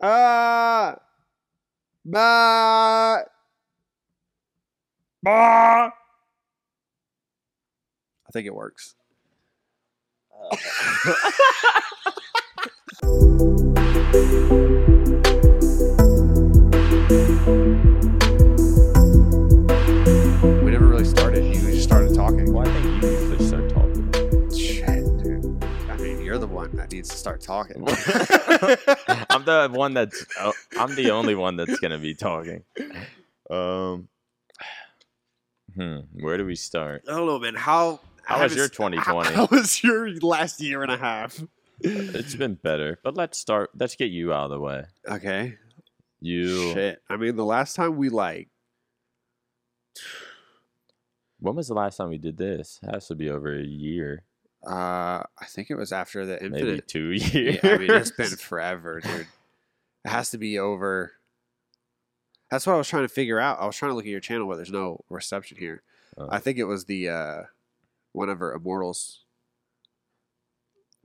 I think it works. We never really started. You just started talking. Well, I think you usually start talking. Shit, dude. I mean, you're the one that needs to start talking. I'm the only one that's gonna be talking. Where do we start? I don't know, man. How was your 2020? How was your last year and a half? It's been better, but let's start. Let's get you out of the way. Okay. You. Shit. I mean, the last time we like. When was the last time we did this? It has to be over a year. I think it was after the Infinite. Maybe 2 years. Yeah, I mean, it's been forever, dude. It has to be over. That's what I was trying to figure out. I was trying to look at your channel where there's no reception here. Oh. I think it was the one of our Immortals.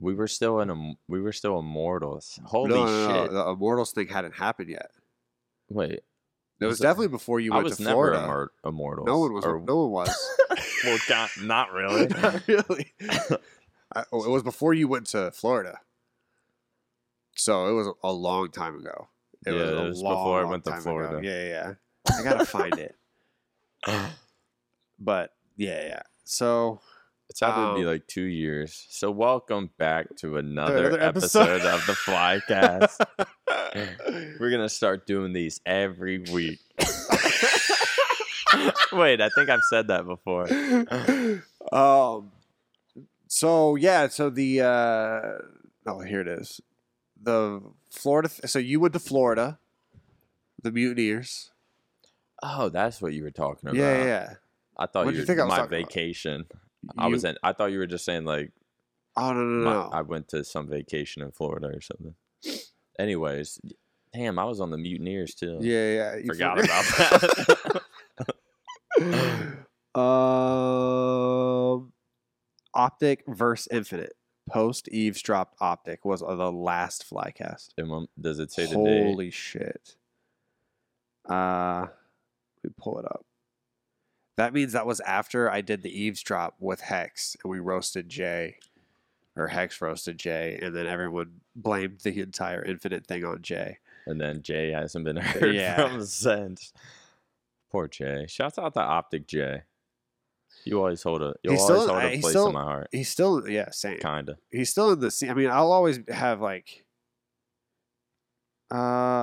We were still Immortals. Holy shit! The Immortals thing hadn't happened yet. Wait, it was definitely before you went to Florida. I was never Immortals. No one was. Well, God, not really. Not really. It was before you went to Florida. So it was a long time ago. It was before I went to Florida. Yeah. I gotta find it. But yeah. So it's happened to be like 2 years. So welcome back to another episode of the Flycast. We're gonna start doing these every week. Wait, I think I've said that before. Here it is. The Florida. So you went to Florida, the Mutineers. Oh, that's what you were talking about. Yeah. I thought you were my vacation. I thought you were just saying like. Oh no! I went to some vacation in Florida or something. Anyways, damn, I was on the Mutineers too. Yeah. Forgot about that. OpTic versus Infinite. Post eavesdropped OpTic was the last Flycast. Does it say today? Holy shit! Let me pull it up. That means that was after I did the eavesdrop with Hecz, and we roasted Jay, or Hecz roasted Jay, and then everyone blamed the entire Infinite thing on Jay. And then Jay hasn't been heard from since. Poor Jay. Shouts out to OpTic Jay. You always hold a place in my heart. He's still, same. Kinda. He's still in the scene. I mean, I'll always have like, June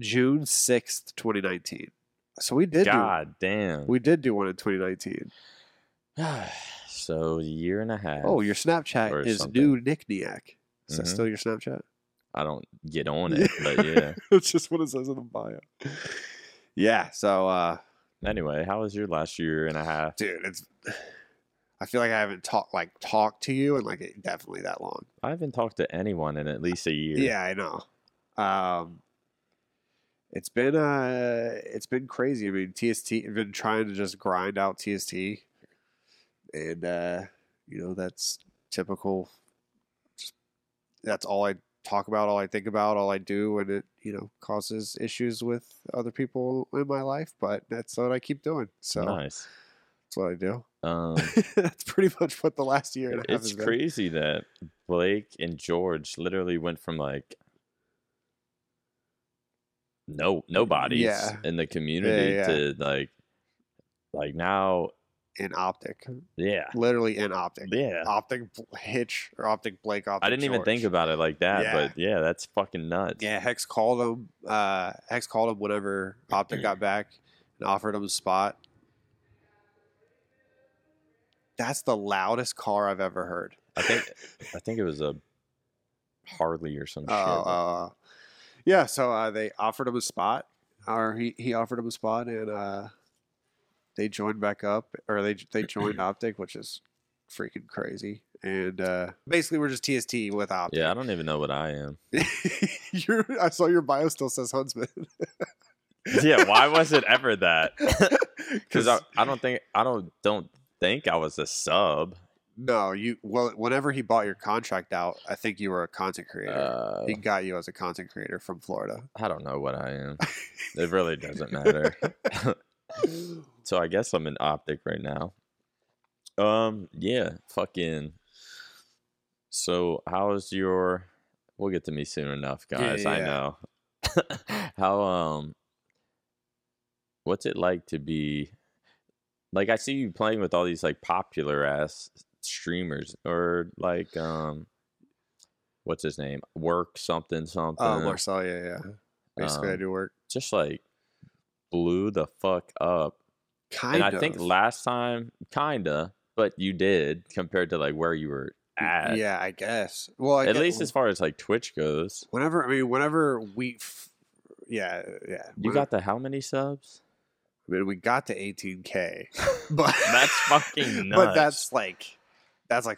6th, 2019. So we did. We did do one in 2019. So a year and a half. Oh, your Snapchat is something. New Nickniak. Is that still your Snapchat? I don't get on it, but yeah, it's just what it says in the bio. Yeah. So. Anyway, how was your last year and a half? Dude, I feel like I haven't talked to you in like definitely that long. I haven't talked to anyone in at least a year. Yeah, I know. It's been crazy. I mean, TST, I've been trying to just grind out TST. And that's typical. That's all I talk about, all I think about, all I do, and it causes issues with other people in my life, but that's what I keep doing. So nice. That's what I do. That's pretty much what the last year and a half has been. It's crazy that Blake and George literally went from like nobodies in the community to like now in OpTic. Yeah. Literally in OpTic. Yeah. OpTic Hitch or OpTic Blake, OpTic I didn't even think about it like that, but yeah, that's fucking nuts. Yeah, Hecz called him whenever OpTic got back and offered him a spot. That's the loudest car I've ever heard. I think it was a Harley or some shit. They offered him a spot, or he offered him a spot, and they joined back up, or they joined OpTic, which is freaking crazy. And basically, we're just TST with OpTic. Yeah, I don't even know what I am. I saw your bio still says Huntsman. Yeah, why was it ever that? Because I don't think I was a sub. No, you. Well, whenever he bought your contract out, I think you were a content creator. He got you as a content creator from Florida. I don't know what I am. It really doesn't matter. So I guess I'm in OpTic right now. Yeah. Fucking. So how's your? We'll get to me soon enough, guys. Yeah. I know. How what's it like to be? Like, I see you playing with all these, like, popular-ass streamers or, like, what's his name? Work something. Oh, Marcel, yeah. Basically, I do work. Just, like, blew the fuck up. Kind of. And I think last time, kind of, but you did compared to, like, where you were at. Yeah, I guess. Well, I guess, least as far as, like, Twitch goes. Whenever you got the how many subs? I mean, we got to 18K, but that's fucking nuts. But that's like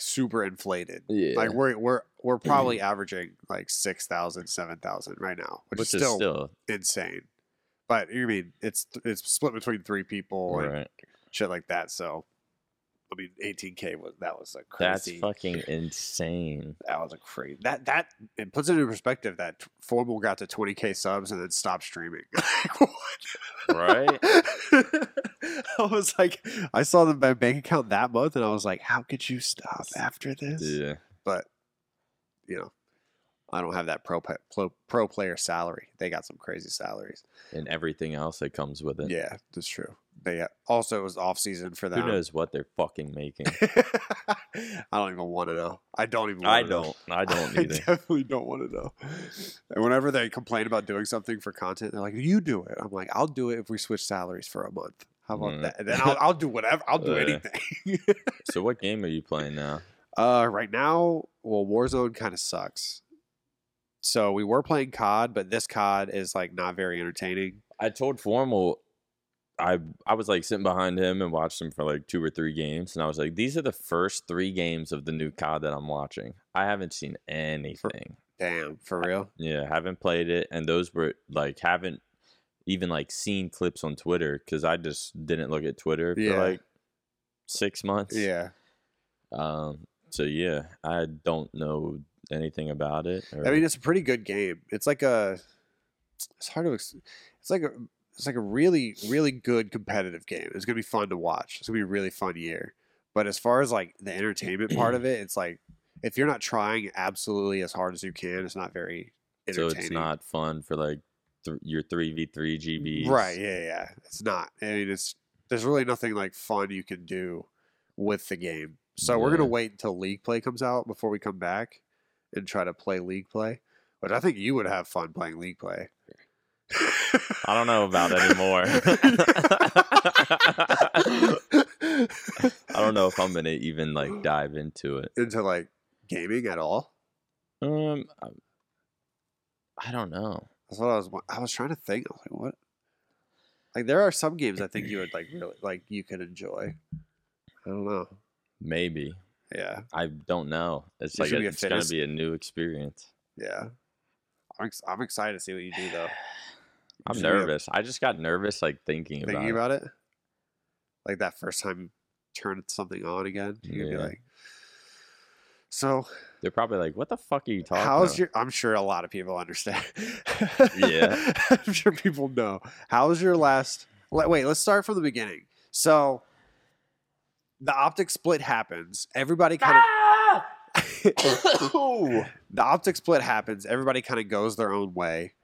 super inflated. Yeah. Like we're probably averaging like 6,000, 7,000 right now, which is still insane. But you mean it's split between three people and shit like that. So I mean, 18K was like crazy. That's fucking insane. That was a crazy. That it puts it in perspective that Formal got to 20K subs and then stopped streaming. What? Right? I was like, I saw my bank account that month, and I was like, how could you stop after this? Yeah. But you know, I don't have that pro player salary. They got some crazy salaries and everything else that comes with it. Yeah, that's true. They also, it was off season for them. Who knows what they're fucking making? I don't even want to know. I don't either. I definitely don't want to know. And whenever they complain about doing something for content, they're like, "You do it." I'm like, "I'll do it if we switch salaries for a month. How about that?" And then I'll do whatever. I'll do anything. So, what game are you playing now? Right now, well, Warzone kind of sucks. So we were playing COD, but this COD is like not very entertaining. I told Formal. I was like sitting behind him and watched him for like 2 or 3 games, and I was like, these are the first 3 games of the new COD that I'm watching. I haven't seen anything. For real? Yeah, haven't played it, and those were like haven't even like seen clips on Twitter because I just didn't look at Twitter for like 6 months. Yeah. So yeah, I don't know anything about it. I mean, it's a pretty good game. It's like a. It's hard to. It's like a really, really good competitive game. It's going to be fun to watch. It's going to be a really fun year. But as far as like the entertainment part of it, it's like if you're not trying absolutely as hard as you can, it's not very entertaining. So it's not fun for like your 3v3 GBs. Right, yeah. It's not. I mean, there's really nothing like fun you can do with the game. So we're going to wait until League Play comes out before we come back and try to play League Play. But I think you would have fun playing League Play. I don't know about anymore. I don't know if I'm gonna even like dive into it. Into like gaming at all? I don't know. That's what I was trying to think. I was like, what? Like there are some games I think you would like really like you could enjoy. I don't know. Maybe. Yeah. I don't know. It's like it's gonna be a new experience. Yeah. I'm excited to see what you do though. I'm nervous. I just got nervous, like, thinking about it. Like, that first time you turn something on again, you're going to be like... So... They're probably like, what the fuck are you talking about? I'm sure a lot of people understand. Yeah. I'm sure people know. How's your last... Wait, let's start from the beginning. So, the OpTic split happens. Everybody kind of... Ah! The OpTic split happens. Everybody kind of goes their own way.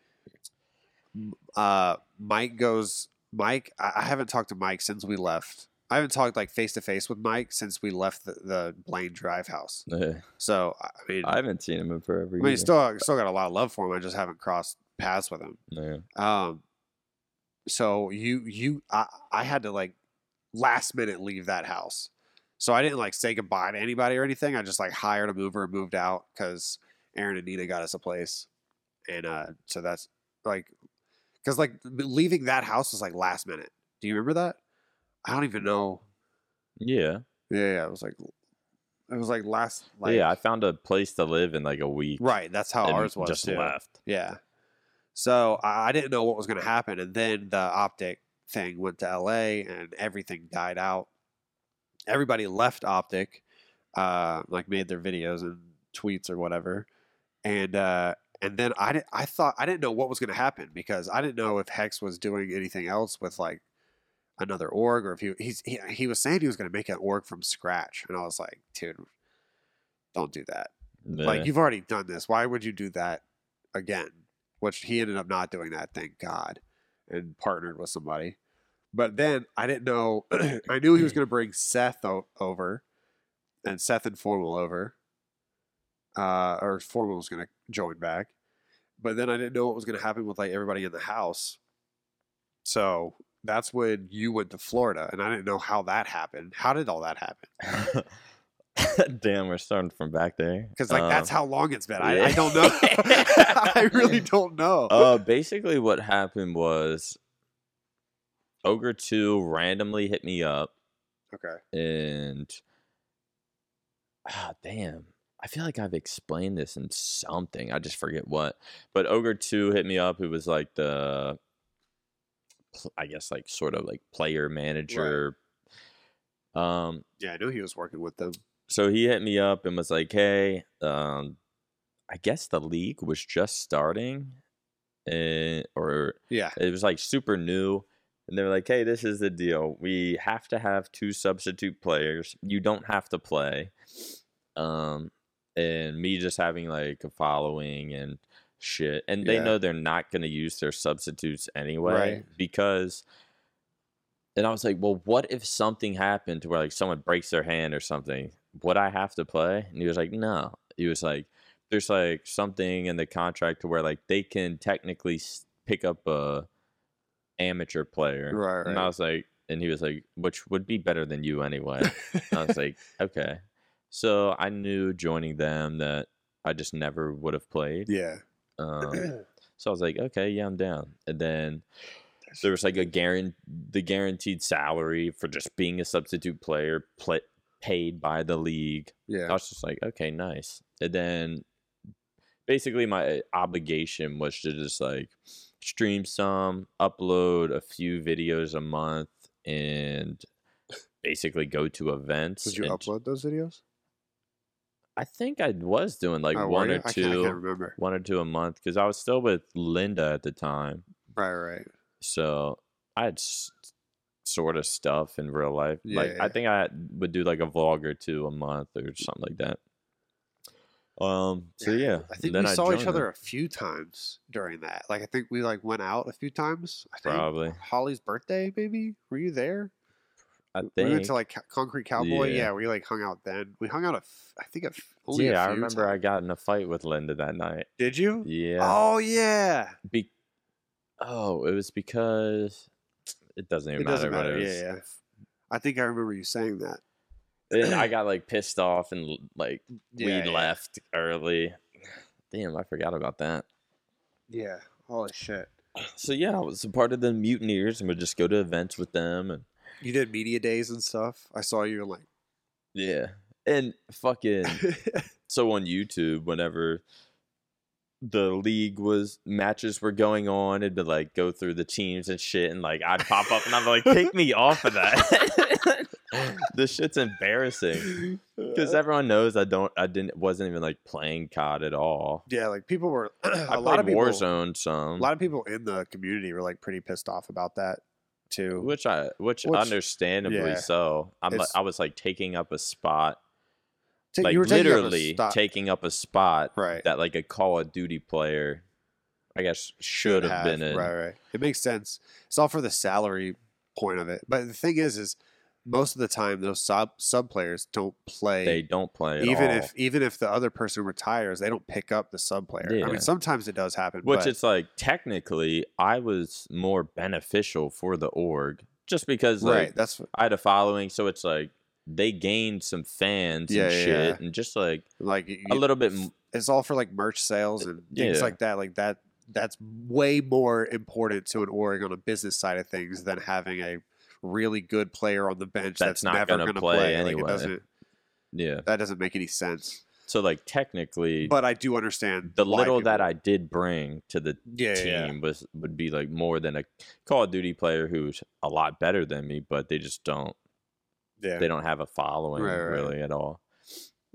Mike, I haven't talked to Mike since we left. I haven't talked like face to face with Mike since we left the Blaine Drive house. Yeah. So I mean, I haven't seen him in forever. I mean, still got a lot of love for him. I just haven't crossed paths with him. Yeah. So I had to like last minute leave that house. So I didn't like say goodbye to anybody or anything. I just like hired a mover and moved out because Aaron and Nina got us a place, and so that's like. Because, like, leaving that house was, like, last minute. Do you remember that? I don't even know. Yeah. Yeah. It was, like, last... Like, yeah, I found a place to live in, like, a week. Right. That's how ours was, just too. Left. Yeah. So, I didn't know what was going to happen. And then the OpTic thing went to LA, and everything died out. Everybody left OpTic. like made their videos and tweets or whatever. And then I didn't know what was going to happen, because I didn't know if Hecz was doing anything else with like another org, or if he was saying he was going to make an org from scratch. And I was like, dude, don't do that. Nah. Like, you've already done this. Why would you do that again? Which he ended up not doing that, thank God, and partnered with somebody. But then I didn't know. I knew he was going to bring Seth over, and Seth and Formal over. Or Formal was going to join back. But then I didn't know what was going to happen with like everybody in the house. So that's when you went to Florida, and I didn't know how that happened. How did all that happen? Damn, we're starting from back there. Because like that's how long it's been. Yeah. I don't know. I really don't know. Basically what happened was Ogre 2 randomly hit me up. Okay. And damn, I feel like I've explained this in something. I just forget what. But Ogre 2 hit me up. It was like the, I guess, like sort of like player manager. Right. Yeah, I knew he was working with them. So he hit me up and was like, hey, I guess the league was just starting. It was like super new. And they were like, hey, this is the deal. We have to have 2 substitute players. You don't have to play. And me just having like a following and shit. And they know they're not going to use their substitutes anyway. Right. Because... And I was like, well, what if something happened to where like someone breaks their hand or something? Would I have to play? And he was like, no. He was like, there's like something in the contract to where like they can technically pick up a amateur player. Right. And I was like, and he was like, which would be better than you anyway. I was like, okay. So I knew joining them that I just never would have played. Yeah. So I was like, okay, yeah, I'm down. And then... there was like the guaranteed salary for just being a substitute player paid by the league. Yeah. I was just like, okay, nice. And then basically my obligation was to just like stream some, upload a few videos a month, and basically go to events. Did you upload those videos? I think I was doing like one or two a month, because I was still with Linda at the time. Right. So I had sort of stuff in real life. Yeah, like I think I would do like a vlog or 2 a month or something like that. So yeah, I think we saw each other a few times during that. Like I think we like went out a few times. I think probably Holly's birthday, maybe. Were you there? I think we went to like Concrete Cowboy. Yeah, we like hung out then. We hung out a few times. I got in a fight with Linda that night. Did you? Yeah. Oh yeah. It was because it doesn't even matter. It was. Yeah. I think I remember you saying that. Then I got like pissed off and like we left early. Damn, I forgot about that. Yeah, holy shit. So yeah, I was a part of the Mutineers and would just go to events with them. And you did media days and stuff. I saw you like. Yeah, and fucking. So on YouTube, whenever the league matches were going on, it'd be like go through the teams and shit, and like I'd pop up and I'm like, take me off of that. This shit's embarrassing, because everyone knows I wasn't even like playing COD at all. Yeah, like people were a lot of people, Warzone some. A lot of people in the community were like pretty pissed off about that too, which understandably so. I was like taking up a spot. Like, literally taking up a spot that, like, a Call of Duty player, I guess, should have been in. Right. It makes sense. It's all for the salary point of it. But the thing is most of the time, those sub players don't play. They don't play at all. Even if the other person retires, they don't pick up the sub player. Yeah. I mean, sometimes it does happen. Which it's like, technically, I was more beneficial for the org. Just because, like, I had a following, so it's like, they gained some fans and shit, and just like a little bit. It's all for like merch sales and things like that. Like that's way more important to an org on a business side of things than having a really good player on the bench that's not never going to play anyway. Like that doesn't make any sense. So like technically, but I do understand the little that I did bring to the team would be like more than a Call of Duty player who's a lot better than me, but they just don't. Yeah. They don't have a following really at all.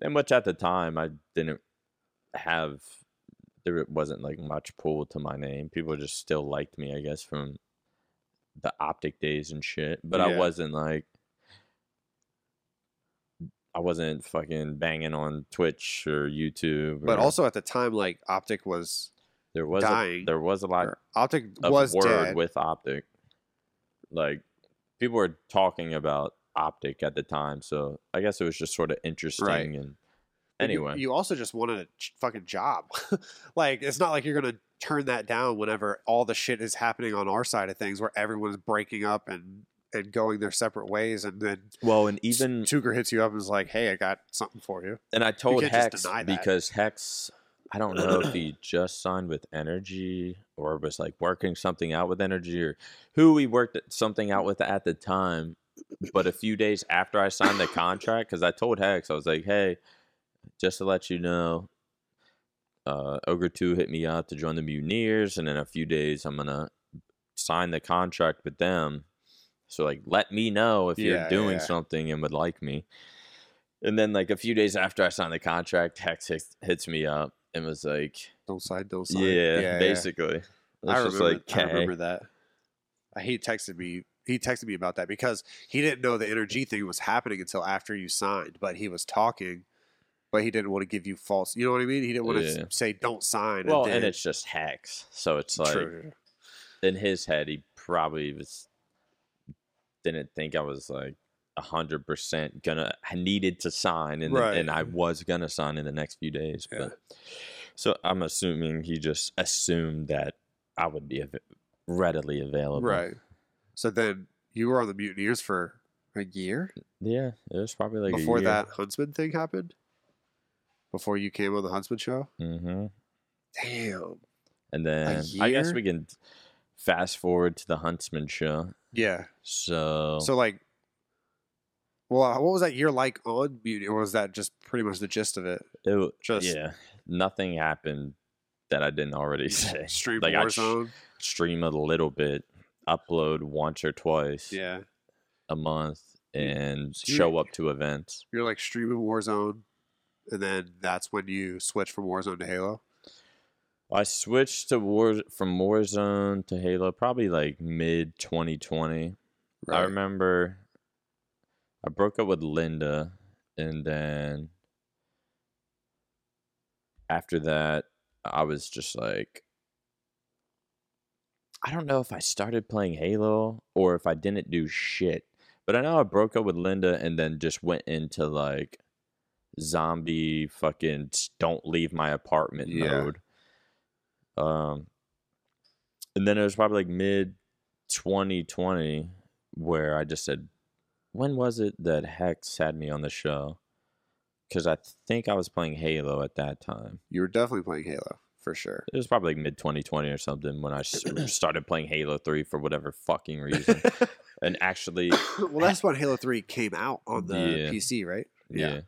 And which at the time I didn't have, there wasn't like much pull to my name. People just still liked me, I guess, from the OpTic days and shit. But yeah. I wasn't fucking banging on Twitch or YouTube. But also at the time, like OpTic was dying. There was a lot OpTic of was word dead. With OpTic. Like people were talking about OpTic at the time, so I guess it was just sort of interesting. Right. And anyway, you also just wanted a fucking job. Like it's not like you're gonna turn that down whenever all the shit is happening on our side of things, where everyone's breaking up and going their separate ways, and then even Tuger hits you up and is like, "Hey, I got something for you." And I told Hecz, because Hecz, I don't know if he just signed with Energy or was like working something out with Energy or who he worked something out with at the time. But a few days after I signed the contract, because I told Hecz, I was like, hey, just to let you know, Ogre 2 hit me up to join the Mutineers, and in a few days I'm going to sign the contract with them. So, like, let me know if you're doing something and would like me. And then, like, a few days after I signed the contract, Hecz hits me up and was like... Don't sign. Yeah, basically. Yeah. I remember that. He texted me about that because he didn't know the Energy thing was happening until after you signed, but he was talking, but he didn't want to give you false, you know what I mean? He didn't want to say don't sign. Well, and it's just Hecz. So it's like true. In his head, he probably didn't think I was like 100% needed to sign. And right. And I was going to sign in the next few days. Yeah. But so I'm assuming he just assumed that I would be readily available. Right. So then you were on the Mutineers for a year? Yeah, it was probably like before a year. That Huntsman thing happened? Before you came on the Huntsman show? Mm-hmm. Damn. And then I guess we can fast forward to the Huntsman show. Yeah. So like, well, what was that year like on Mutineers? Or was that just pretty much the gist of it? Nothing happened that I didn't already say. Stream like Warzone? I stream a little bit. Upload once or twice a month and show up to events. You're like streaming Warzone, and then that's when you switch from Warzone to Halo? I switched to from Warzone to Halo probably like mid-2020. Right. I remember I broke up with Linda, and then after that, I was just like... I don't know if I started playing Halo or if I didn't do shit, but I know I broke up with Linda and then just went into like zombie fucking don't leave my apartment mode. And then it was probably like mid 2020 where I just said, when was it that Hecz had me on the show? Because I think I was playing Halo at that time. You were definitely playing Halo. For sure. It was probably like mid-2020 or something when I started playing Halo 3 for whatever fucking reason. And actually... Well, that's when Halo 3 came out on the PC, right? Yeah.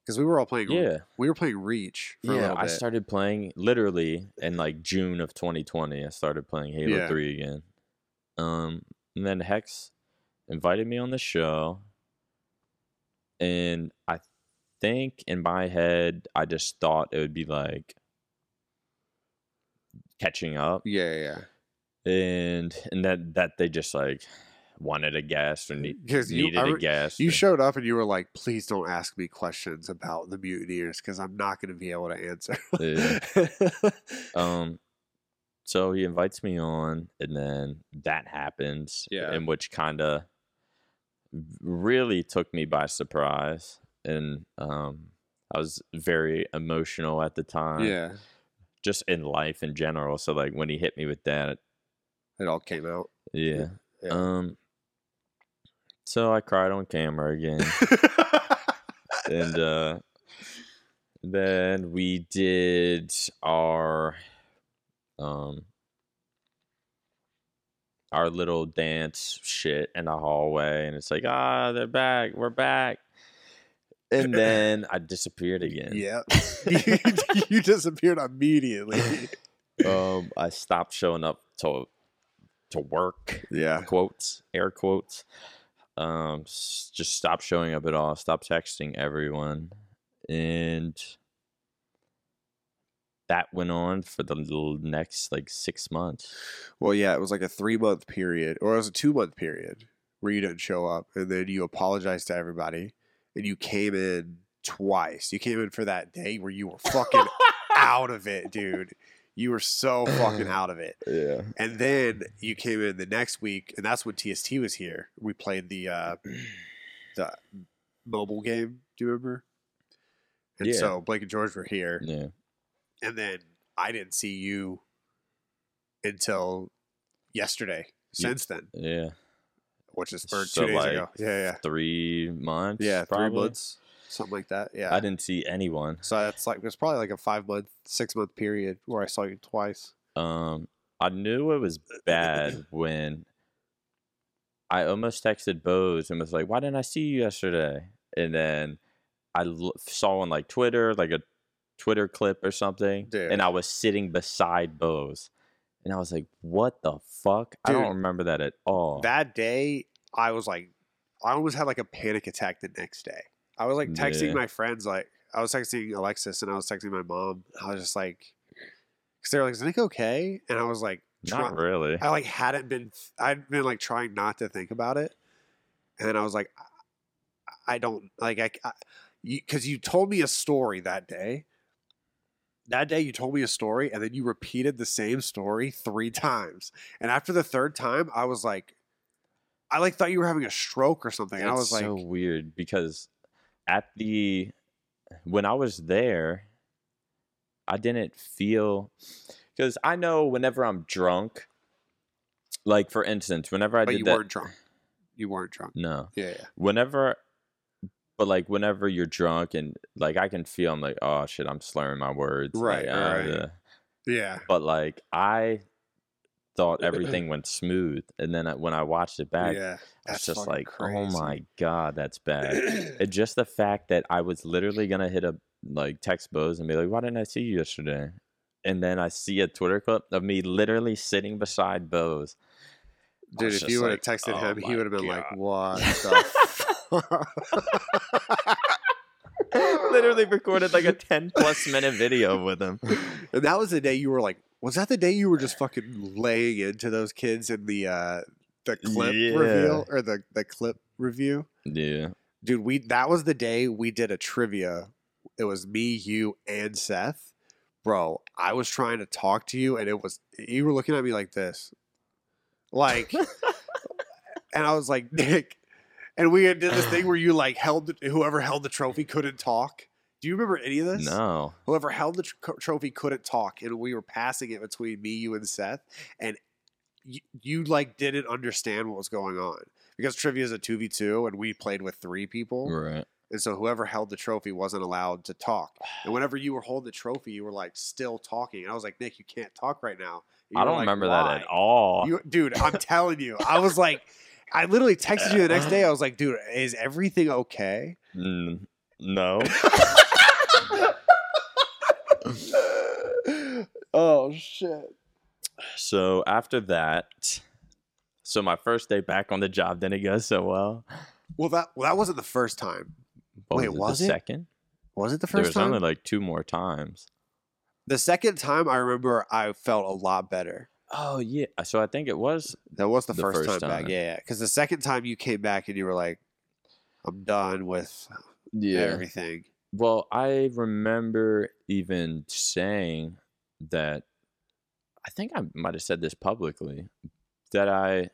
Because we were all playing... Yeah. We were playing Reach for a little bit. I started playing literally in like June of 2020. I started playing Halo 3 again. And then Hecz invited me on the show. And I think in my head, I just thought it would be like... catching up. Yeah. And that they just like wanted a guest or needed a guest. You showed up and you were like, please don't ask me questions about the Mutineers because I'm not going to be able to answer. So he invites me on, and then that happens, and which kind of really took me by surprise. And I was very emotional at the time. Yeah. Just in life in general. So like when he hit me with that, it all came out. Yeah. So I cried on camera again. And then we did our little dance shit in the hallway, and it's like, they're back. We're back. And then I disappeared again. Yeah. You disappeared immediately. I stopped showing up to work. Yeah. Quotes, air quotes. Just stopped showing up at all. Stopped texting everyone. and that went on for the next like 6 months. Well, yeah, it was like a 3-month period, or it was a 2-month period where you didn't show up, and then you apologized to everybody, and you came in twice. You came in for that day where you were fucking out of it, dude. You were so fucking out of it. Yeah. And then you came in the next week, and that's when TST was here. We played the mobile game. Do you remember? And so Blake and George were here. Yeah. And then I didn't see you until yesterday. Since then. Yeah. Which is for so 2 days like ago. Yeah. 3 months. Yeah. Probably. 3 months. Something like that. Yeah. I didn't see anyone. So that's like, it's probably like a 5-month, 6-month period where I saw you twice. I knew it was bad when I almost texted Boze and was like, why didn't I see you yesterday? And then I saw on like Twitter, like a Twitter clip or something. Dude. And I was sitting beside Boze. And I was like, what the fuck? Dude, I don't remember that at all. That day, I was like, I almost had like a panic attack the next day. I was like texting my friends, like I was texting Alexis and I was texting my mom. I was just like, because they were like, is Nick okay? And I was like, not really. I like hadn't been, I'd been like trying not to think about it. And I was like, I don't like, because you told me a story that day. That day you told me a story and then you repeated the same story 3 times. And after the 3rd time, I was like, I like thought you were having a stroke or something. And I was like, so weird because when I was there, I didn't feel, because I know whenever I'm drunk, like for instance, whenever I did that. But you weren't drunk. You weren't drunk. No. Yeah. Whenever you're drunk and like I can feel, I'm like, oh shit, I'm slurring my words. Right. Like, yeah. But like I thought everything went smooth, and then when I watched it back, I was just like, crazy. Oh my god, that's bad. And just the fact that I was literally gonna hit a like text Boze and be like, why didn't I see you yesterday? And then I see a Twitter clip of me literally sitting beside Boze. Dude, if you would have texted him, he would have been like, what the fuck? Literally recorded like a 10+ minute video with him. And that was the day you were like, was that the day you were just fucking laying into those kids in the clip reveal or the clip review? Yeah. Dude, that was the day we did a trivia. It was me, you, and Seth. Bro, I was trying to talk to you and you were looking at me like this. Like and I was like, Nick. And we did this thing where you like whoever held the trophy couldn't talk. Do you remember any of this? No. Whoever held the trophy couldn't talk, and we were passing it between me, you, and Seth, and you like didn't understand what was going on because trivia is a 2v2, and we played with 3 people, right? And so whoever held the trophy wasn't allowed to talk. And whenever you were holding the trophy, you were like still talking. And I was like, Nick, you can't talk right now. I don't remember that at all, dude. I'm telling you, I was like. I literally texted you the next day. I was like, dude, is everything okay? No. Oh, shit. So after that, my first day back on the job didn't go so well. Well, that wasn't the first time. Wait, was it? The second? Was it the first time? There was only like 2 more times. The second time, I remember I felt a lot better. Oh, yeah. So I think it was. That was the first time back. Yeah. Because the second time you came back and you were like, I'm done with everything. Well, I remember even saying that. I think I might have said this publicly that I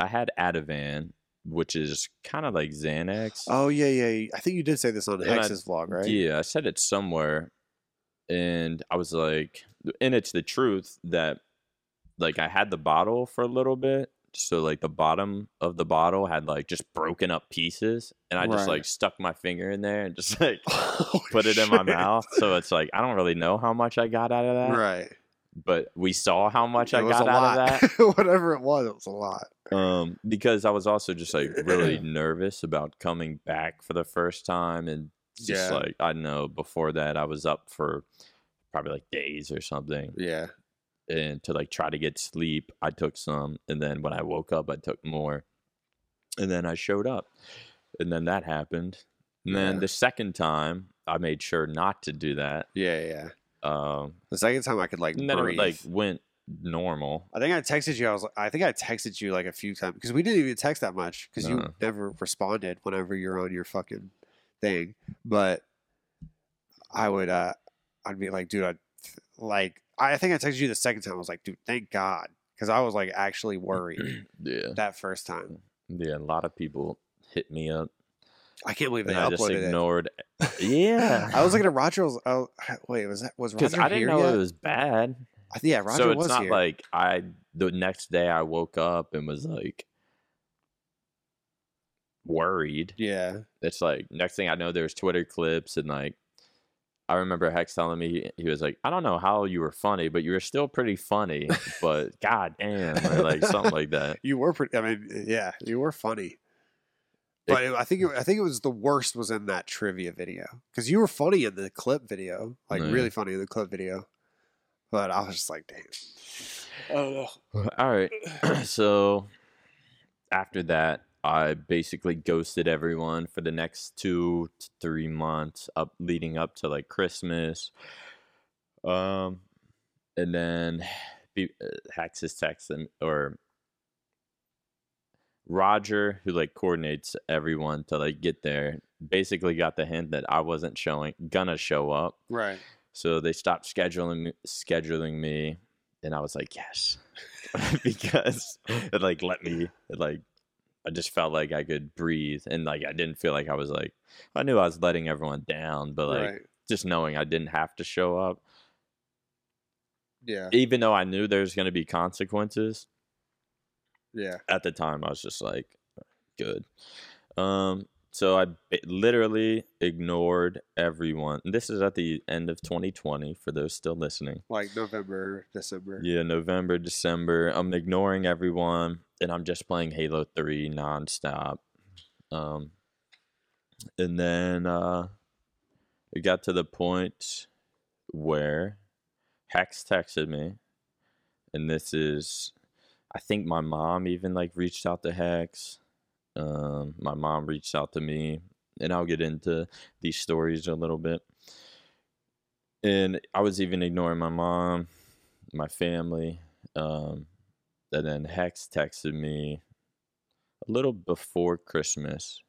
had Ativan, which is kind of like Xanax. Oh, yeah. I think you did say this on Hex's vlog, right? Yeah. I said it somewhere. And I was like, and it's the truth that like I had the bottle for a little bit. So like the bottom of the bottle had like just broken up pieces. And I just like stuck my finger in there and just like put it in my mouth. So it's like, I don't really know how much I got out of that. Right. But we saw how much I got out of that. Whatever it was a lot. Because I was also just like really nervous about coming back for the first time and just like, I know before that I was up for probably like days or something. Yeah. And to like try to get sleep, I took some. And then when I woke up, I took more. And then I showed up. And then that happened. And then the second time, I made sure not to do that. Yeah. The second time I could like breathe. Then it like went normal. I think I texted you. I think I texted you like a few times because we didn't even text that much because you never responded whenever you're on your fucking thing. But I would, I'd be like, dude, I think I texted you the second time. I was like, dude, thank God, because I was like actually worried. That first time. Yeah, a lot of people hit me up. I can't believe they uploaded it. I just ignored it. Yeah. I was looking at Roger's. Oh, wait, was Roger here? Because I didn't know it was bad. Yeah, Roger was here. So it's not here. Like the next day I woke up and was like worried. Yeah. It's like next thing I know there's Twitter clips and like I remember Hecz telling me he was like, I don't know how you were funny, but you were still pretty funny, but goddamn, or like something like that. You were pretty. I mean, yeah, you were funny. But I think it was the worst was in that trivia video because you were funny in the clip video, like really funny in the clip video. But I was just like, damn. Oh, no. All right. So after that, I basically ghosted everyone for the next 2 to 3 months up leading up to like Christmas. And then Hecz is texting or Roger, who like coordinates everyone to like get there, basically got the hint that I wasn't gonna show up. Right. So they stopped scheduling me, and I was like, yes, because it like let me, it like I just felt like I could breathe, and like I didn't feel like I was like I knew I was letting everyone down, but like just knowing I didn't have to show up. Yeah. Even though I knew there's gonna be consequences. Yeah. At the time, I was just like, good. So I literally ignored everyone. And this is at the end of 2020 for those still listening. Like November, December. Yeah, November, December. I'm ignoring everyone, and I'm just playing Halo 3 nonstop. And then it got to the point where Hecz texted me, and this is... I think my mom even like reached out to Hecz. My mom reached out to me, and I'll get into these stories a little bit. And I was even ignoring my mom, my family. And then Hecz texted me a little before Christmas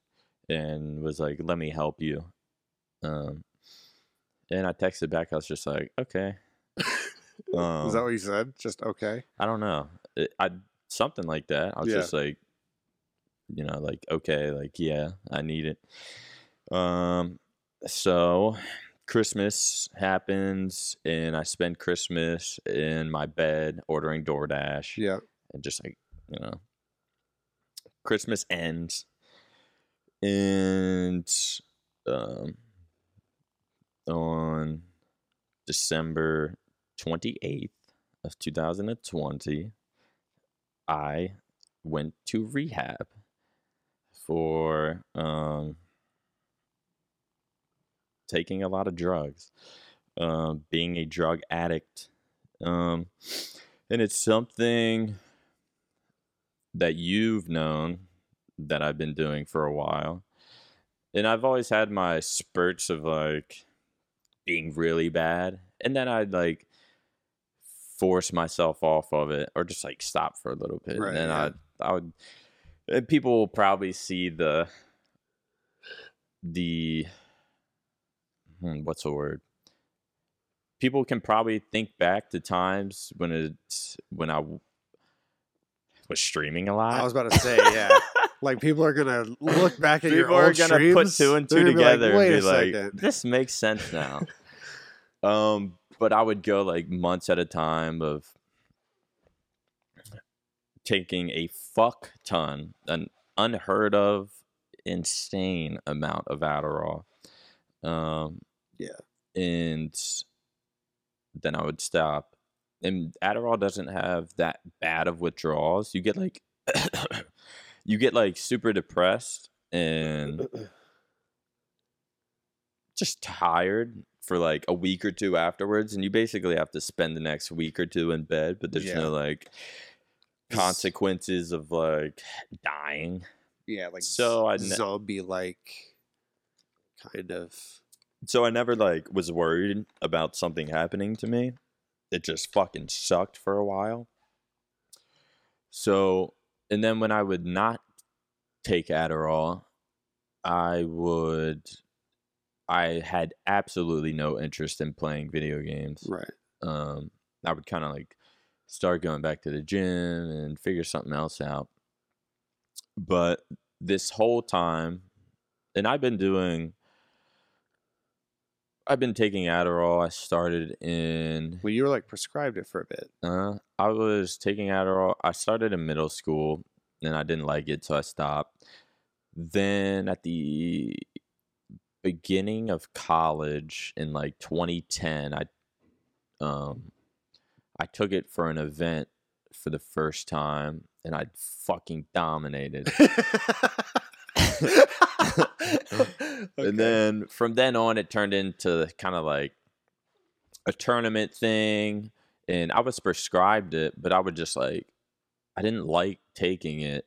and was like, let me help you. And I texted back. I was just like, okay. Is that what you said? Just okay? I don't know. Something like that. I was just like, you know, like, okay, like, yeah, I need it. So Christmas happens, and I spend Christmas in my bed ordering DoorDash. Yeah. And just like, you know, Christmas ends. And on December 28th of 2020, I went to rehab for taking a lot of drugs, being a drug addict. And it's something that you've known that I've been doing for a while. And I've always had my spurts of like being really bad. And then I'd like force myself off of it or just like stop for a little bit. Right, and then I would, and people will probably see the what's the word? People can probably think back to times when I was streaming a lot. I was about to say, yeah. Like people are gonna look back at your old streams. People are gonna put two and two together like, and be like, this makes sense now. But I would go like months at a time of taking a fuck ton, an unheard of, insane amount of Adderall. And then I would stop. And Adderall doesn't have that bad of withdrawals. You get like, you get like super depressed and just tired for like a week or two afterwards, and you basically have to spend the next week or two in bed, but there's no like consequences of like dying. Yeah, like zombie like kind of. So I never like was worried about something happening to me. It just fucking sucked for a while. So, and then when I would not take Adderall, I had absolutely no interest in playing video games. Right. I would kind of like start going back to the gym and figure something else out. But this whole time, and I've been taking Adderall. I started in... Well, you were like prescribed it for a bit. I was taking Adderall. I started in middle school and I didn't like it, so I stopped. Then at the beginning of college in like 2010, I took it for an event for the first time and I fucking dominated. Okay. And then from then on, it turned into kind of like a tournament thing. And I was prescribed it, but I would just like, I didn't like taking it.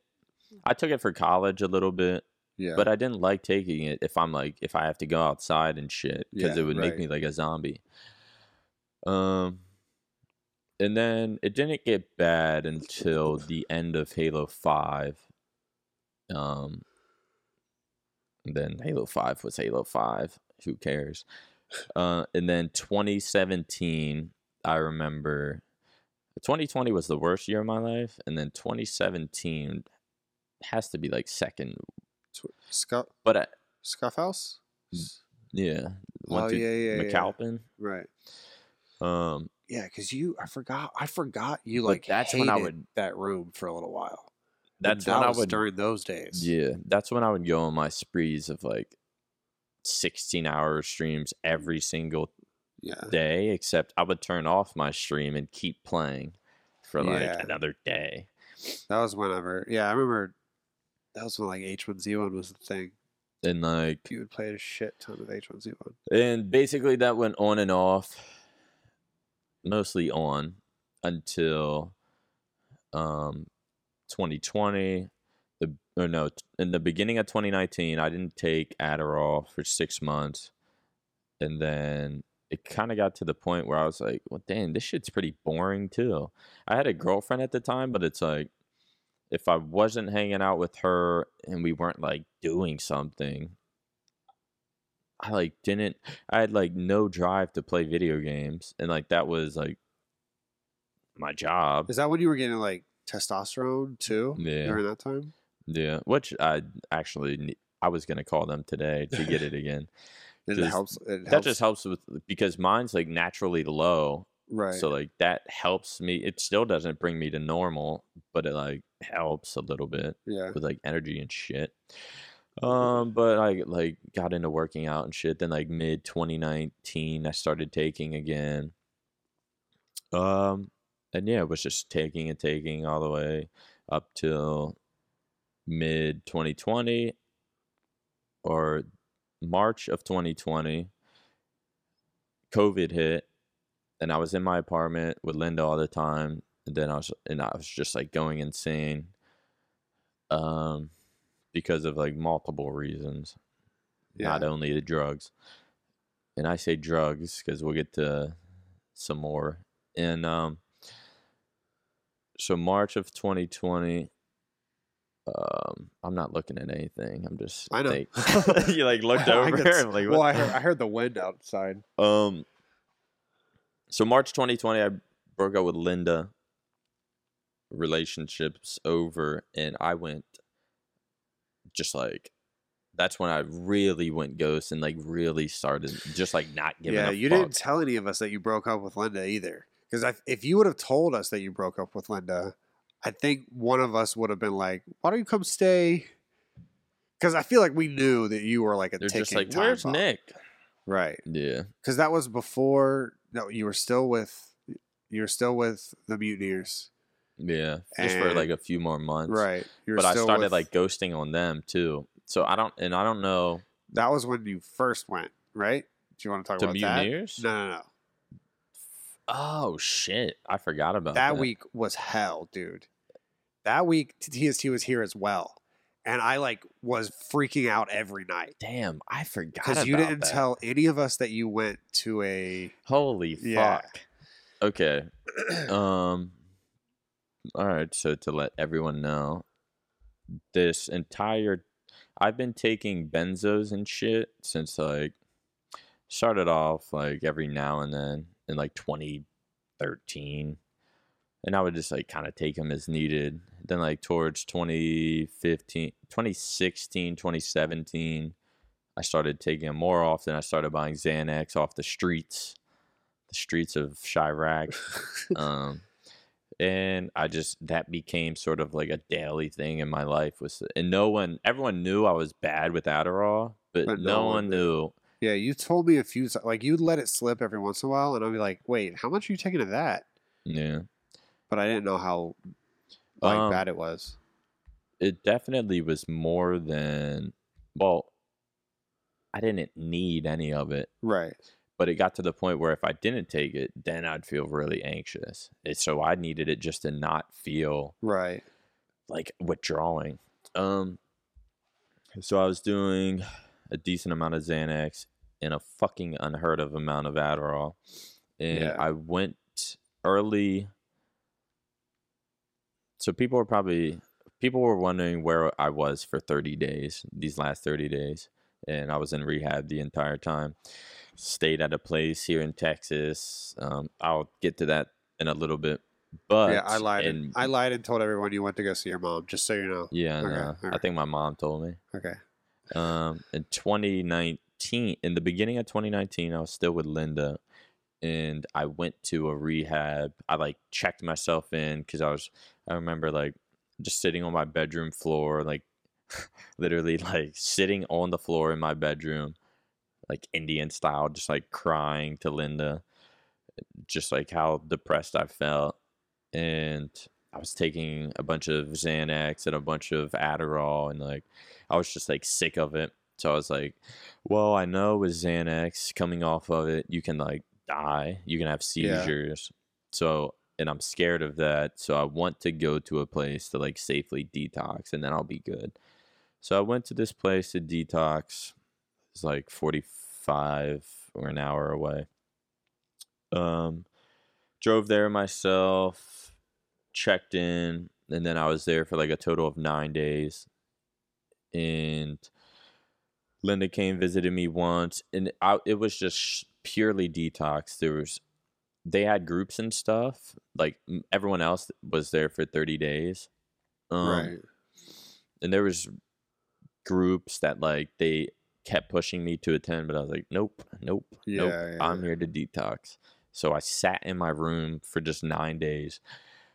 I took it for college a little bit, yeah, but I didn't like taking it if I have to go outside and shit, because it would make me like a zombie. And then it didn't get bad until the end of Halo 5. Then Halo 5 was Halo 5. Who cares? And then 2017, I remember 2020 was the worst year of my life. And then 2017 has to be like second. Scuffhouse? Yeah. McAlpin? Yeah. Right. Yeah, because I forgot you like that's hated when I would that room for a little while. That was during those days. Yeah, that's when I would go on my sprees of like 16-hour streams every single day, except I would turn off my stream and keep playing for like another day. That was whenever. Yeah, I remember that was when like H1Z1 was the thing. And like... You would play a shit ton of H1Z1. And basically that went on and off, mostly on, until... 2020, in the beginning of 2019, I didn't take Adderall for 6 months, and then it kind of got to the point where I was like, well, damn, this shit's pretty boring too. I had a girlfriend at the time, but it's like, if I wasn't hanging out with her and we weren't like doing something, I had like no drive to play video games, and like that was like my job. Is that when you were getting like testosterone too during that time? Yeah, which I was gonna call them today to get it again. That just helps with, because mine's like naturally low, right? So like that helps me. It still doesn't bring me to normal, but it like helps a little bit with like energy and shit. But I like got into working out and shit. Then like mid 2019, I started taking again. And yeah, it was just taking all the way up till mid 2020 or March of 2020. COVID hit, and I was in my apartment with Linda all the time. And then I was just like going insane, because of like multiple reasons, not only the drugs. And I say drugs because we'll get to some more. And so March of 2020, I'm not looking at anything. I'm just... I know. You like looked over here. Like, well, I heard the wind outside. So March 2020, I broke up with Linda. Relationships over. And I went just like... That's when I really went ghost and like really started just like not giving a fuck. Yeah, you didn't tell any of us that you broke up with Linda either. Because if you would have told us that you broke up with Linda, I think one of us would have been like, why don't you come stay? Because I feel like we knew that you were like a ticking time bomb. They're just like, where's Nick? Right. Yeah. Because that was before, no, you were still with the Mutineers. Yeah. Just for like a few more months. Right. But I started like ghosting on them too. So I don't know. That was when you first went, right? Do you want to talk about that? The Mutineers? No. Oh, shit. I forgot about that. That week was hell, dude. That week, TST was here as well. And I like was freaking out every night. Damn, I forgot about that. Because you didn't tell any of us that you went to a... Holy fuck. Yeah. Okay. All right, so to let everyone know, this entire... I've been taking benzos and shit since like... Started off like every now and then in like 2013. And I would just like kind of take them as needed. Then like towards 2015, 2016, 2017, I started taking them more often. I started buying Xanax off the streets of Chirac. And I just, that became sort of like a daily thing in my life. Was and no one, everyone knew I was bad with Adderall, but no one knew. Yeah, you told me a few, like you'd let it slip every once in a while, and I'd be like, wait, how much are you taking of that? Yeah. But I didn't know how like, bad it was. It definitely was more than, well, I didn't need any of it. Right. But it got to the point where if I didn't take it, then I'd feel really anxious. And so I needed it just to not feel right, like withdrawing. So I was doing a decent amount of Xanax and a fucking unheard of amount of Adderall. And yeah. I went early. So people were wondering where I was for 30 days, these last 30 days. And I was in rehab the entire time. Stayed at a place here in Texas. I'll get to that in a little bit. But yeah, I lied and told everyone you went to go see your mom, just so you know. Yeah, okay, no, right. I think my mom told me. Okay. In the beginning of 2019, I was still with Linda, and I went to a rehab. I like checked myself in because I remember like just sitting on my bedroom floor, like literally like sitting on the floor in my bedroom, like Indian style, just like crying to Linda, just like how depressed I felt. And I was taking a bunch of Xanax and a bunch of Adderall, and like I was just like sick of it. So I was like, well, I know with Xanax, coming off of it, you can like die. You can have seizures. Yeah. So, and I'm scared of that. So I want to go to a place to like safely detox, and then I'll be good. So I went to this place to detox. It's like 45 or an hour away. Drove there myself. Checked in, and then I was there for like a total of 9 days. And Linda came, visited me once, and it was just purely detox. They had groups and stuff. Like everyone else was there for 30 days. Right. And there was groups that like they kept pushing me to attend, but I was like, nope. Yeah. I'm here to detox. So I sat in my room for just 9 days.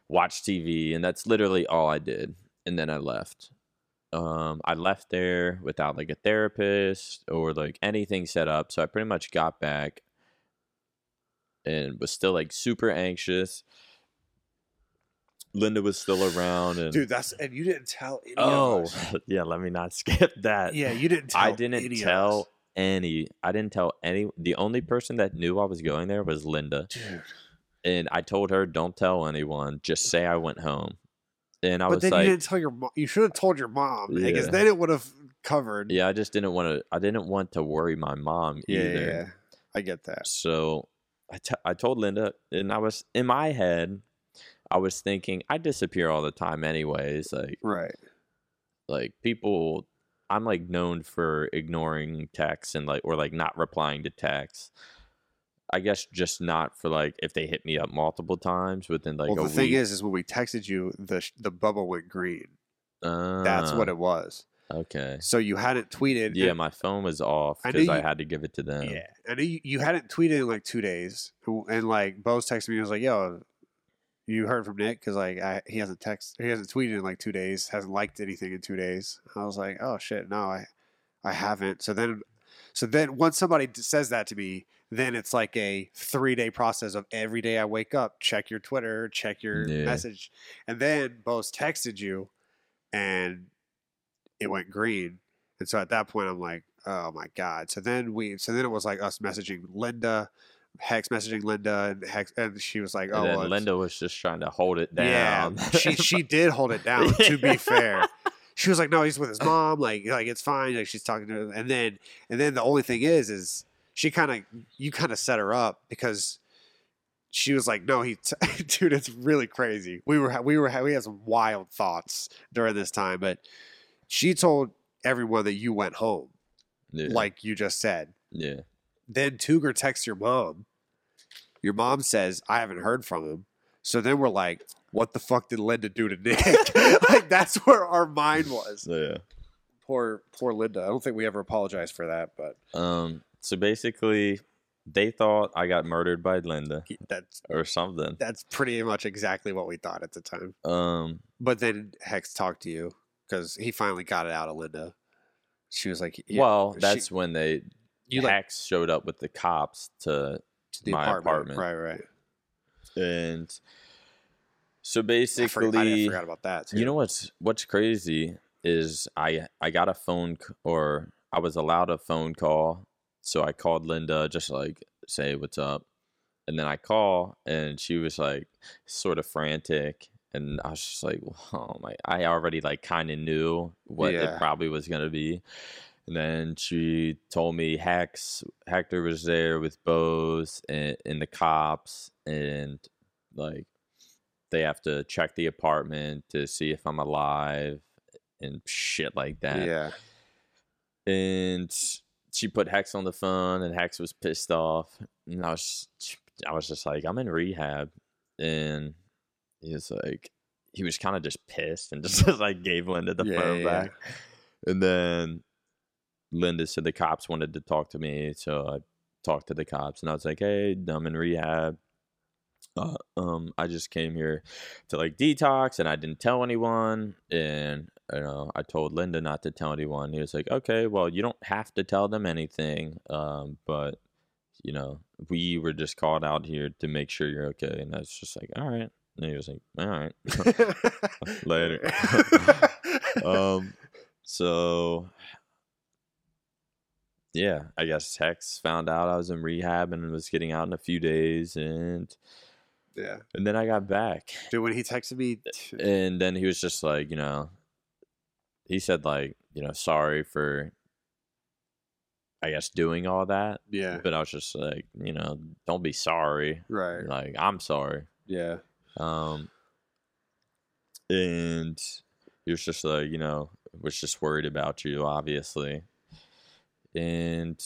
Watch TV, and that's literally all I did. And then I left. I left there without like a therapist or like anything set up. So I pretty much got back and was still like super anxious. Linda was still around, and dude, and you didn't tell any of us. Oh, yeah, let me not skip that. Yeah, you didn't tell I didn't tell any. The only person that knew I was going there was Linda. Dude. And I told her, don't tell anyone. Just say I went home. And I was like... But then you didn't tell your mom. You should have told your mom. Yeah. I guess then it would have covered. Yeah, I just didn't want to... I didn't want to worry my mom either. Yeah, I get that. So I told Linda, and I was... In my head, I was thinking, I disappear all the time anyways. Like, right. Like, people... I'm, like, known for ignoring texts and, like... Or, like, not replying to texts. I guess just not for like if they hit me up multiple times within like a week. Well, the thing is when we texted you, the bubble went green. That's what it was. Okay. So you hadn't tweeted. Yeah, my phone was off because I had to give it to them. Yeah, and you hadn't tweeted in like 2 days, and like Boze texted me and was like, "Yo, you heard from Nick? Because like he hasn't tweeted in like 2 days, hasn't liked anything in 2 days." I was like, "Oh shit, no, I haven't." So then once somebody says that to me. Then it's like a 3-day process of every day I wake up, check your Twitter, check your message. And then Boze texted you and it went green. And so at that point I'm like, oh my God. So then it was like us messaging Linda, Hecz messaging Linda, and Hecz, and she was like, oh, and then Linda was just trying to hold it down. Yeah, she did hold it down, to be fair. she was like, no, he's with his mom. Like it's fine. Like she's talking to him. And then the only thing is she you kind of set her up because she was like, no, dude, it's really crazy. We had some wild thoughts during this time, but she told everyone that you went home. Yeah. Like you just said. Yeah. Then Tuger texts your mom. Your mom says, I haven't heard from him. So then we're like, what the fuck did Linda do to Nick? Like, that's where our mind was. Yeah. Poor Linda. I don't think we ever apologized for that, but. So basically, they thought I got murdered by Linda or something. That's pretty much exactly what we thought at the time. But then Hecz talked to you because he finally got it out of Linda. She was like, yeah, well, that's when they. Hecz showed up with the cops to the my apartment. Right. And so basically, I forgot about that too. You know what's crazy is I got a phone or I was allowed a phone call. So I called Linda just like, say, what's up? And then I call and she was like sort of frantic. And I was just like, oh my, I already like kind of knew what it probably was going to be. And then she told me Hector was there with Boze and the cops, and like they have to check the apartment to see if I'm alive and shit like that. Yeah. And she put Hecz on the phone, and Hecz was pissed off, and I was just like, I'm in rehab, and he was kind of just pissed and just like gave Linda the phone back, and then. Linda said the cops wanted to talk to me, so I talked to the cops, and I was like, hey, I'm in rehab. I just came here to like detox, and I didn't tell anyone, and you know, I told Linda not to tell anyone. He was like, okay, well, you don't have to tell them anything, but you know, we were just called out here to make sure you're okay. And I was just like, all right. And he was like, all right. Later. So yeah, I guess Hecz found out I was in rehab and was getting out in a few days, and then I got back. Dude, when he texted me, and then he was just like, you know, he said like, you know, sorry for, I guess, doing all that. Yeah. But I was just like, you know, don't be sorry. Right. Like, I'm sorry. Yeah. And he was just like, you know, was just worried about you, obviously. And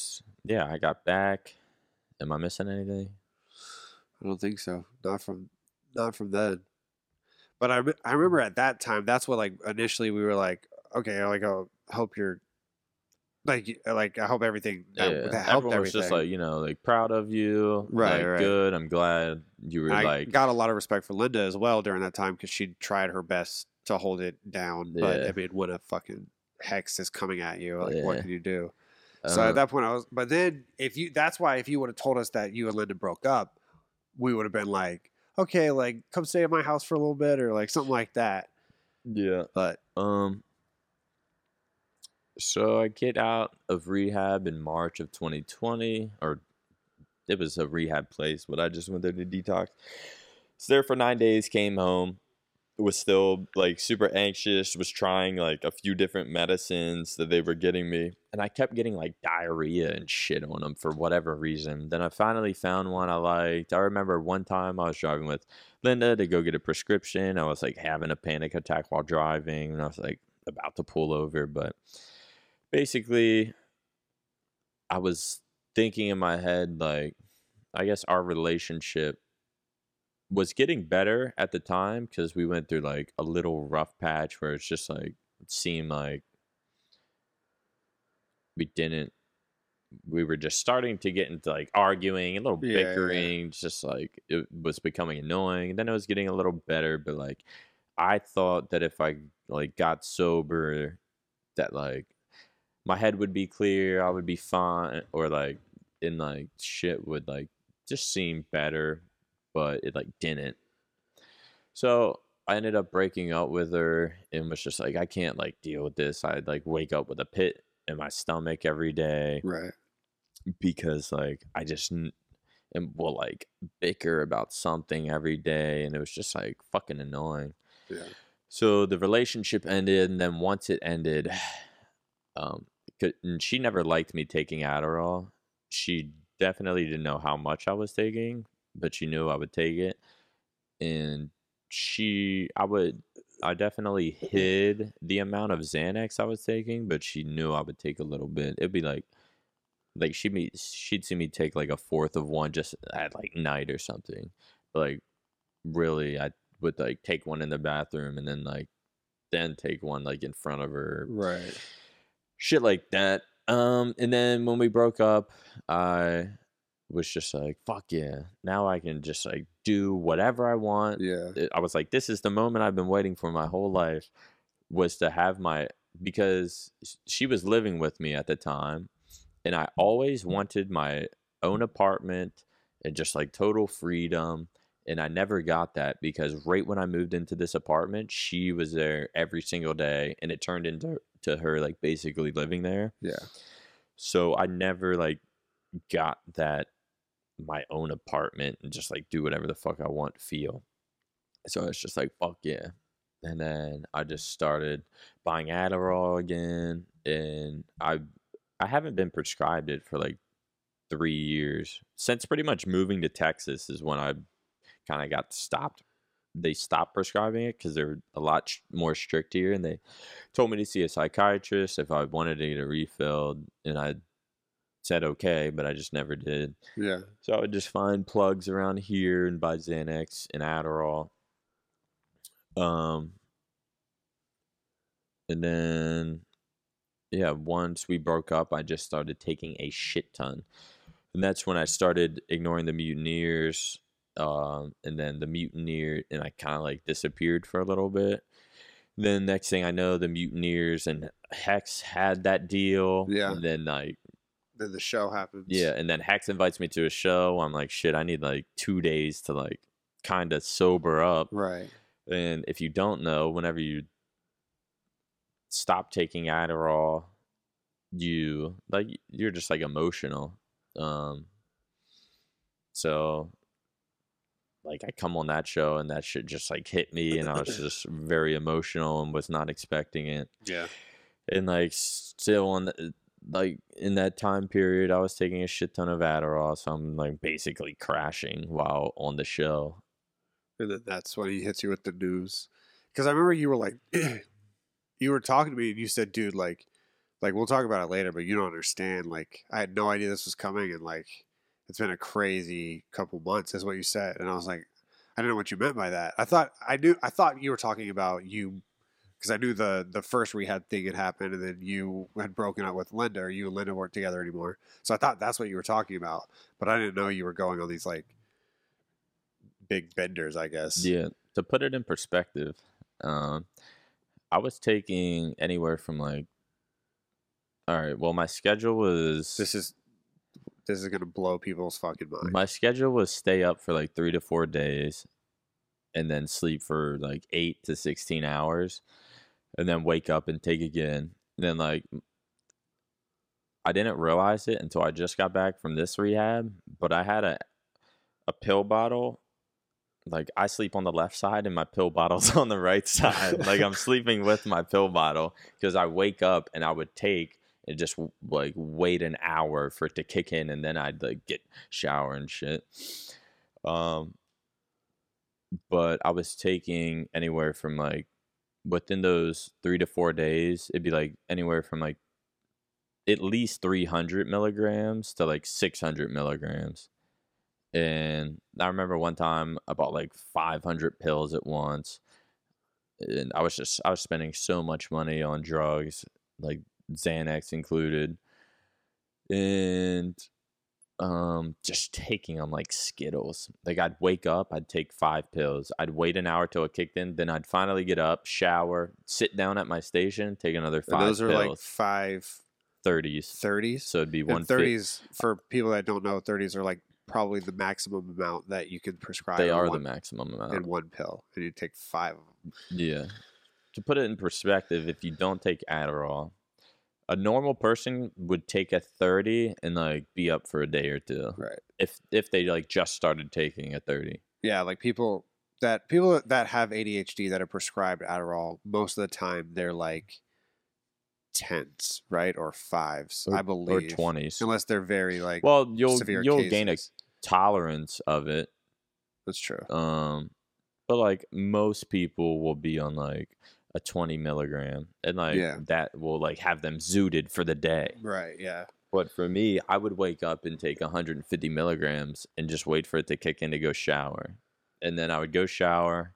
yeah, I got back. Am I missing anything? I don't think so. Not from then. But I remember at that time, that's what like initially we were like, okay, like I hope you're like I hope everything that helped. Everyone was just like, you know, like proud of you, right? Like, right. Good. I'm glad you were. I got a lot of respect for Linda as well during that time because she tried her best to hold it down. Yeah. But I mean, when a fucking Hecz is coming at you, like what can you do? So at that point but then that's why if you would have told us that you and Linda broke up, we would have been like, okay, like come stay at my house for a little bit or like something like that. Yeah. But, so I get out of rehab in March of 2020, or it was a rehab place, but I just went there to detox. Was there for 9 days, came home. Was still like super anxious, was trying like a few different medicines that they were getting me, and I kept getting like diarrhea and shit on them for whatever reason. Then I finally found one I liked. I remember one time I was driving with Linda to go get a prescription. I was like having a panic attack while driving, and I was like about to pull over, but basically I was thinking in my head like, I guess our relationship was getting better at the time because we went through like a little rough patch where it's just like it seemed like we were just starting to get into like arguing, a little bickering, just like it was becoming annoying. And then it was getting a little better, but like I thought that if I like got sober, that like my head would be clear, I would be fine, or like in like shit would like just seem better. But it like didn't. So I ended up breaking up with her and was just like, I can't like deal with this. I'd like wake up with a pit in my stomach every day. Right. Because like I just and will like bicker about something every day. And it was just like fucking annoying. Yeah. So the relationship ended, and then once it ended, and she never liked me taking Adderall. She definitely didn't know how much I was taking, but she knew I would take it. And I definitely hid the amount of Xanax I was taking, but she knew I would take a little bit. It'd be like she'd see me take like a fourth of one just at like night or something. But like really, I would like take one in the bathroom and then take one like in front of her. Right. Shit like that. And then when we broke up, I was just like, fuck yeah, now I can just like do whatever I want. Yeah. I was like, this is the moment I've been waiting for my whole life, was to have my, because she was living with me at the time, and I always wanted my own apartment and just like total freedom. And I never got that, because right when I moved into this apartment, she was there every single day, and it turned into her like basically living there. Yeah. So I never like got that my own apartment and just like do whatever the fuck I want feel. So it's just like, fuck yeah. And then I just started buying Adderall again, and I haven't been prescribed it for like 3 years. Since pretty much moving to Texas is when I kind of got stopped. They stopped prescribing it because they're a lot more strict here, and they told me to see a psychiatrist if I wanted to get a refill, and I said okay, but I just never did. Yeah. So I would just find plugs around here and buy Xanax and Adderall. And then yeah, once we broke up, I just started taking a shit ton, and that's when I started ignoring the Mutineers. And then the Mutineer, and I kind of like disappeared for a little bit. Then next thing I know, the Mutineers and Hecz had that deal. Yeah. And then like then the show happens. Yeah. And then Hecz invites me to a show. I'm like, shit, I need like 2 days to like kind of sober up. Right. And if you don't know, whenever you stop taking Adderall, you're just like emotional. So like I come on that show, and that shit just like hit me, and I was just very emotional and was not expecting it. Yeah. And like still on in that time period, I was taking a shit ton of Adderall, so I'm like basically crashing while on the show. And then that's when he hits you with the news. Because I remember you were like, you were talking to me and you said, dude, like we'll talk about it later, but you don't understand. Like I had no idea this was coming, and like it's been a crazy couple months, is what you said. And I was like, I don't know what you meant by that. I thought you were talking about you, because I knew the first rehab thing had happened, and then you had broken up with Linda, or you and Linda weren't together anymore. So I thought that's what you were talking about, but I didn't know you were going on these like big benders, I guess. Yeah. To put it in perspective, I was taking anywhere from like, all right, well, my schedule was, this is going to blow people's fucking mind. My schedule was stay up for like 3 to 4 days and then sleep for like 8 to 16 hours and then wake up and take again. And then like I didn't realize it until I just got back from this rehab, but I had a pill bottle. Like I sleep on the left side and my pill bottle's on the right side. Like I'm sleeping with my pill bottle, because I wake up and I would take and just like wait an hour for it to kick in, and then I'd like get shower and shit. But I was taking anywhere from like within those 3 to 4 days, it'd be like anywhere from like at least 300 milligrams to like 600 milligrams. And I remember one time I bought like 500 pills at once, and I was spending so much money on drugs, like Xanax included, and just taking them like Skittles. Like I'd wake up, I'd take 5 pills, I'd wait an hour till it kicked in, then I'd finally get up, shower, sit down at my station, take another 5 pills. Those are pills. Like 5 30s. So it'd be 130s. For people that don't know, 30s are like probably the maximum amount that you can prescribe. They are the maximum amount in one pill, and you take 5 of them. Yeah. To put it in perspective, if you don't take Adderall, a normal person would take a 30 and like be up for a day or two. Right. If they like just started taking a 30. Yeah, like people that people that have ADHD that are prescribed Adderall, most of the time they're like 10s, right? Or 5s, I believe. Or 20s. Unless they're very like severe cases. Gain a tolerance of it. That's true. But like most people will be on like a 20 milligram and like that will like have them zooted for the day. Right, yeah. But for me, I would wake up and take 150 milligrams and just wait for it to kick in to go shower. And then I would go shower.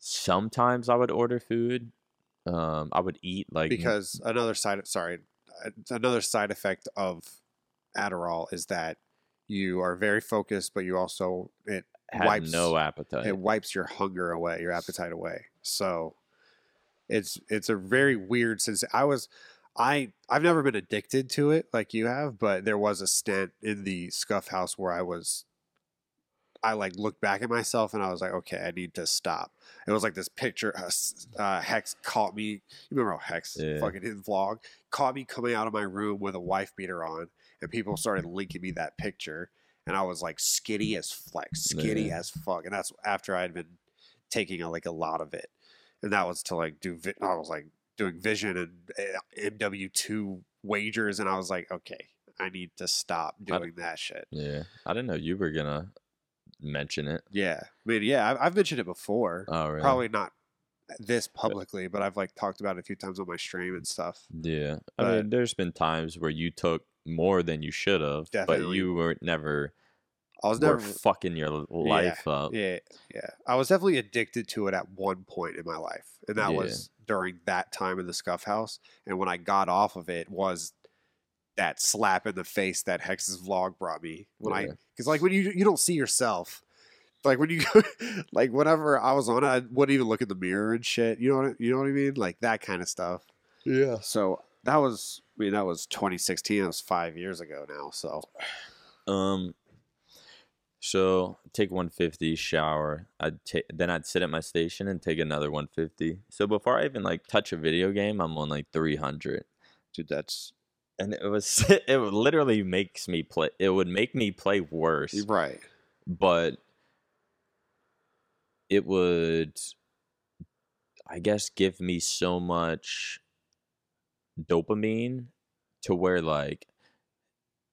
Sometimes I would order food. I would eat like... Because another side effect of Adderall is that you are very focused, but you also... It wipes no appetite. It wipes your hunger away, your appetite away. So it's a very weird... Since I've never been addicted to it like you have, but there was a stint in the scuff house where I like looked back at myself and I was like, okay, I need to stop. It was like this picture. Hecz caught me. You remember how Hecz fucking hit vlog? Caught me coming out of my room with a wife beater on, and people started linking me that picture, and I was like skinny as fuck, and that's after I had been taking a lot of it, and that was to like doing vision and MW2 wagers, and I was like, okay, I need to stop doing that shit. Yeah, I didn't know you were gonna mention it. Yeah, I mean, yeah, I've mentioned it before. Oh, really? Probably not this publicly, but I've like talked about it a few times on my stream and stuff. Yeah, but I mean, there's been times where you took more than you should have, but you were never. I was never fucking your life up. Yeah, yeah. I was definitely addicted to it at one point in my life, and that was during that time in the scuff house. And when I got off of it, was that slap in the face that Hex's vlog brought me. Because like when you don't see yourself, like when you like whenever I was on it, I wouldn't even look in the mirror and shit. You know what I mean? Like that kind of stuff. Yeah. So that was 2016. That was 5 years ago now. So. So take 150, shower. Then I'd sit at my station and take another 150. So before I even like touch a video game, I'm on like 300. Dude, and it literally makes me play. It would make me play worse, right? But it would, I guess, give me so much dopamine to where like.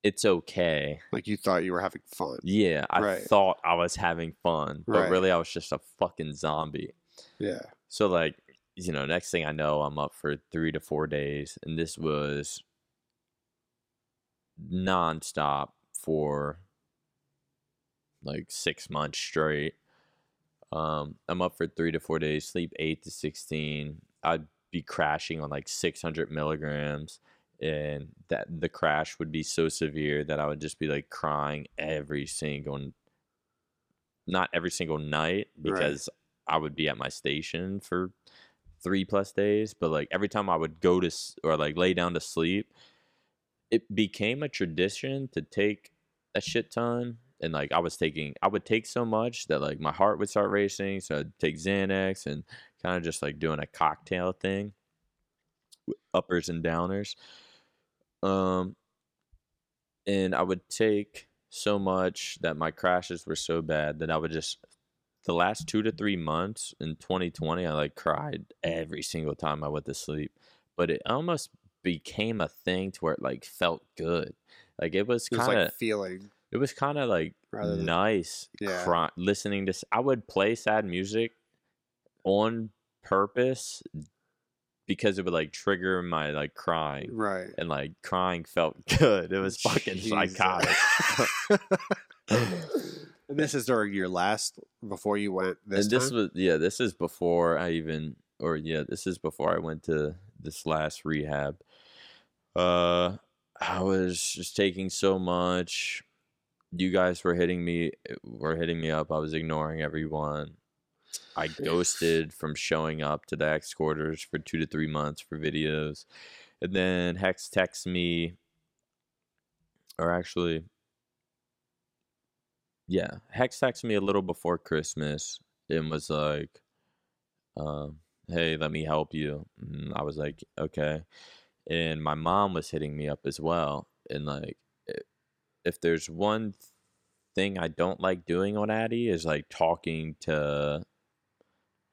It's okay. Like you thought you were having fun. Yeah, I thought I was having fun, but really I was just a fucking zombie. Yeah. So like, you know, next thing I know, I'm up for 3 to 4 days, and this was nonstop for like 6 months straight. I'm up for 3 to 4 days, sleep 8 to 16. I'd be crashing on like 600 milligrams. And that the crash would be so severe that I would just be like crying not every single night because I would be at my station for 3+ days. But like every time I would go to or like lay down to sleep, it became a tradition to take a shit ton. And like I would take so much that like my heart would start racing. So I'd take Xanax and kind of just like doing a cocktail thing, uppers and downers. And I would take so much that my crashes were so bad that I would just, the last 2 to 3 months in 2020, I like cried every single time I went to sleep. But it almost became a thing to where it like felt good. Like it was kind of like nice listening to. I would play sad music on purpose because it would like trigger my like crying. Right. And like crying felt good. It was fucking psychotic. This is during your before you went this and this time? This is before I went to this last rehab. I was just taking so much. You guys were hitting me up. I was ignoring everyone. I ghosted from showing up to the X quarters for 2 to 3 months for videos. And then Hecz texts me, Hecz texts me a little before Christmas and was like, hey, let me help you. And I was like, okay. And my mom was hitting me up as well. And like, if there's one thing I don't like doing on Addy is like talking to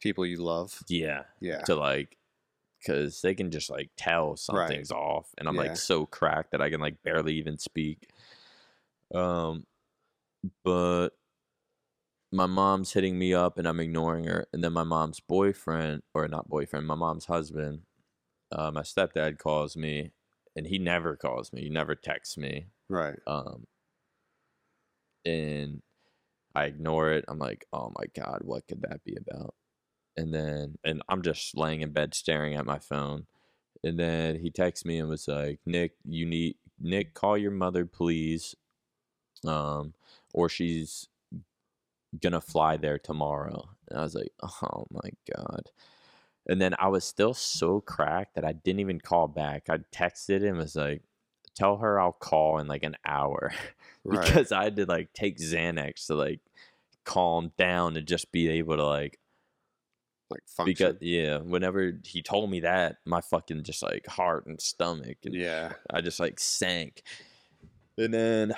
people you love. Yeah. Yeah. To like, because they can just like tell something's right. off, and I'm like so cracked that I can like barely even speak. But my mom's hitting me up and I'm ignoring her, and then my mom's boyfriend, or not boyfriend, my mom's husband, my stepdad calls me, and he never calls me. He never texts me. Right. And I ignore it. I'm like, oh my God, what could that be about? And I'm just laying in bed staring at my phone. And then he texts me and was like, Nick, call your mother, please. Or she's gonna fly there tomorrow. And I was like, oh my God. And then I was still so cracked that I didn't even call back. I texted and was like, tell her I'll call in like an hour. Because I had to like take Xanax to like calm down and just be able to like function. Because whenever he told me that, my fucking just like heart and stomach, and I just like sank. And then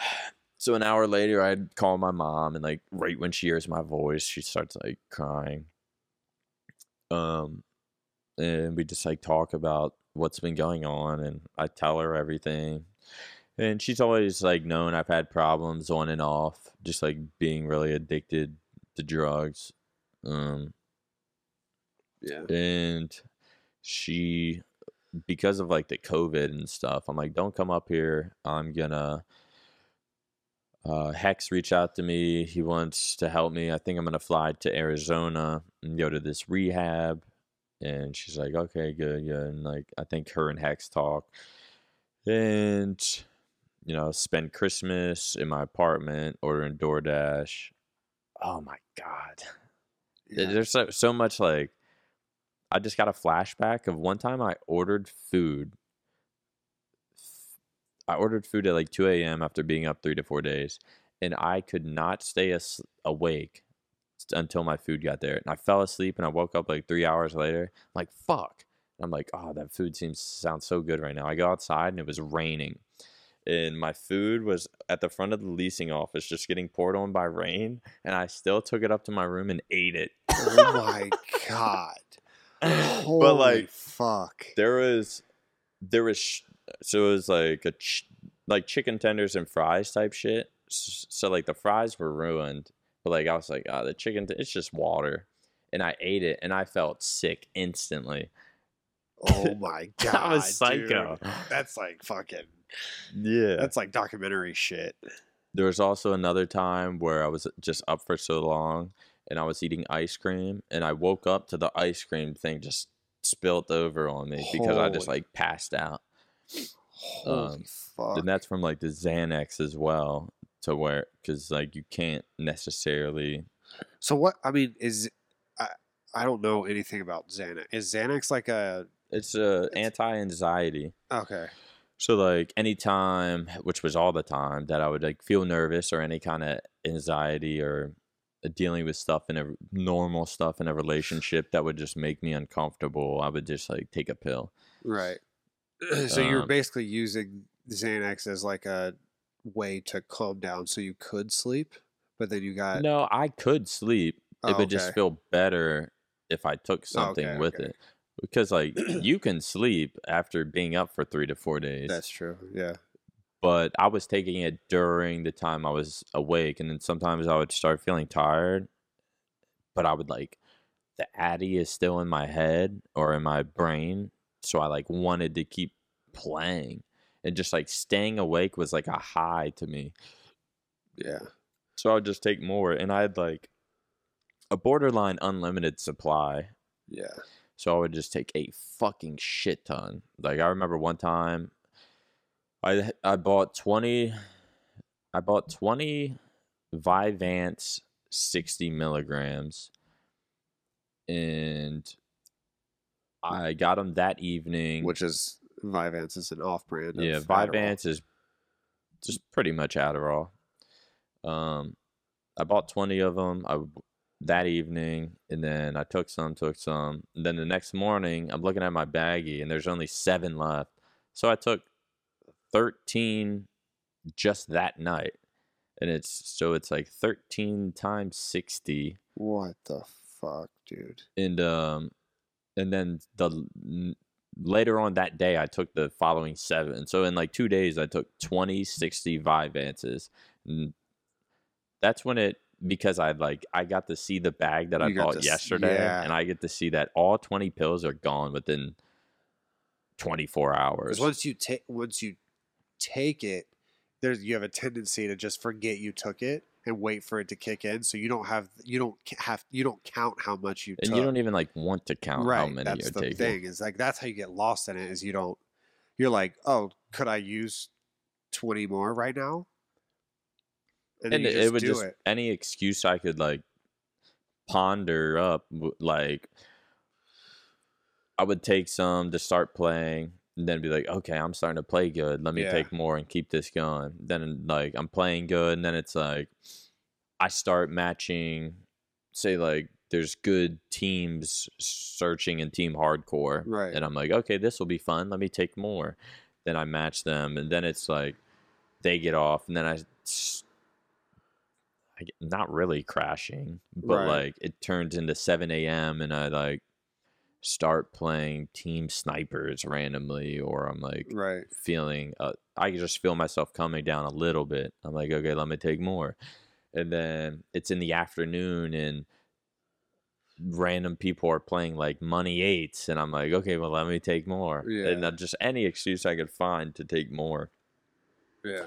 so an hour later, I'd call my mom, and like right when she hears my voice, she starts like crying. And we just like talk about what's been going on, and I tell her everything. And she's always like known I've had problems on and off, just like being really addicted to drugs. And she, because of like the COVID and stuff, I'm like, don't come up here. I'm gonna Hecz reached out to me. He wants to help me. I think I'm gonna fly to Arizona and go to this rehab. And she's like, okay, good, yeah. And like, I think her and Hecz talk, and you know, spend Christmas in my apartment ordering DoorDash. Oh my God, there's so much like. I just got a flashback of one time I ordered food. I ordered food at like 2 a.m. after being up 3 to 4 days, and I could not stay awake until my food got there. And I fell asleep, and I woke up like 3 hours later. I'm like, fuck. And I'm like, oh, that food sounds so good right now. I go outside, and it was raining. And my food was at the front of the leasing office just getting poured on by rain, and I still took it up to my room and ate it. Oh, my God. Holy but like fuck, there was so it was like a like chicken tenders and fries type shit, so like the fries were ruined, but like I was like, oh, the chicken it's just water, and I ate it and I felt sick instantly. Oh my God. I was psycho, dude. That's like fucking that's like documentary shit. There was also another time where I was just up for so long, and I was eating ice cream, and I woke up to the ice cream thing just spilt over on me because I just like passed out. Holy fuck. And that's from like the Xanax as well, to where, because like you can't necessarily. So what, I mean, is, I don't know anything about Xanax. Is Xanax like a. It's anti-anxiety. Okay. So like any time, which was all the time, that I would like feel nervous or any kind of anxiety or dealing with stuff in a normal stuff in a relationship that would just make me uncomfortable, I would just like take a pill. Right. So you're basically using Xanax as like a way to calm down so you could sleep, but then you got. No, I could sleep. It would just feel better if I took something with it, because like you can sleep after being up for 3 to 4 days. That's true. Yeah. But I was taking it during the time I was awake, and then sometimes I would start feeling tired, but I would like, the Addy is still in my head or in my brain, so I like wanted to keep playing, and just like staying awake was like a high to me. Yeah. So I would just take more, and I had like a borderline unlimited supply. Yeah. So I would just take a fucking shit ton. Like I remember one time, I bought 20 Vyvanse 60 milligrams, and I got them that evening. Which is, Vyvanse is an off-brand. Yeah, Vyvanse is just pretty much Adderall. I bought 20 of them that evening, and then I took some. And then the next morning, I'm looking at my baggie, and there's only 7 left. So I took 13 just that night, and it's like 13 times 60. What the fuck, dude. And then the later on that day, I took the following 7. So in like 2 days, I took 20, 60 Vyvanses. And that's when it, because I got to see the bag that I bought yesterday, and I get to see that all 20 pills are gone within 24 hours. Once you take it, you have a tendency to just forget you took it and wait for it to kick in, so you don't count how much you took. And you don't even like want to count how many you're taking. That's the thing. Is like that's how you get lost in it. Is you don't. You're like, oh, could I use 20 more right now? And then it would just any excuse I could like ponder up. Like I would take some to start playing, and then be like, okay, I'm starting to play good. Let me take more and keep this going. Then like I'm playing good, and then it's like I start matching. Say like there's good teams searching in Team Hardcore, right? And I'm like, okay, this will be fun. Let me take more. Then I match them, and then it's like they get off, and then I get, not really crashing, but like it turns into 7 a.m. and I like start playing Team Snipers randomly, or I'm like feeling, I just feel myself coming down a little bit. I'm like, okay, let me take more. And then it's in the afternoon and random people are playing like Money 8s, and I'm like, okay, well, let me take more. Yeah. And just any excuse I could find to take more. Yeah.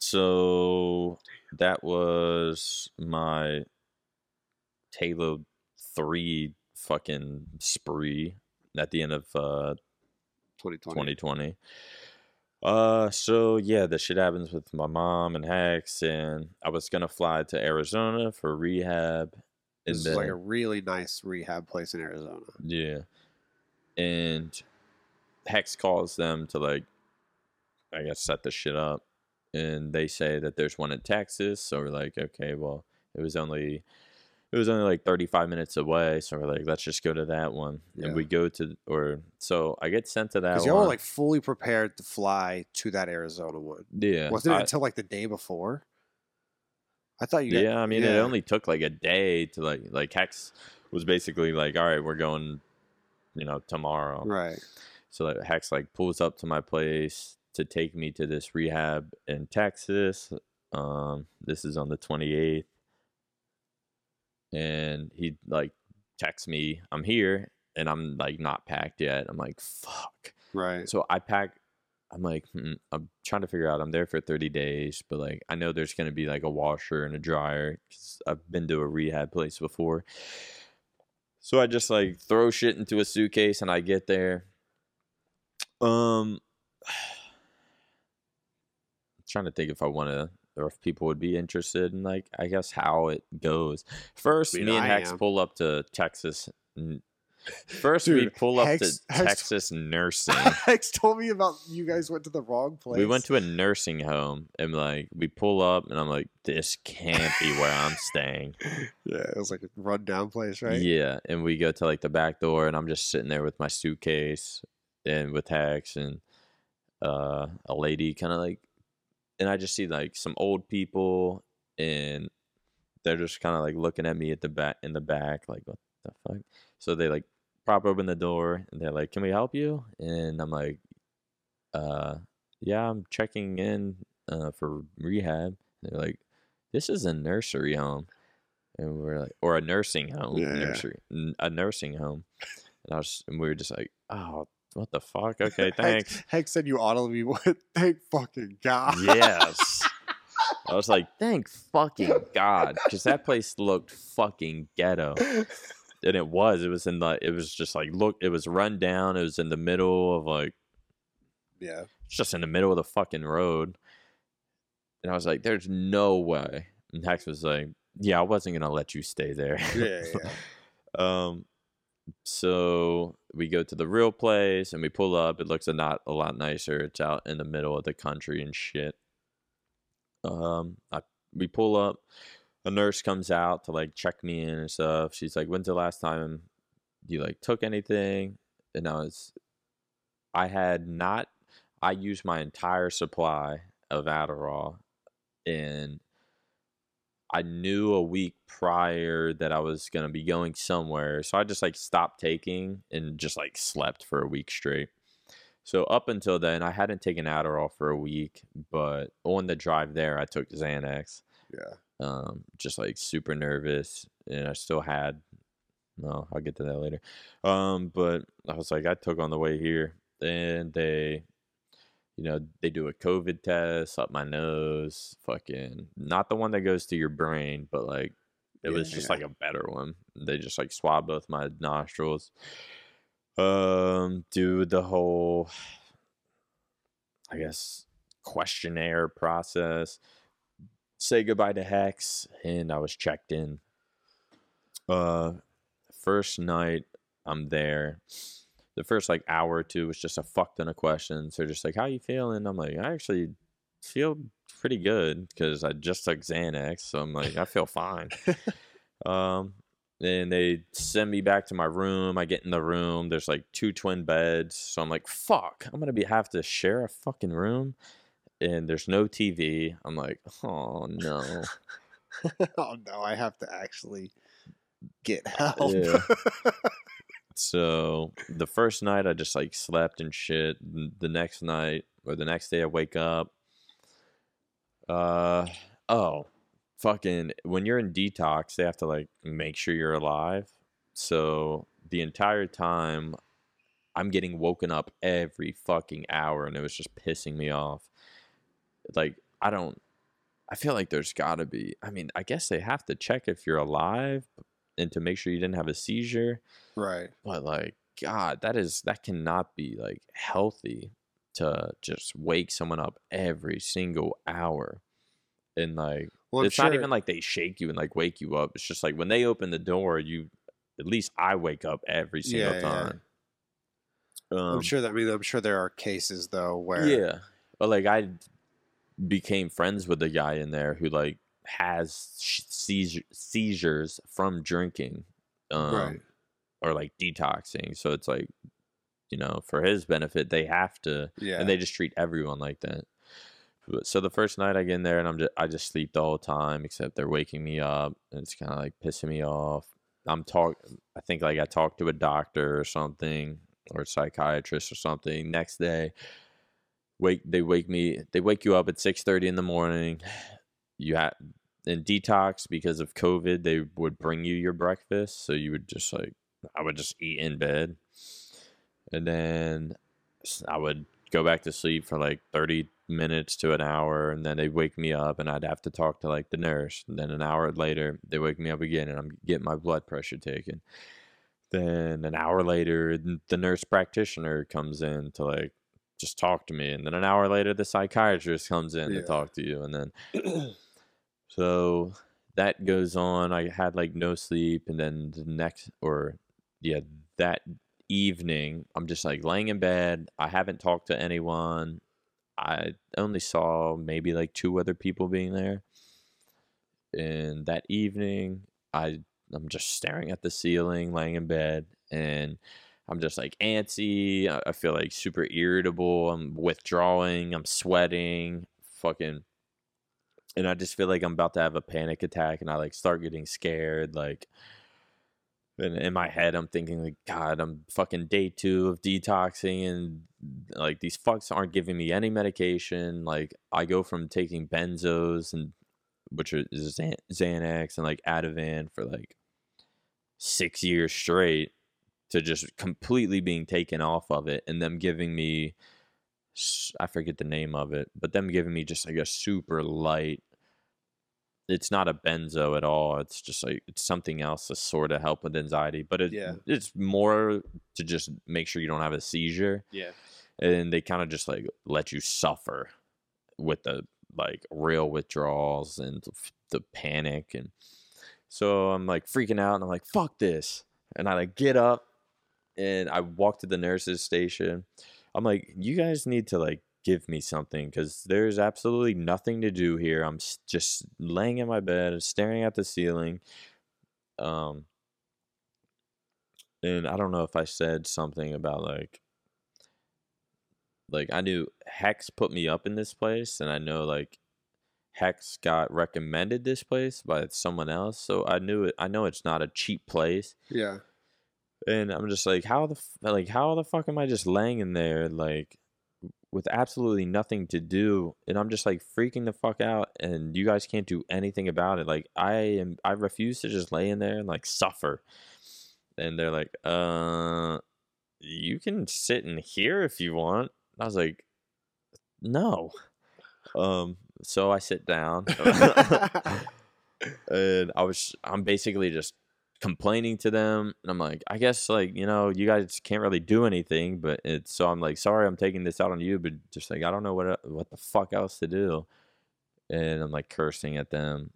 So that was my Halo 3 fucking spree at the end of 2020. So yeah, that shit happens with my mom and Hecz, and I was gonna fly to Arizona for rehab. This is like a really nice rehab place in Arizona. Yeah, and Hecz calls them to like, I guess, set the shit up, and they say that there's one in Texas. So we're like, okay, well, it was only like 35 minutes away, so we're like, let's just go to that one. Yeah. And we go to, or so I get sent to that one. Because y'all were like fully prepared to fly to that Arizona one. Yeah. Wasn't it until like the day before? I thought you. Yeah, I mean, it only took like a day to like Hecz was basically like, all right, we're going, tomorrow. Right. So like Hecz like pulls up to my place to take me to this rehab in Texas. This is on the 28th. And he like texts me, I'm here, and I'm like not packed yet. I'm like, fuck. Right. So I pack. I'm like, I'm trying to figure out. I'm there for 30 days, but like I know there's gonna be like a washer and a dryer because I've been to a rehab place before. So I just like throw shit into a suitcase and I get there. I'm trying to think if I want to. Or if people would be interested in, like, I guess how it goes. First, me and Hecz pull up to Texas. First, dude, we pull up to Texas nursing. Hecz told me about you guys went to the wrong place. We went to a nursing home, and, like, we pull up, and I'm like, this can't be where I'm staying. Yeah, it was like a rundown place, right? Yeah, and we go to, like, the back door, and I'm just sitting there with my suitcase and with Hecz, and a lady kind of, like, and I just see like some old people, and they're just kind of like looking at me at the back, in the back, like what the fuck. So they like prop open the door, and they're like, "Can we help you?" And I'm like, "Yeah, I'm checking in for rehab." And they're like, "This is a nursery home," and we're like, "Or a nursing home, yeah. A nursing home." And we were just like, "Oh." What the fuck? Okay, thanks. Hecz said you audible me. What? Thank fucking God. Yes. I was like, thank fucking God, because that place looked fucking ghetto, and it was. It was in the. It was just like look. It was run down. It was in the middle of like. Yeah. Just in the middle of the fucking road, and I was like, "There's no way." And Hecz was like, "Yeah, I wasn't gonna let you stay there." Yeah. Yeah. So we go to the real place, and we pull up. It looks a lot nicer. It's out in the middle of the country and shit. We pull up. A nurse comes out to like check me in and stuff. She's like, "When's the last time you like took anything?" And I used my entire supply of Adderall, and I knew a week prior that I was going to be going somewhere. So I just like stopped taking and just like slept for a week straight. So up until then, I hadn't taken Adderall for a week, but on the drive there, I took Xanax. Yeah. Just like super nervous, and I still had, no, I'll get to that later. But I was like, I took on the way here, and they, you know, they do a COVID test up my nose, fucking not the one that goes to your brain, but like it was just like a better one. They just like swabbed both my nostrils. Do the whole, I guess, questionnaire process, say goodbye to Hecz, and I was checked in. First night I'm there, the first like hour or two was just a fuck ton of questions. They're just like, how you feeling? I'm like, I actually feel pretty good because I just took Xanax, so I'm like, I feel fine. Then they send me back to my room. I get in the room. There's like two twin beds. So I'm like, fuck, I'm going to have to share a fucking room. And there's no TV. I'm like, oh, no. Oh, no, I have to actually get help. Yeah. So the first night I just like slept and shit. The next night or the next day I wake up. Fucking when you're in detox, they have to like make sure you're alive. So the entire time I'm getting woken up every fucking hour, and it was just pissing me off. Like, I feel like there's gotta be, I mean, I guess they have to check if you're alive and to make sure you didn't have a seizure, right? But like, God, that cannot be like healthy to just wake someone up every single hour. And like, well, it's not even like they shake you and like wake you up. It's just like when they open the door, at least I wake up every single time. Yeah. I'm sure there are cases though where but like I became friends with a guy in there who like has seizures from drinking, right, or like detoxing. So it's like, you know, for his benefit, they have to, and they just treat everyone like that. So the first night I get in there, and I just sleep the whole time, except they're waking me up, and it's kind of like pissing me off. I think like I talked to a doctor or something, or a psychiatrist or something. Next day, they wake you up at 6:30 in the morning. You had in detox because of COVID, they would bring you your breakfast, so you would just like, I would just eat in bed, and then I would go back to sleep for like 30 minutes to an hour, and then they'd wake me up, and I'd have to talk to like the nurse, and then an hour later they wake me up again, and I'm getting my blood pressure taken. Then an hour later the nurse practitioner comes in to like just talk to me, and then an hour later the psychiatrist comes in to talk to you, and then so that goes on. I had like no sleep, and then that evening I'm just like laying in bed. I haven't talked to anyone. I only saw maybe like two other people being there. And that evening, I'm just staring at the ceiling, laying in bed, and I'm just like antsy. I feel like super irritable. I'm withdrawing. I'm sweating. Fucking. And I just feel like I'm about to have a panic attack, and I like start getting scared. Like, and in my head, I'm thinking like, God, I'm fucking day two of detoxing, and like these fucks aren't giving me any medication. Like I go from taking benzos, and which is Xanax, and like Ativan for like 6 years straight, to just completely being taken off of it, and them giving me, I forget the name of it, but them giving me just like a super light. It's not a benzo at all. It's just like, it's something else to sort of help with anxiety, but it's more to just make sure you don't have a seizure. Yeah. And they kind of just like let you suffer with the like real withdrawals and the panic. And so I'm like freaking out, and I'm like, fuck this. And I like get up, and I walk to the nurse's station. I'm like, you guys need to like give me something, because there's absolutely nothing to do here. I'm just laying in my bed, staring at the ceiling. And I don't know if I said something about like I knew Hecz put me up in this place, and I know like Hecz got recommended this place by someone else, so I knew it. I know it's not a cheap place. Yeah. And I'm just like, how the fuck am I just laying in there like with absolutely nothing to do, and I'm just like freaking the fuck out, and you guys can't do anything about it. Like I refuse to just lay in there and like suffer. And they're like, you can sit in here if you want. I was like, no. So I sit down and I'm basically just complaining to them. And I'm like, I guess like, you know, you guys can't really do anything, but it's, so I'm like, sorry, I'm taking this out on you, but just like, I don't know what the fuck else to do. And I'm like cursing at them,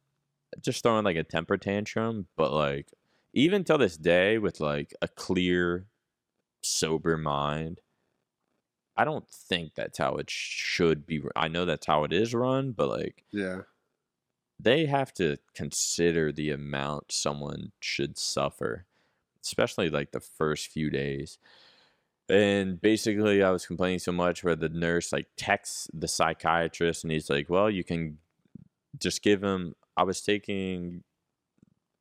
just throwing like a temper tantrum. But like, even till this day with like a clear, sober mind, I don't think that's how it should be. I know that's how it is run, but like, yeah, they have to consider the amount someone should suffer, especially like the first few days. And basically I was complaining so much where the nurse like texts the psychiatrist and he's like, well, you can just give him, I was taking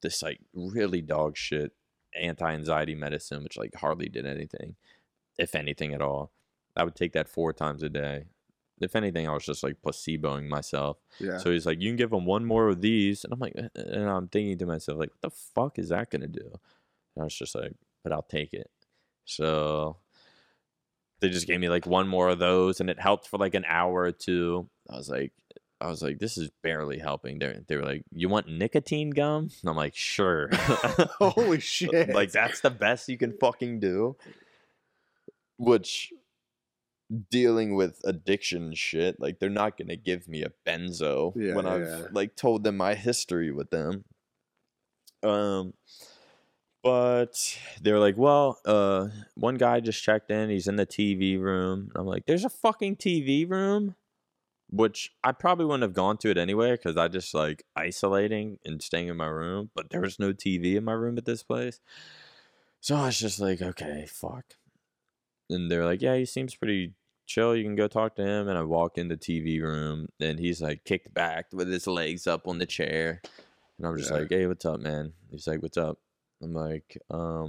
this like really dog shit anti-anxiety medicine, which like hardly did anything, if anything at all. I would take that 4 times a day. If anything, I was just like placeboing myself. Yeah. So he's like, you can give him 1 more of these. And I'm like, and I'm thinking to myself, like, what the fuck is that going to do? And I was just like, but I'll take it. So they just gave me like 1 more of those and it helped for like an hour or two. I was like, this is barely helping. They were like, you want nicotine gum? And I'm like, sure. Holy shit. Like, that's the best you can fucking do. Which, dealing with addiction shit, like they're not gonna give me a benzo when I've like told them my history with them. But they're like, well, one guy just checked in, he's in the TV room. I'm like, there's a fucking TV room, which I probably wouldn't have gone to it anyway because I just like isolating and staying in my room. But there was no TV in my room at this place, so I was just like, okay, fuck. And they're like, yeah, he seems pretty chill. You can go talk to him. And I walk in the TV room, and he's like kicked back with his legs up on the chair. And I'm just like, hey, what's up, man? He's like, what's up? I'm like, I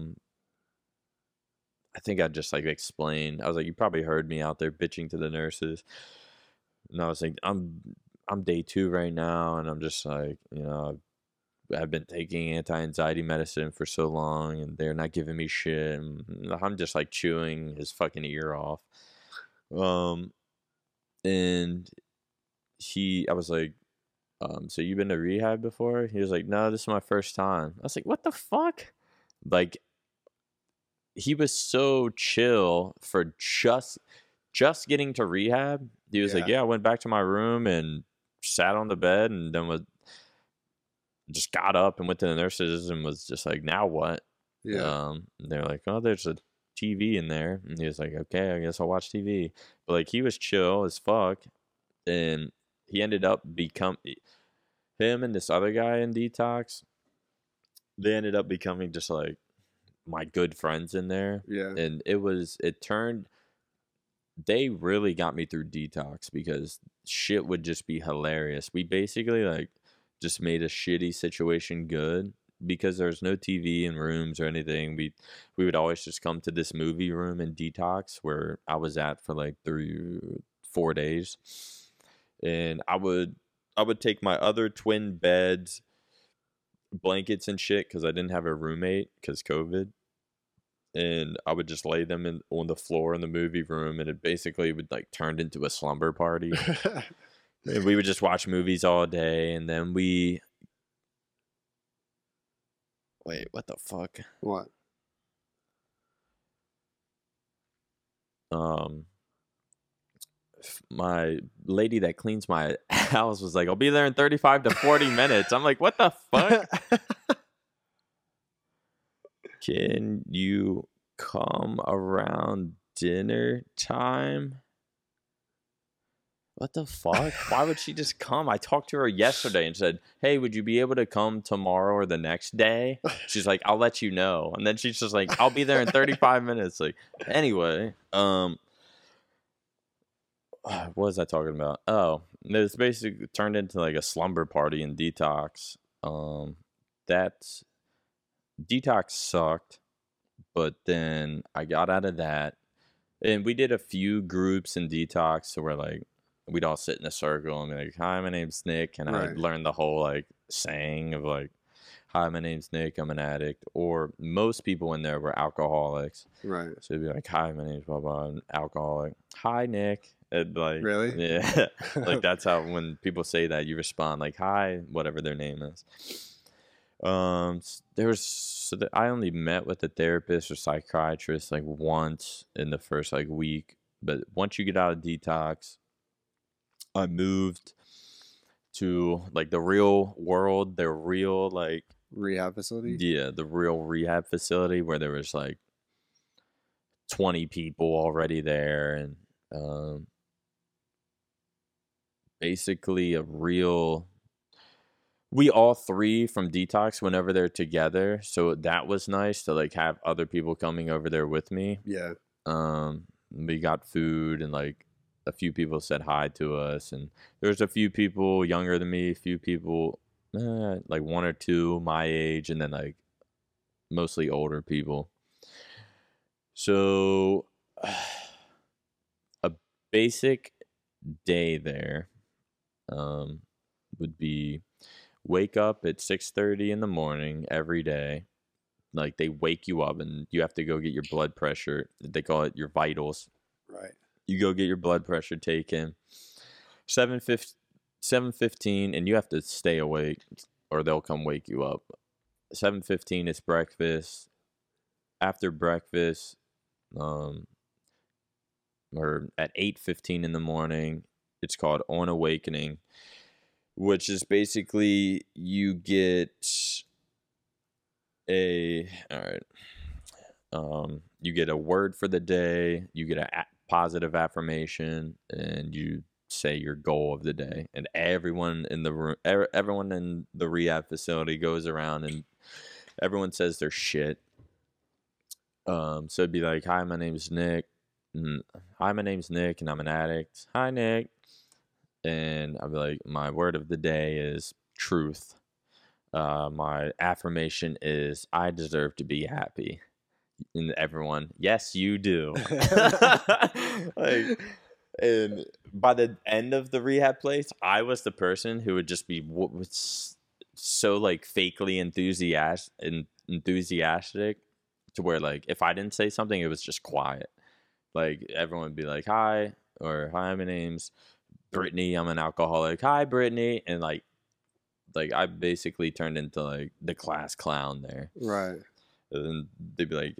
think I just like explained. I was like, you probably heard me out there bitching to the nurses. And I was like, I'm day 2 right now, and I'm just like, you know, I've been taking anti-anxiety medicine for so long and they're not giving me shit. And I'm just like chewing his fucking ear off. And I was like, so you've been to rehab before? He was like, no, this is my first time. I was like, what the fuck? Like, he was so chill for just getting to rehab. He was like, yeah, I went back to my room and sat on the bed and then was just got up and went to the nurses and was just like, now what? Yeah. They're like, oh, there's a TV in there. And he was like, okay, I guess I'll watch TV. But like, he was chill as fuck. And he ended up him and this other guy in detox, they ended up becoming just like my good friends in there. Yeah. And they really got me through detox because shit would just be hilarious. We basically like just made a shitty situation good because there's no TV in rooms or anything. We would always just come to this movie room in detox where I was at for like 3-4 days. And I would take my other twin beds, blankets and shit, cause I didn't have a roommate cause COVID. And I would just lay them on the floor in the movie room. And it basically would like turned into a slumber party. And we would just watch movies all day, and then we... Wait, what the fuck? What? My lady that cleans my house was like, I'll be there in 35 to 40 minutes. I'm like, what the fuck? Can you come around dinner time? What the fuck? Why would she just come? I talked to her yesterday and said, hey, would you be able to come tomorrow or the next day? She's like, I'll let you know. And then she's just like, I'll be there in 35 minutes. Like, anyway, what was I talking about? Oh, It's basically turned into like a slumber party in Detox. That's Detox sucked, but then I got out of that, and we did a few groups in Detox. So we're like, we'd all sit in a circle and be like, "Hi, my name's Nick," and right. I learned the whole like saying of like, "Hi, my name's Nick. I'm an addict." Or most people in there were alcoholics, right? So it'd be like, "Hi, my name's blah blah, an alcoholic. Hi, Nick." It, like, really? Yeah. Like that's how when people say that, you respond like, "Hi," whatever their name is. I only met with a therapist or psychiatrist like once in the first like week, but once you get out of Detox, I moved to like the real world, their real like rehab facility. Yeah, the real rehab facility where there was like 20 people already there, and basically a real. We all three from Detox went over there together, so that was nice to like have other people coming over there with me. Yeah. We got food and like a few people said hi to us, and there's a few people younger than me, a few people like one or two my age, and then like mostly older people. So a basic day there would be wake up at 6:30 in the morning every day. Like they wake you up and you have to go get your blood pressure. They call it your vitals. Right. You go get your blood pressure taken. 7:15, and you have to stay awake or they'll come wake you up. 7:15 is breakfast. After breakfast, or at 8:15 in the morning, it's called On Awakening, which is basically you get you get a word for the day, you get a positive affirmation, and you say your goal of the day. And everyone in the room, everyone in the rehab facility goes around and everyone says their shit. So it'd be like, "Hi, my name's Nick." "Hi, my name's Nick, and I'm an addict." "Hi, Nick." And I'll be like, "My word of the day is truth. My affirmation is I deserve to be happy." And everyone, "Yes, you do." Like, and by the end of the rehab place, I was the person who would just be so like fakely enthusiastic to where like if I didn't say something, it was just quiet. Like everyone would be like, "Hi," or "Hi, my name's Brittany, I'm an alcoholic. Hi, Brittany." And like I basically turned into like the class clown there. Right. And then they'd be like,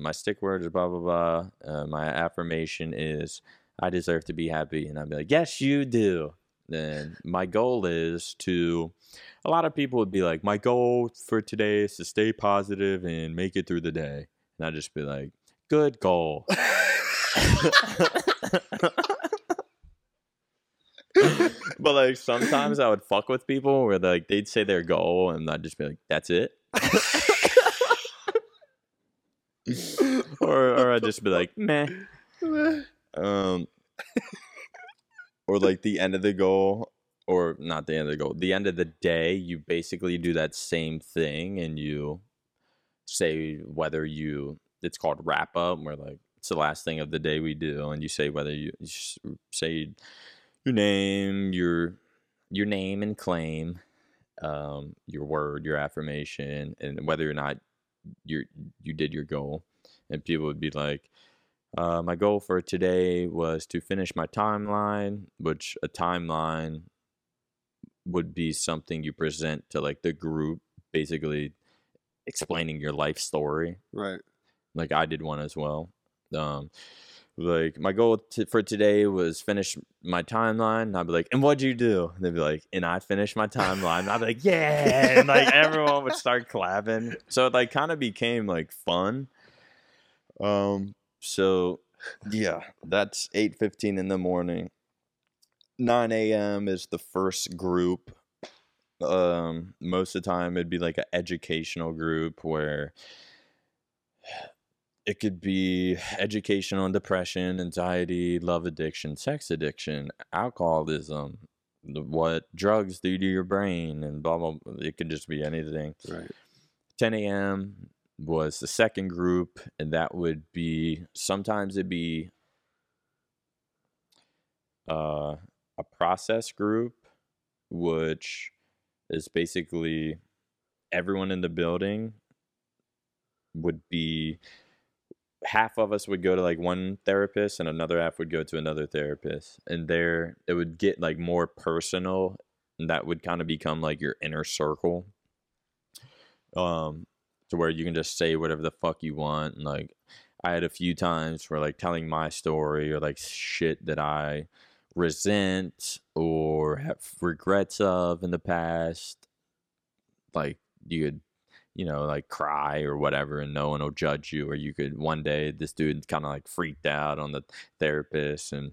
"My stick word is blah, blah, blah. My affirmation is I deserve to be happy." And I'd be like, "Yes, you do." And my goal is to, a lot of people would be like, "My goal for today is to stay positive and make it through the day." And I'd just be like, "Good goal." But like sometimes I would fuck with people where like they'd say their goal and I'd just be like, "That's it." or I'd just be like, "Meh." Or like the end of the goal, or not the end of the goal, the end of the day, you basically do that same thing and you say whether you, it's called wrap up, where like it's the last thing of the day we do, and you say whether you say your name, your name and claim, your word, your affirmation, and whether or not you did your goal. And people would be like, "My goal for today was to finish my timeline," which a timeline would be something you present to like the group, basically explaining your life story. Right. Like I did one as well. Like, "My goal for today was finish my timeline," and I'd be like, "And what'd you do?" And they'd be like, "And I finished my timeline." And I'd be like, "Yeah!" And like everyone would start clapping. So it like kind of became like fun. So yeah, that's 8:15 in the morning. 9 a.m. is the first group. Most of the time it'd be like an educational group where It could be education on depression, anxiety, love addiction, sex addiction, alcoholism, what drugs do to your brain, and blah, blah, blah. It could just be anything. Right. 10 a.m. was the second group, and that would be, sometimes it'd be a process group, which is basically everyone in the building would be... half of us would go to like one therapist and another half would go to another therapist, and there it would get like more personal, and that would kind of become like your inner circle, to where you can just say whatever the fuck you want. And like I had a few times where like telling my story or like shit that I resent or have regrets of in the past, like you could, you know, like cry or whatever, and no one will judge you. Or you could, one day this dude kind of like freaked out on the therapist, and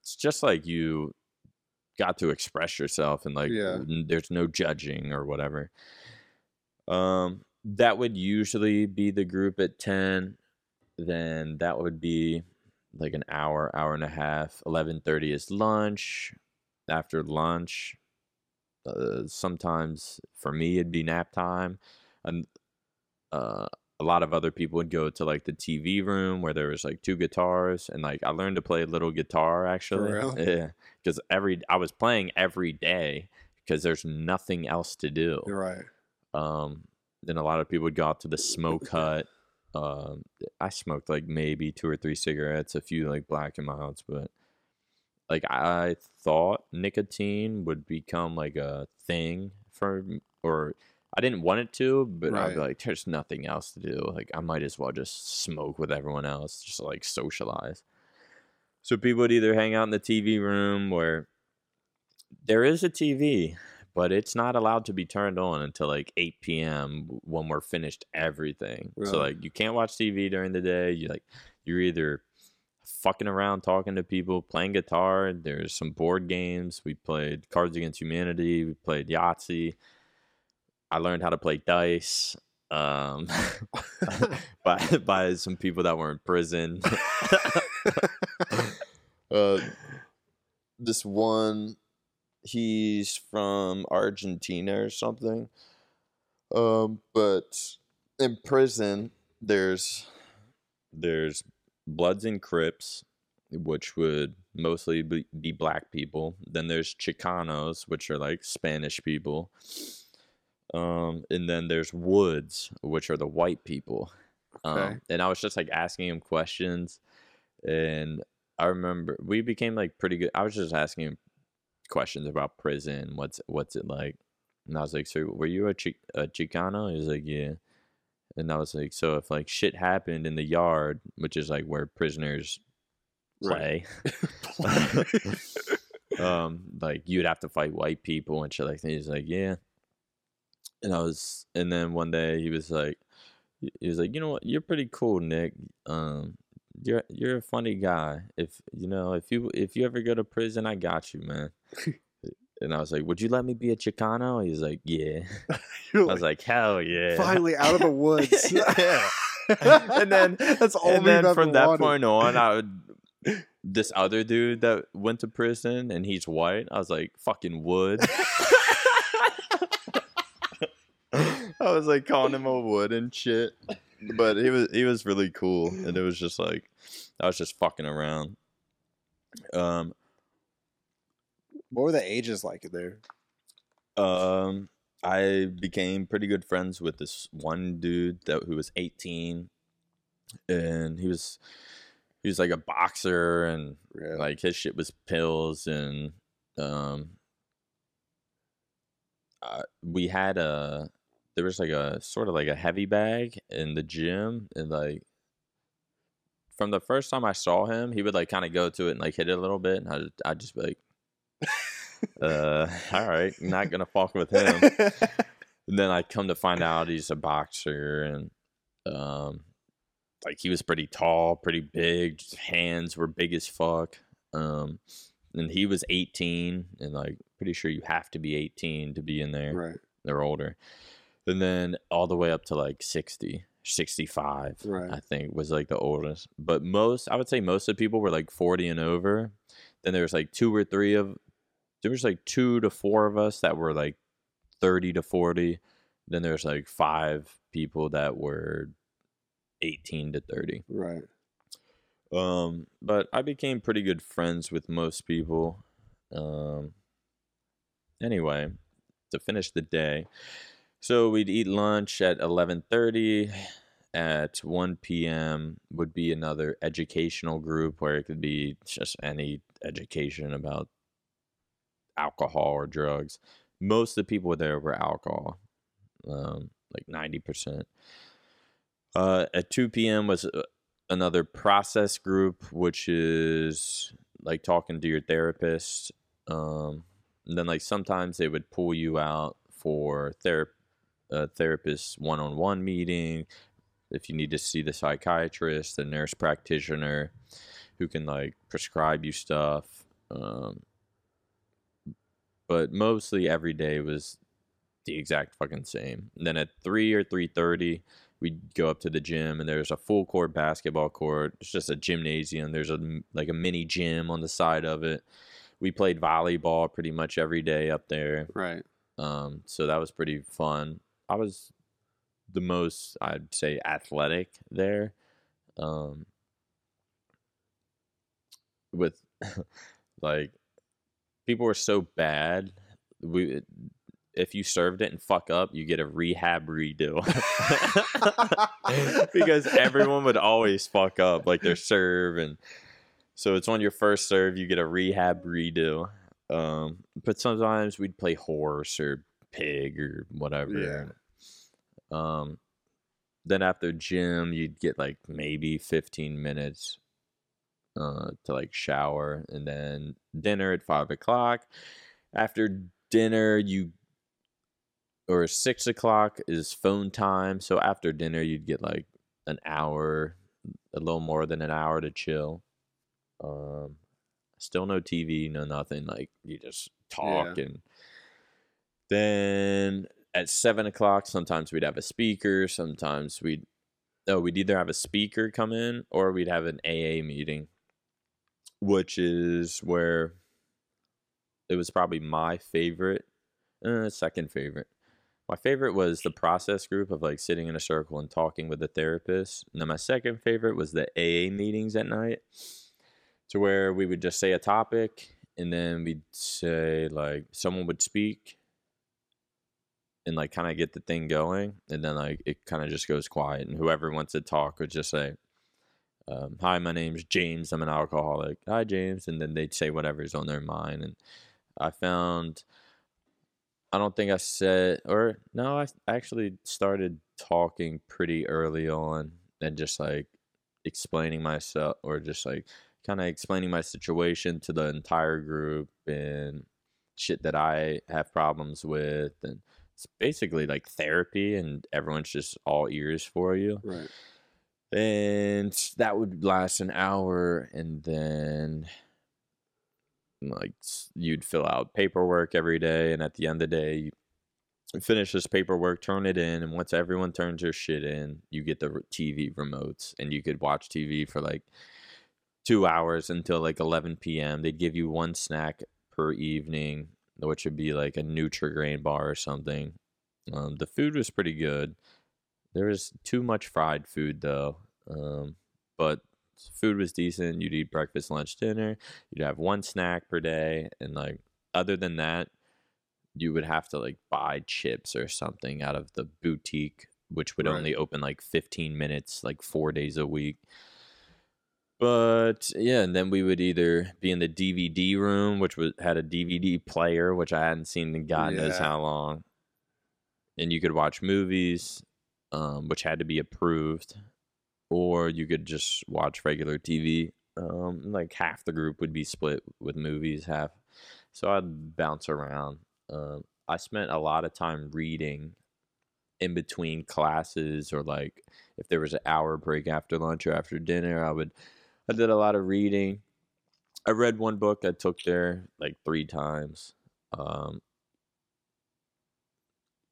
it's just like you got to express yourself, and like there's no judging or whatever. That would usually be the group at 10. Then that would be like an hour, hour and a half. 11:30 is lunch. After lunch, sometimes for me it'd be nap time, and a lot of other people would go to like the TV room where there was like two guitars, and like I learned to play a little guitar actually. For real? Yeah, because I was playing every day because there's nothing else to do. You're right. Then a lot of people would go out to the smoke hut. I smoked like maybe 2 or 3 cigarettes, a few like black and milds, but like I thought nicotine would become like a thing for, or I didn't want it to, but right. I'd be like, there's nothing else to do. Like I might as well just smoke with everyone else, just like socialize. So people would either hang out in the TV room where there is a TV, but it's not allowed to be turned on until like 8 p.m. when we're finished everything. Right. So like you can't watch TV during the day. You're either fucking around, talking to people, playing guitar. There's some board games. We played Cards Against Humanity. We played Yahtzee. I learned how to play dice by some people that were in prison. This one, he's from Argentina or something. But in prison, there's Bloods and Crips, which would mostly be black people. Then there's Chicanos, which are like Spanish people. And then there's Woods, which are the white people. Okay. And I was just like asking him questions. And I remember we became like pretty good. I was just asking him questions about prison. What's it like? And I was like, so were you a Chicano? He was like, yeah. And I was like, so if like shit happened in the yard, which is like where prisoners play, right. Like you'd have to fight white people and shit like that. He's like, yeah. And then one day he was like, you know what? You're pretty cool, Nick. You're a funny guy. If you ever go to prison, I got you, man. And I was like, would you let me be a Chicano? He's like, yeah. You're I was like, hell yeah. Finally out of the woods. Yeah. And then that's all. And then from that point on, this other dude that went to prison and he's white, I was like, fucking Wood. I was like calling him a Wood and shit. But he was really cool. And it was just like I was just fucking around. What were the ages like there? I became pretty good friends with this one dude who was 18, and he was like a boxer, and like his shit was pills, and we had there was like a sort of like a heavy bag in the gym, and like from the first time I saw him, he would like kind of go to it and like hit it a little bit, and I'd just be like, all right, not gonna fuck with him. And then I come to find out he's a boxer, and like he was pretty tall, pretty big, his hands were big as fuck. And he was 18, and like pretty sure you have to be 18 to be in there. Right. They're older. And then all the way up to like 60. 65, right. I think, was like the oldest. But most, I would say most of the people were like 40 and over. Then there's like two to four of us that were like 30 to 40. Then there's like five people that were 18 to 30. Right. But I became pretty good friends with most people. Anyway, to finish the day. So we'd eat lunch at 11:30. At 1 p.m. would be another educational group where it could be just any education about alcohol or drugs. Most of the people there were alcohol, like 90%. At 2 p.m. was another process group, which is like talking to your therapist. And then like sometimes they would pull you out for therapist one-on-one meeting if you need to see the psychiatrist, the nurse practitioner who can like prescribe you stuff. But mostly every day was the exact fucking same. And then at 3 or 3:30 we'd go up to the gym, and there's a full court basketball court. It's just a gymnasium. There's a mini gym on the side of it. We played volleyball pretty much every day up there. Right. So that was pretty fun. I was the most, I'd say, athletic there. With like people were so bad. If you served it and fuck up, you get a rehab redo. Because everyone would always fuck up like their serve, and so it's on your first serve you get a rehab redo. But sometimes we'd play horse or pig or whatever. Yeah. Then after gym, you'd get like maybe 15 minutes to like shower, and then dinner at 5 o'clock. After dinner, 6 o'clock is phone time. So after dinner, you'd get like an hour, a little more than an hour to chill. Still no TV, no nothing. Like, you just talk. Yeah. And then at 7 o'clock, sometimes we'd have a speaker. Sometimes we'd either have a speaker come in or we'd have an AA meeting, which is where it was probably my favorite, second favorite. My favorite was the process group of like sitting in a circle and talking with a therapist. And then my second favorite was the AA meetings at night. To where we would just say a topic, and then we'd say, like, someone would speak and, like, kind of get the thing going. And then, like, it kind of just goes quiet. And whoever wants to talk would just say, hi, my name's James. I'm an alcoholic. Hi, James. And then they'd say whatever's on their mind. And I found, I don't think I said, or no, I actually started talking pretty early on and just, like, explaining myself, or just, like, kind of explaining my situation to the entire group and shit that I have problems with. And it's basically like therapy, and everyone's just all ears for you. Right. And that would last an hour, and then like you'd fill out paperwork every day, and at the end of the day you finish this paperwork, turn it in, and once everyone turns their shit in, you get the TV remotes, and you could watch TV for like 2 hours until like 11 p.m. They'd give you one snack per evening, which would be like a Nutri-Grain bar or something. The food was pretty good. There was too much fried food though, but food was decent. You'd eat breakfast, lunch, dinner. You'd have one snack per day, and like other than that, you would have to like buy chips or something out of the boutique, which would only open like 15 minutes, like 4 days a week. But yeah, and then we would either be in the DVD room, which had a DVD player, which I hadn't seen in God knows how long. And you could watch movies, which had to be approved. Or you could just watch regular TV. Like half the group would be split with movies, half. So I'd bounce around. I spent a lot of time reading in between classes, or like if there was an hour break after lunch or after dinner, I did a lot of reading. I read one book I took there like 3 times.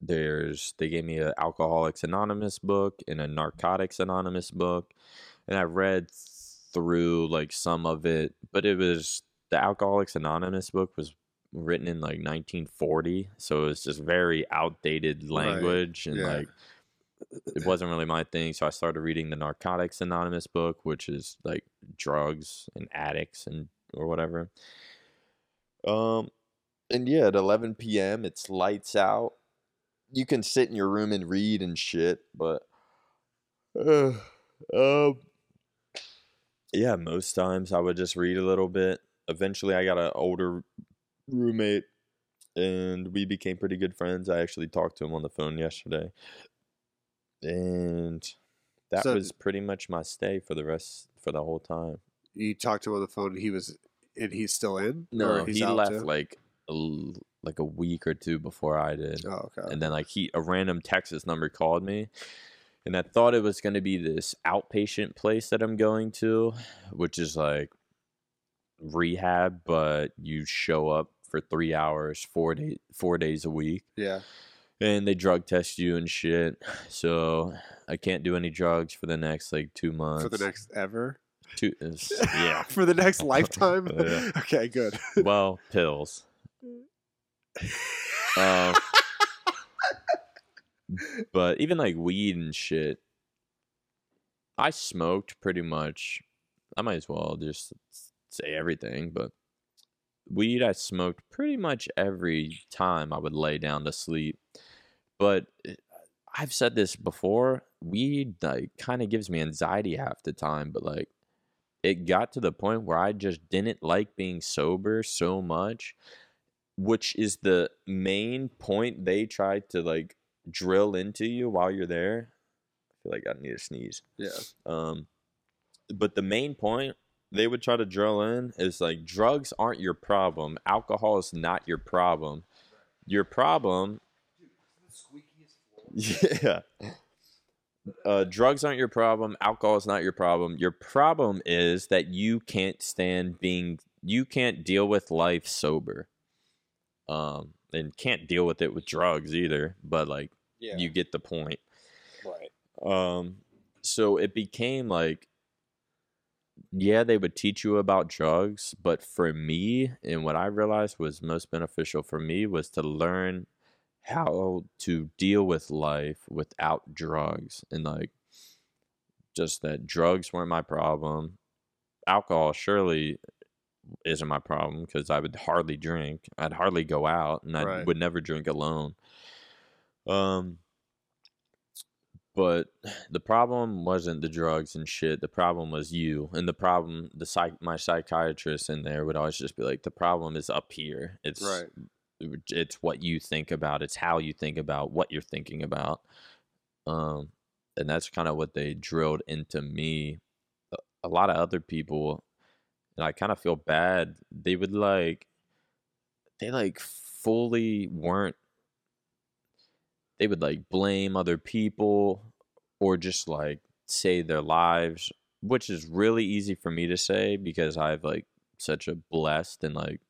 They gave me an Alcoholics Anonymous book and a Narcotics Anonymous book, and I read through like some of it, but it was the Alcoholics Anonymous book was written in like 1940, so it was just very outdated language, right. And yeah. Like it wasn't really my thing, so I started reading the Narcotics Anonymous book, which is like drugs and addicts and or whatever. And yeah, at 11 p.m. it's lights out. You can sit in your room and read and shit, but yeah, most times I would just read a little bit. Eventually I got an older roommate and we became pretty good friends. I actually talked to him on the phone yesterday. And that was pretty much my stay for the whole time. You talked to him on the phone, and he's still in? No, he left like a week or two before I did. Oh, okay. And then like a random Texas number called me, and I thought it was going to be this outpatient place that I'm going to, which is like rehab, but you show up for 3 hours, 4 days a week. Yeah. And they drug test you and shit. So I can't do any drugs for the next like 2 months. For the next ever? Yeah. For the next lifetime? Yeah. Okay, good. Well, pills. But even like weed and shit, I smoked pretty much. I might as well just say everything, but weed I smoked pretty much every time I would lay down to sleep. But I've said this before, weed like kind of gives me anxiety half the time, but like it got to the point where I just didn't like being sober so much, which is the main point they try to like drill into you while you're there. I feel like I need a sneeze. Yeah. But the main point they would try to drill in is like drugs aren't your problem. Alcohol is not your problem. Your problem. Yeah. Drugs aren't your problem. Alcohol is not your problem. Your problem is that you can't stand being, you can't deal with life sober. And can't deal with it with drugs either, but like, yeah. You get the point. Right. So it became like, yeah, they would teach you about drugs, but for me, and what I realized was most beneficial for me was to learn how to deal with life without drugs, and like just that drugs weren't my problem. Alcohol surely isn't my problem because I would hardly drink. I'd hardly go out, and I right. would never drink alone. But the problem wasn't the drugs and shit. The problem was you. And the problem, my psychiatrist in there would always just be like, the problem is up here. It's right. It's what you think about. It's how you think about what you're thinking about. And that's kind of what they drilled into me. A lot of other people, and I kind of feel bad, they would like blame other people or just like say their lives, which is really easy for me to say because I have like such a blessed and like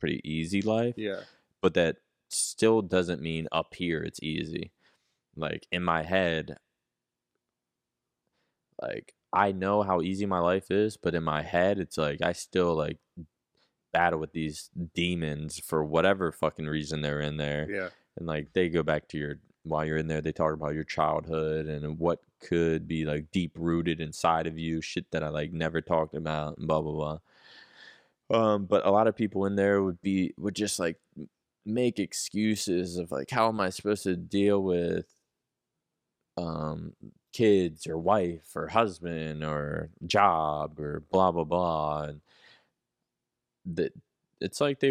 pretty easy life. Yeah. But that still doesn't mean up here it's easy. Like in my head, like I know how easy my life is, but in my head it's like I still like battle with these demons for whatever fucking reason they're in there. Yeah. And like they go back to while you're in there, they talk about your childhood and what could be like deep rooted inside of you, shit that I like never talked about and blah, blah, blah. But a lot of people in there would just like make excuses of like, how am I supposed to deal with kids or wife or husband or job or blah, blah, blah. And it's like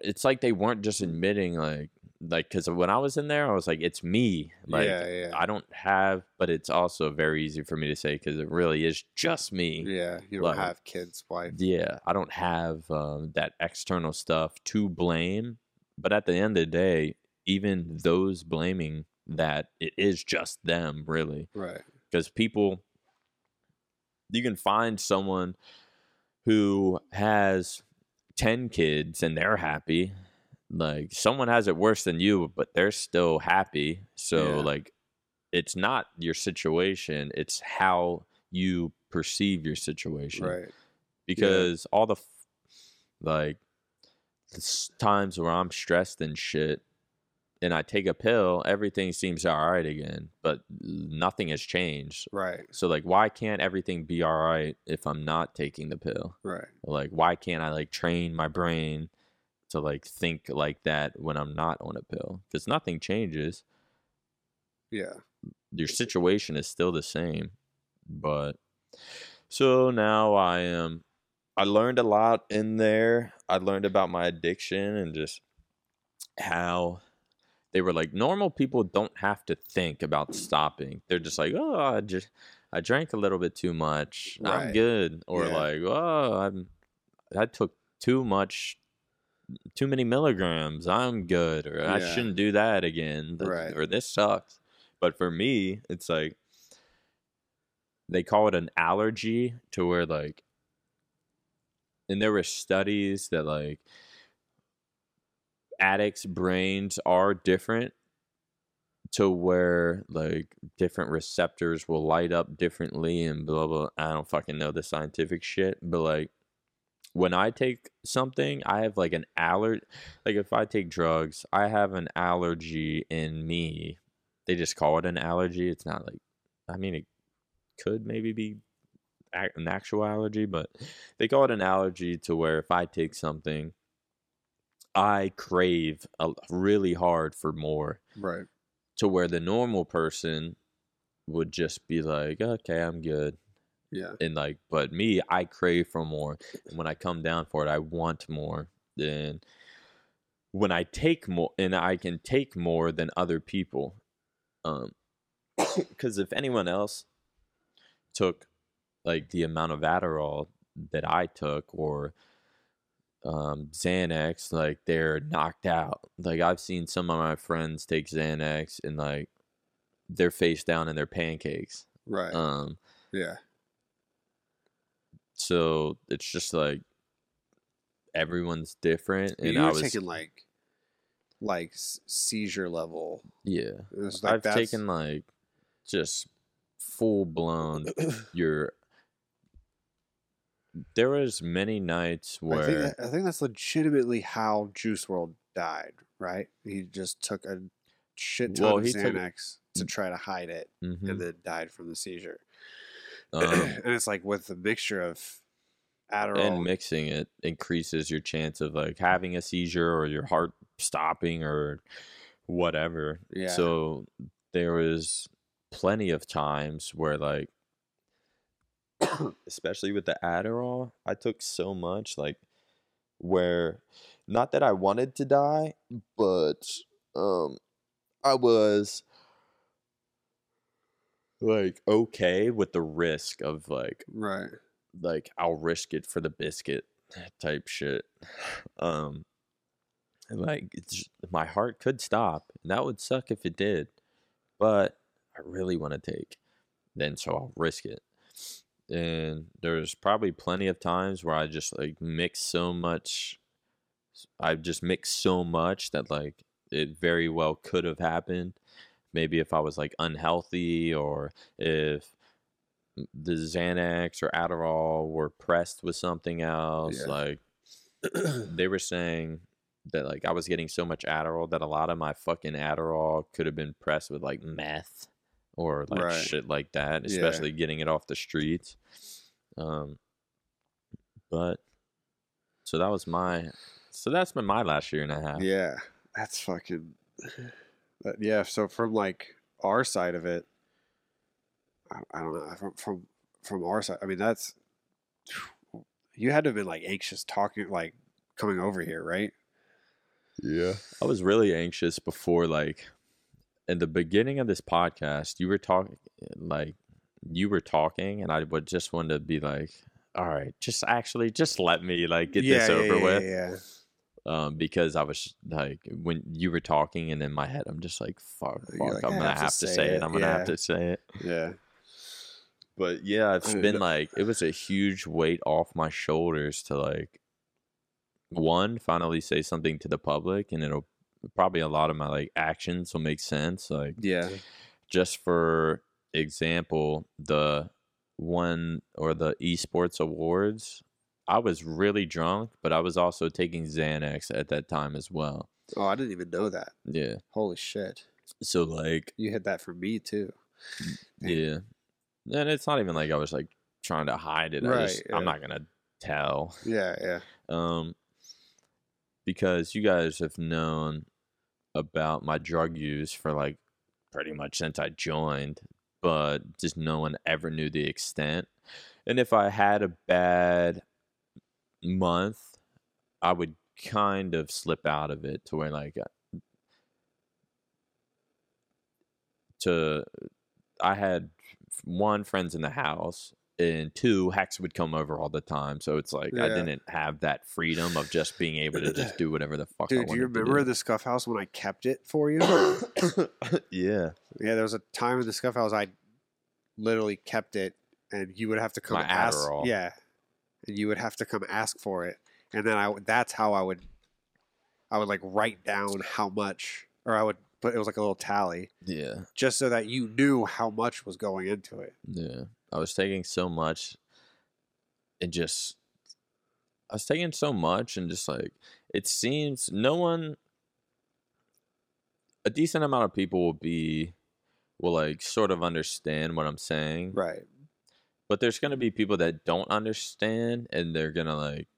it's like they weren't just admitting like because when I was in there, I was like, it's me. Like, yeah. I don't have, but it's also very easy for me to say because it really is just me. Yeah, you don't have kids, wife. Yeah, I don't have that external stuff to blame. But at the end of the day, even those blaming that, it is just them, really. Right. Because people, you can find someone who has 10 kids and they're happy, Like, someone has it worse than you, but they're still happy. So, like, it's not your situation. It's how you perceive your situation. Right. Because all the, like, times where I'm stressed and shit, and I take a pill, everything seems all right again, but nothing has changed. Right. So, like, why can't everything be all right if I'm not taking the pill? Right. Like, why can't I, like, train my brain to, like, think like that when I'm not on a pill? Because nothing changes. Yeah. Your situation is still the same. But so now I learned a lot in there. I learned about my addiction and just how they were like, normal people don't have to think about stopping. They're just like, oh, I drank a little bit too much. Right. I'm good. Or like, oh, I took too many milligrams. I'm good. Or I shouldn't do that again. Right. Or this sucks. But for me, it's like, they call it an allergy to where, like, and there were studies that, like, addicts' brains are different to where, like, different receptors will light up differently and blah, blah. I don't fucking know the scientific shit, but, like, when I take something, I have, like, an allergy. Like, if I take drugs, I have an allergy in me. They just call it an allergy. It's not, like, I mean, it could maybe be an actual allergy, but they call it an allergy to where if I take something, I crave really hard for more. Right. To where the normal person would just be like, okay, I'm good. Yeah. And like, but me, I crave for more. And when I come down for it, I want more. Then when I take more, and I can take more than other people. Because if anyone else took like the amount of Adderall that I took or Xanax, like they're knocked out. Like I've seen some of my friends take Xanax and like they're face down in their pancakes. Right. Yeah. So it's just like everyone's different. And I was taking like seizure level. Yeah. Like I've taken like just full blown there was many nights where I think that's legitimately how Juice WRLD died, right? He just took a shit ton of Xanax to try to hide it, and then died from the seizure. And it's like with the mixture of Adderall and mixing it increases your chance of like having a seizure or your heart stopping or whatever. Yeah. So there was plenty of times where like, especially with the Adderall, I took so much like where not that I wanted to die, but I was like okay with the risk of like like I'll risk it for the biscuit type shit. And like it's, my heart could stop and that would suck if it did, but I really want to take then, so I'll risk it. And there's probably plenty of times where I just like mix so much. I've just mixed so much that like it very well could have happened. Maybe if I was like unhealthy or if the Xanax or Adderall were pressed with something else. Yeah. Like they were saying that like I was getting so much Adderall that a lot of my fucking Adderall could have been pressed with like meth or like shit like that, especially getting it off the streets. But so that was that's been my last year and a half. Yeah. That's fucking yeah. So from like our side of it, I don't know, from our side, I mean, that's, you had to have been like anxious talking, like coming over here, right? Yeah. I was really anxious before, like in the beginning of this podcast, you were talking and I would just want to be like, all right, just let me like get this over with. Yeah. Because I was like, when you were talking and in my head, I'm just like, fuck, I'm going to have to say it. I'm going to have to say it. Yeah. But yeah, it's been like, it was a huge weight off my shoulders to like one, finally say something to the public, and it'll probably a lot of my like actions will make sense. Like, yeah, just for example, the one or the esports awards, I was really drunk, but I was also taking Xanax at that time as well. Oh, I didn't even know that. Yeah. Holy shit. So like, you had that for me too. Yeah. And it's not even like I was like trying to hide it. Right, yeah. I'm not going to tell. Yeah. Yeah. Because you guys have known about my drug use for like pretty much since I joined, but just no one ever knew the extent. And if I had a bad month, I would kind of slip out of it to where like I had one, friends in the house, and two, Hecz would come over all the time. So it's like, yeah. I didn't have that freedom of just being able to just do whatever the fuck I wanted to do. Dude, do you remember the Scuff House when I kept it for you? Yeah. Yeah, there was a time in the Scuff House I literally kept it, and you would have to come ask. Adderall. Yeah. And you would have to come ask for it. And then that's how I would like write down how much, or I would put, it was like a little tally. Yeah. Just so that you knew how much was going into it. Yeah. I was taking so much and just, like, it seems a decent amount of people will like sort of understand what I'm saying. Right. But there's going to be people that don't understand, and they're going to like,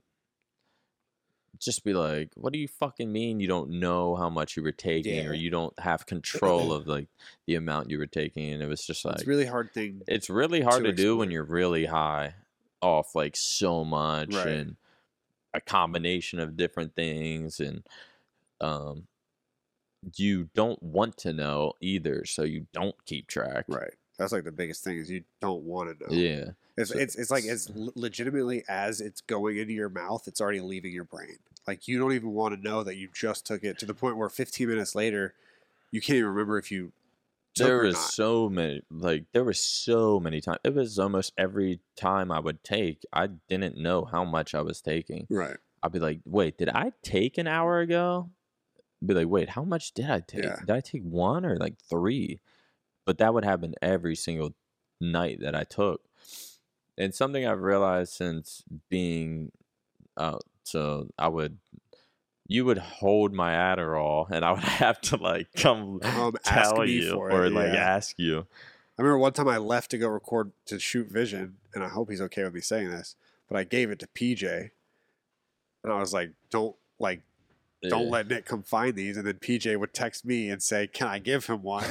just be like, what do you fucking mean you don't know how much you were taking, or you don't have control of like the amount you were taking? And it was just like, it's really hard to do when you're really high off like so much, right, and a combination of different things, and you don't want to know either, so you don't keep track. Right. That's like the biggest thing, is you don't want to know. Yeah. It's like, as legitimately as it's going into your mouth, it's already leaving your brain. Like, you don't even want to know that you just took it, to the point where 15 minutes later, you can't even remember if you took it or not. There were so many times. It was almost every time I would take, I didn't know how much I was taking. Right. I'd be like, wait, did I take an hour ago? I'd be like, wait, how much did I take? Yeah. Did I take one or like three? But that would happen every single night that I took. And something I've realized since being out, so you would hold my Adderall, and I would have to like come tell you or like ask you. I remember one time I left to go record, to shoot Vision, and I hope he's okay with me saying this, but I gave it to PJ, and I was like, don't let Nick come find these. And then PJ would text me and say, can I give him one?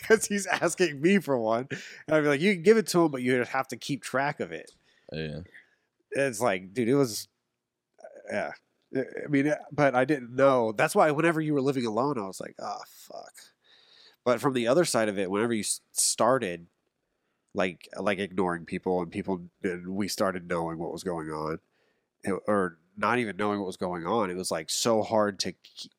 Because he's asking me for one. And I'd be like, you can give it to him, but you have to keep track of it. Yeah. It's like, dude, it was, yeah. I mean, but I didn't know. That's why whenever you were living alone, I was like, oh, fuck. But from the other side of it, whenever you started, like ignoring people, and we started knowing what was going on, or not even knowing what was going on, it was like so hard to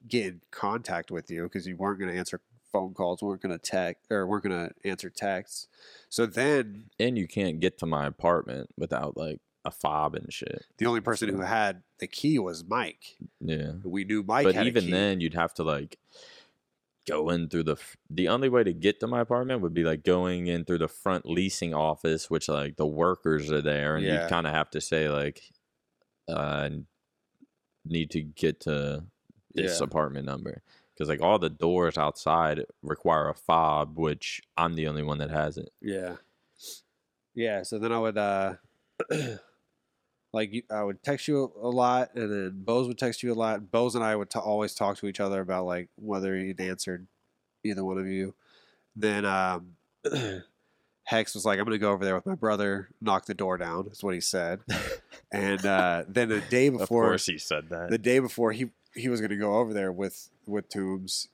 get in contact with you, because you weren't going to answer phone calls, weren't going to answer texts. So then, and you can't get to my apartment without like a fob and shit. The only person who had the key was Mike. Yeah, we knew Mike. But had even a key. Then, you'd have to like go in through the only way to get to my apartment would be like going in through the front leasing office, which like the workers are there, and yeah, you kind of have to say like, need to get to this apartment number. Because like all the doors outside require a fob, which I'm the only one that has it. Yeah. Yeah. So then I would, I would text you a lot, and then Boze would text you a lot. Boze and I would always talk to each other about like whether he'd answered either one of you. Then Hecz was like, I'm going to go over there with my brother, knock the door down, is what he said. And then the day before, of course he said that. The day before he was going to go over there with Tubes,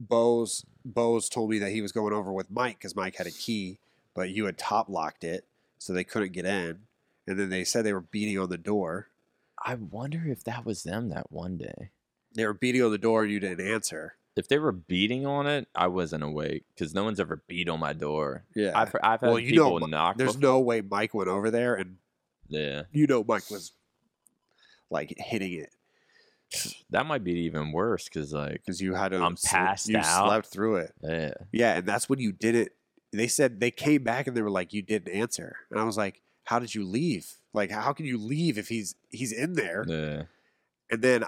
Boze told me that he was going over with Mike, because Mike had a key, but you had top locked it, so they couldn't get in. And then they said they were beating on the door. I wonder if that was them that one day. They were beating on the door, and you didn't answer. If they were beating on it, I wasn't awake, because no one's ever beat on my door. Yeah, I've had people knock. There's no way Mike went over there, and you know Mike was like hitting it. That might be even worse because like you had to. I'm passed out. You slept through it. Yeah, yeah, and that's when you did it. They said they came back and they were like, "You didn't answer," and I was like, "How did you leave? Like, how can you leave if he's in there?" Yeah. And then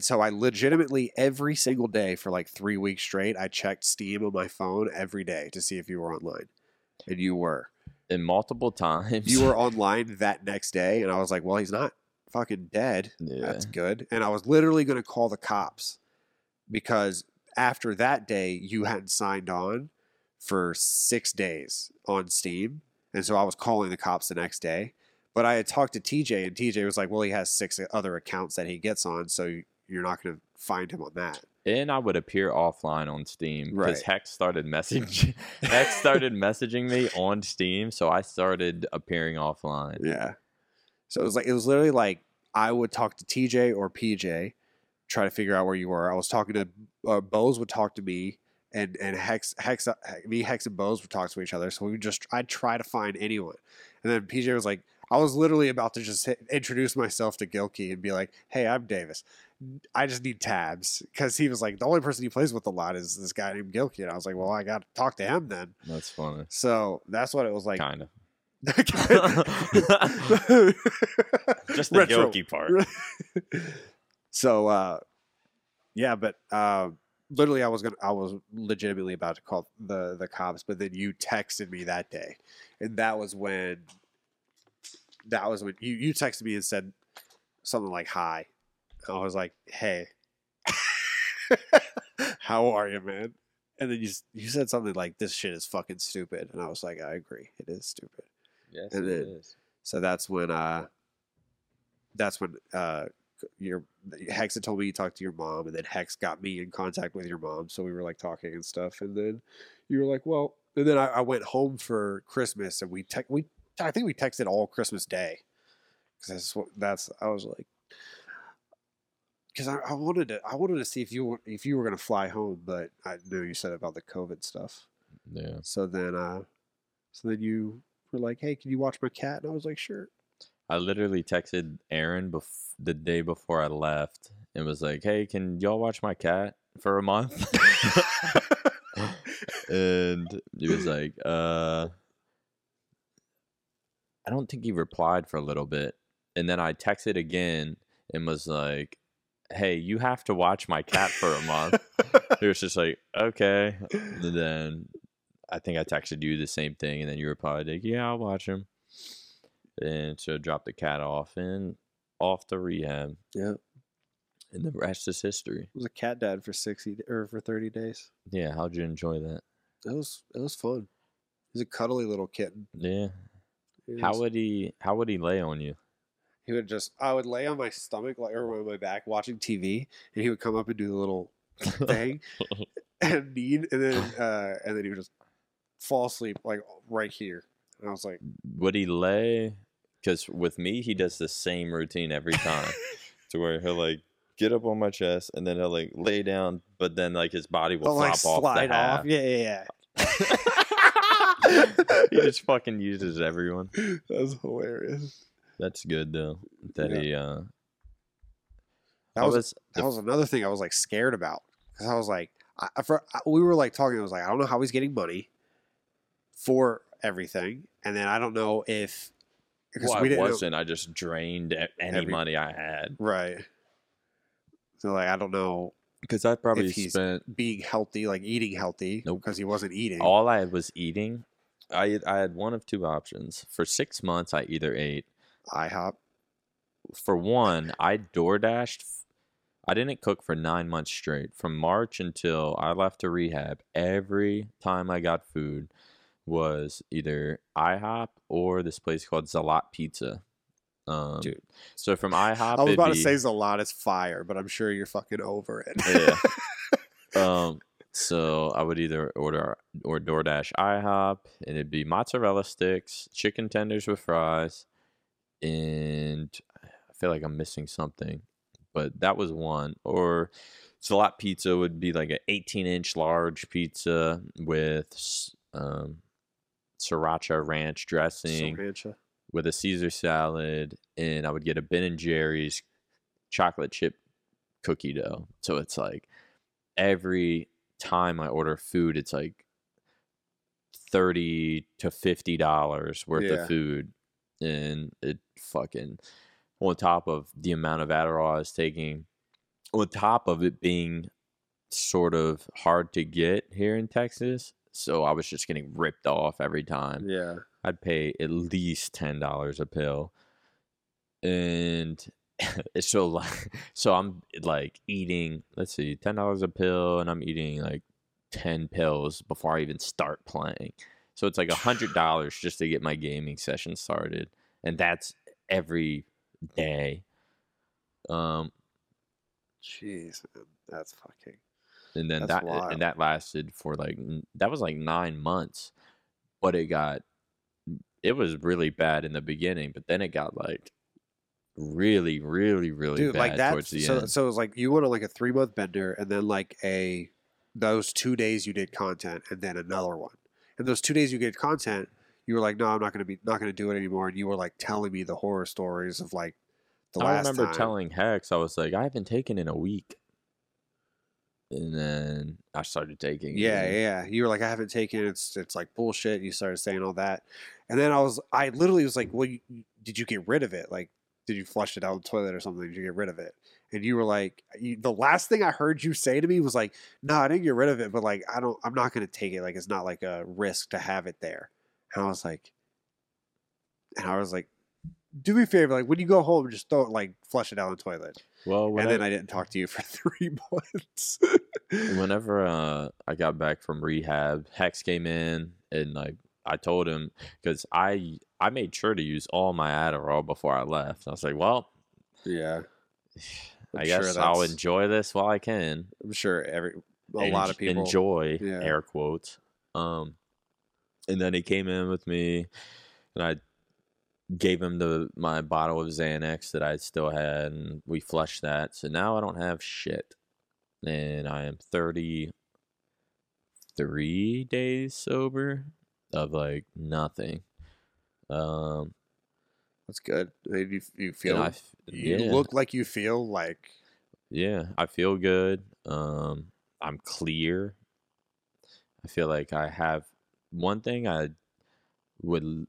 so I legitimately every single day for like 3 weeks straight, I checked Steam on my phone every day to see if you were online, and you were. And multiple times you were online that next day, and I was like, "Well, he's not fucking dead." Yeah. That's good. And I was literally going to call the cops because after that day, you hadn't signed on for 6 days on Steam, and so I was calling the cops the next day. But I had talked to TJ, and TJ was like, "Well, he has 6 other accounts that he gets on, so you're not going to find him on that." And I would appear offline on Steam because right. Hecz started messaging me on Steam, so I started appearing offline. Yeah. So it was literally like I would talk to TJ or PJ, try to figure out where you were. I was talking to Boze would talk to me, and Hecz and Boze would talk to each other. So I'd try to find anyone, and then PJ was like, I was literally about to just introduce myself to Gilkey and be like, "Hey, I'm Davis. I just need tabs," because he was like, the only person he plays with a lot is this guy named Gilkey, and I was like, "Well, I got to talk to him then." That's funny. So that's what it was like. Kind of. Just the Gilkey part. So yeah, but literally I was legitimately about to call the cops, but then you texted me that day, and that was when you texted me and said something like hi. I was like, "Hey, how are you, man?" And then you said something like, "This shit is fucking stupid," and I was like, "I agree, it is stupid." Yes, and then, it is. So that's when your Hecz had told me you talked to your mom, and then Hecz got me in contact with your mom. So we were like talking and stuff, and then you were like, "Well," and then I went home for Christmas, and I think we texted all Christmas Day because I was like, because I wanted to see if you were gonna fly home, but I knew you said about the COVID stuff. Yeah. So then you were like, "Hey, can you watch my cat?" And I was like, "Sure." I literally texted Aaron the day before I left and was like, "Hey, can y'all watch my cat for a month?" And he was like, I don't think he replied for a little bit. And then I texted again and was like, "Hey, you have to watch my cat for a month." It was just like, okay. And then I think I texted you the same thing, and then you replied like, "Yeah, I'll watch him." And so I dropped the cat off and off to rehab. Yeah. And the rest is history. I was a cat dad for 30 days. Yeah, how'd you enjoy that? It was fun. He's a cuddly little kitten. Yeah. How would he lay on you? He would I would lay on my stomach or on my back watching TV, and he would come up and do the little thing and then he would just fall asleep like right here. And I was like, would he lay? Because with me, he does the same routine every time, to where he'll like get up on my chest and then he'll like lay down, but then like his body will slide off. Yeah. He just fucking uses everyone. That's hilarious. That's good though. That was another thing I was like scared about, because I was like, we were like talking. I was like, I don't know how he's getting money for everything, and then I don't know if I just drained any money I had. Right. So like I don't know, because I probably spent being healthy, like eating healthy. Nope. Because he wasn't eating. All I was eating, I had one of two options for 6 months. I either ate IHOP. For one, I DoorDashed. I didn't cook for 9 months straight. From March until I left to rehab, every time I got food was either IHOP or this place called Zalat Pizza. Dude. So from IHOP, I was about to say Zalat is fire, but I'm sure you're fucking over it. Yeah. So I would either order or DoorDash IHOP, and it'd be mozzarella sticks, chicken tenders with fries. And I feel like I'm missing something, but that was one. Or Zalat Pizza would be like an 18-inch large pizza with sriracha ranch dressing, with a Caesar salad, and I would get a Ben and Jerry's chocolate chip cookie dough. So it's like every time I order food, it's like $30 to $50 worth of food. And it fucking, on top of the amount of Adderall I was taking, on top of it being sort of hard to get here in Texas. So I was just getting ripped off every time. Yeah. I'd pay at least $10 a pill. And so like, so I'm like eating, let's see, $10 a pill, and I'm eating like 10 pills before I even start playing. So it's like $100 just to get my gaming session started. And that's every day. Jeez, that's fucking. And then that wild. And that lasted for like, that was like 9 months, but it was really bad in the beginning, but then it got like really dude, bad like that, towards the end. So it was like you went on like a 3-month bender, and then like those 2 days you did content, and then another one. And those 2 days you did content, you were like, no, I'm not gonna do it anymore. And you were like telling me the horror stories of like the last time. I remember telling Hecz, I was like, I haven't taken in a week. And then I started taking. Yeah. You were like, I haven't taken. It's like bullshit. You started saying all that, and then I literally was like, well, did you get rid of it? Like, did you flush it out the toilet or something? Did you get rid of it? And you were like, the last thing I heard you say to me was like, no, I didn't get rid of it, but like, I'm not gonna take it. Like, it's not like a risk to have it there. And I was like, do me a favor, like when you go home, just throw it, like flush it out the toilet. Well, then I didn't talk to you for 3 months. Whenever I got back from rehab, Hecz came in, and like I told him, because I made sure to use all my Adderall before I left. I was like, well, yeah, I guess I'll enjoy this while I can. I'm sure a lot of people enjoy air quotes. And then he came in with me, and I gave him my bottle of Xanax that I still had, and we flushed that. So now I don't have shit, and I am 33 days sober of like nothing. That's good. You feel? You look like you feel like. Yeah, I feel good. I'm clear. I feel like I have one thing I would.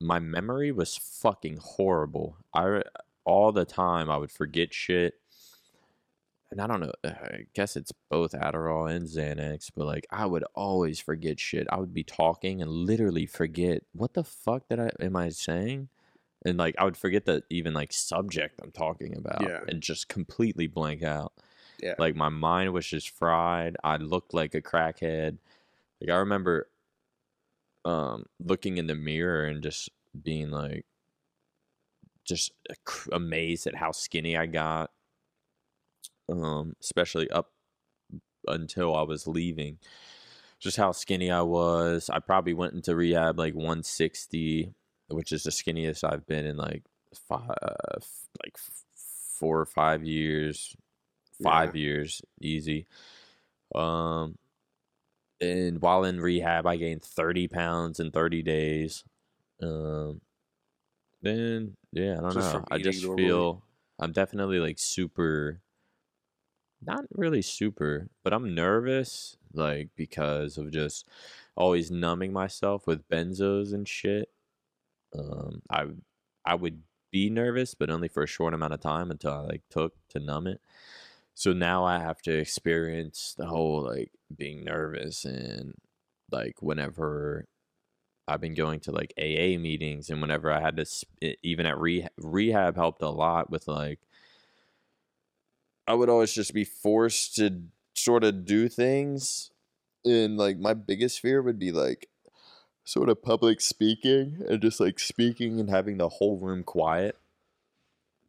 My memory was fucking horrible. All the time I would forget shit. And I don't know, I guess it's both Adderall and Xanax, but like I would always forget shit. I would be talking and literally forget, what the fuck am I saying? And like I would forget the even like subject I'm talking about and just completely blank out. Yeah. Like my mind was just fried. I looked like a crackhead. Like I remember looking in the mirror and just being like, just amazed at how skinny I got, especially up until I was leaving, just how skinny I was. I probably went into rehab like 160, which is the skinniest I've been in like 4 or 5 years, 5 years easy. And while in rehab, I gained 30 pounds in 30 days. I don't know. I just feel I'm definitely like super, not really super, but I'm nervous, like because of just always numbing myself with benzos and shit. I would be nervous, but only for a short amount of time until I like took to numb it. So now I have to experience the whole like being nervous, and like whenever I've been going to like AA meetings, and whenever I had to even at rehab helped a lot with like I would always just be forced to sort of do things, and like my biggest fear would be like sort of public speaking and just like speaking and having the whole room quiet.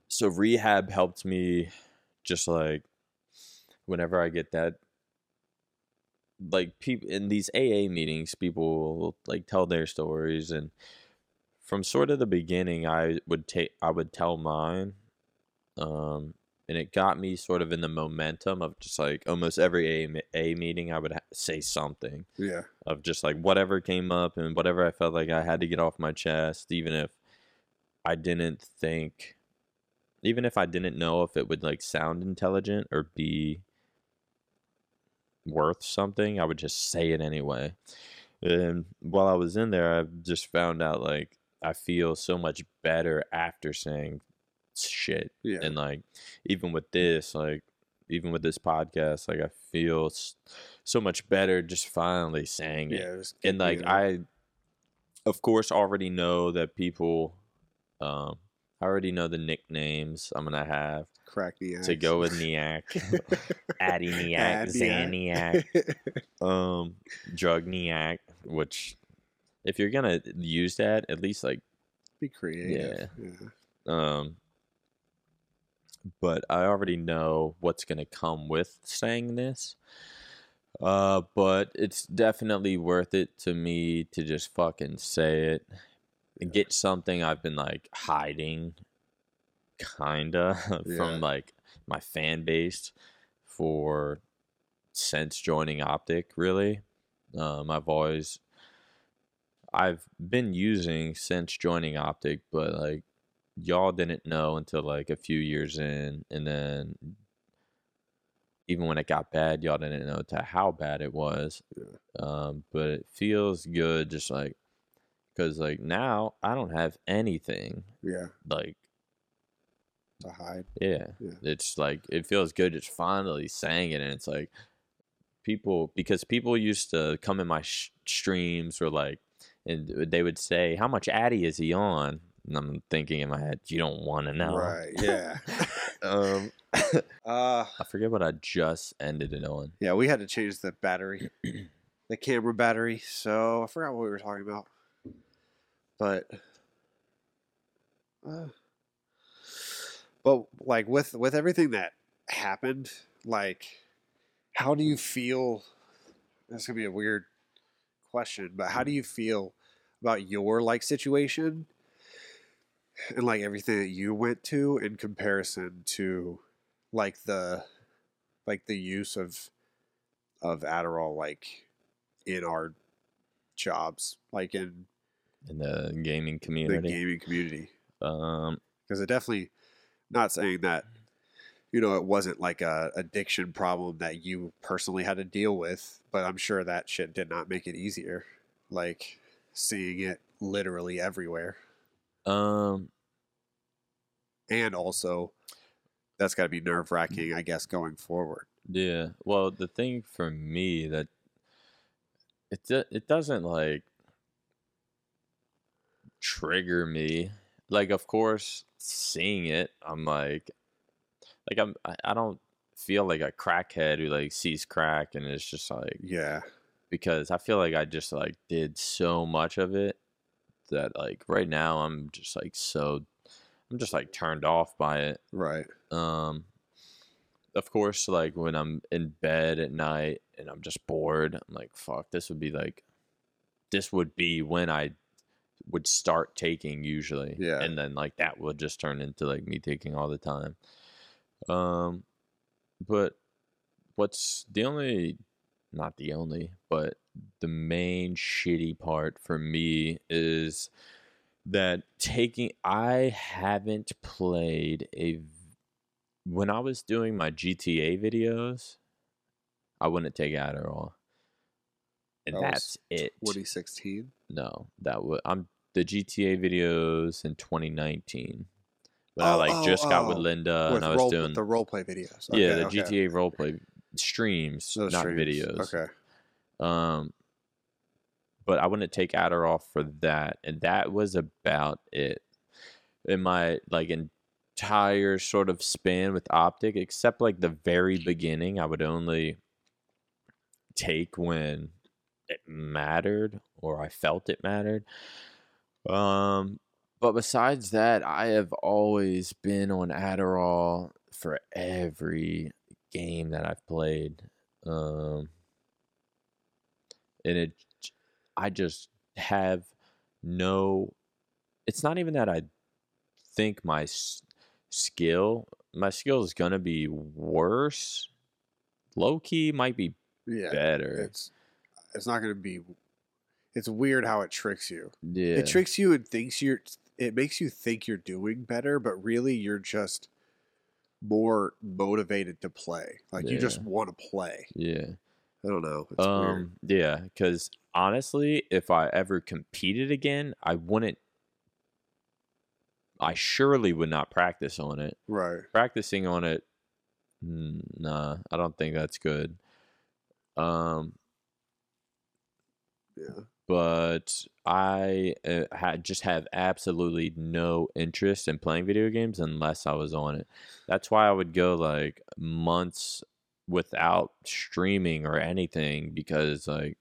So rehab helped me just like whenever I get that, like people in these AA meetings, people like tell their stories, and from sort of the beginning, I would tell mine, and it got me sort of in the momentum of just like almost every AA meeting, I would say something, of just like whatever came up and whatever I felt like I had to get off my chest, even if I didn't think even if I didn't know if it would like sound intelligent or be worth something, I would just say it anyway. And while I was in there, I just found out like I feel so much better after saying shit. Yeah. And like even with this podcast, like I feel so much better just finally saying it. And like I of course already know that people I already know the nicknames I'm gonna have. Crackniac. To go with Niac. Addyniac. Xaniac. Drugniac, which if you're gonna use that, at least like be creative. Yeah. But I already know what's gonna come with saying this. But it's definitely worth it to me to just fucking say it. Get something I've been like hiding kinda from like my fan base for since joining OpTic, really. I've been using since joining OpTic, but like y'all didn't know until like a few years in, and then even when it got bad, y'all didn't know to how bad it was. Yeah. But it feels good just like, because like now I don't have anything. Yeah. Like to hide. Yeah. It's like it feels good just finally saying it, and it's like people used to come in my streams or like, and they would say, "How much Addy is he on?" And I'm thinking in my head, "You don't want to know." Right. Yeah. I forget what I just ended it on. Yeah, we had to change the battery, the camera battery. So I forgot what we were talking about. But like with everything that happened, like, how do you feel? That's gonna be a weird question, but how do you feel about your like situation and like everything that you went to in comparison to like the use of Adderall like in our jobs, like in the gaming community. Because it definitely, not saying that, you know, it wasn't like a addiction problem that you personally had to deal with, but I'm sure that shit did not make it easier. Like seeing it literally everywhere. And also that's gotta be nerve wracking, I guess, going forward. Yeah. Well, the thing for me that it doesn't like trigger me, like of course seeing it I'm like I don't feel like a crackhead who like sees crack and it's just like, yeah, because I feel like I just like did so much of it that like right now I'm just like turned off by it, right? Of course, like when I'm in bed at night and I'm just bored, I'm like, fuck, this would be when I would start taking usually. Yeah. And then like that would just turn into like me taking all the time. But but the main shitty part for me is that I haven't played when I was doing my GTA videos, I wouldn't take Adderall. And that's it. 2016? No, that was the GTA videos in 2019. But I got with Linda and I was doing the roleplay videos. Okay, yeah, the GTA roleplay streams, videos. Okay. But I wouldn't take Adderall for that, and that was about it. In my like entire sort of span with OpTic, except like the very beginning, I would only take when it mattered or I felt it mattered. But besides that, I have always been on Adderall for every game that I've played. I just have no, it's not even that I think my skill is going to be worse. Low key might be better. It's not going to be. It's weird how it tricks you. Yeah. It tricks you and thinks you're. it makes you think you're doing better, but really you're just more motivated to play. Like you just want to play. Yeah. I don't know. It's weird. Yeah, because honestly, if I ever competed again, I surely would not practice on it. Right. Practicing on it, nah, I don't think that's good. Yeah. But I just have absolutely no interest in playing video games unless I was on it. That's why I would go like months without streaming or anything, because like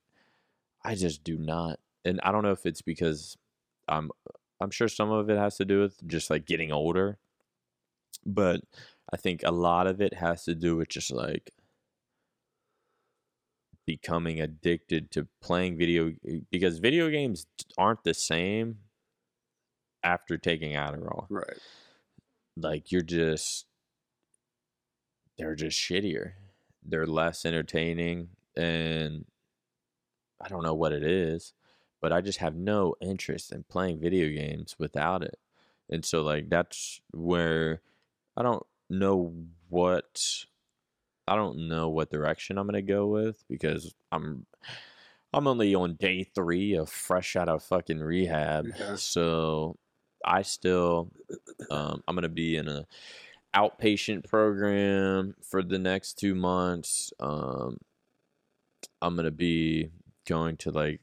I just do not, and I don't know if it's because I'm sure some of it has to do with just like getting older, but I think a lot of it has to do with just like becoming addicted to playing video, because video games aren't the same after taking Adderall. Right. Like they're just shittier. They're less entertaining, and I don't know what it is, but I just have no interest in playing video games without it. And so like that's where I don't know what direction I'm going to go with, because I'm only on day 3 of fresh out of fucking rehab. Yeah. So I still I'm going to be in a outpatient program for the next 2 months. I'm going to be going to like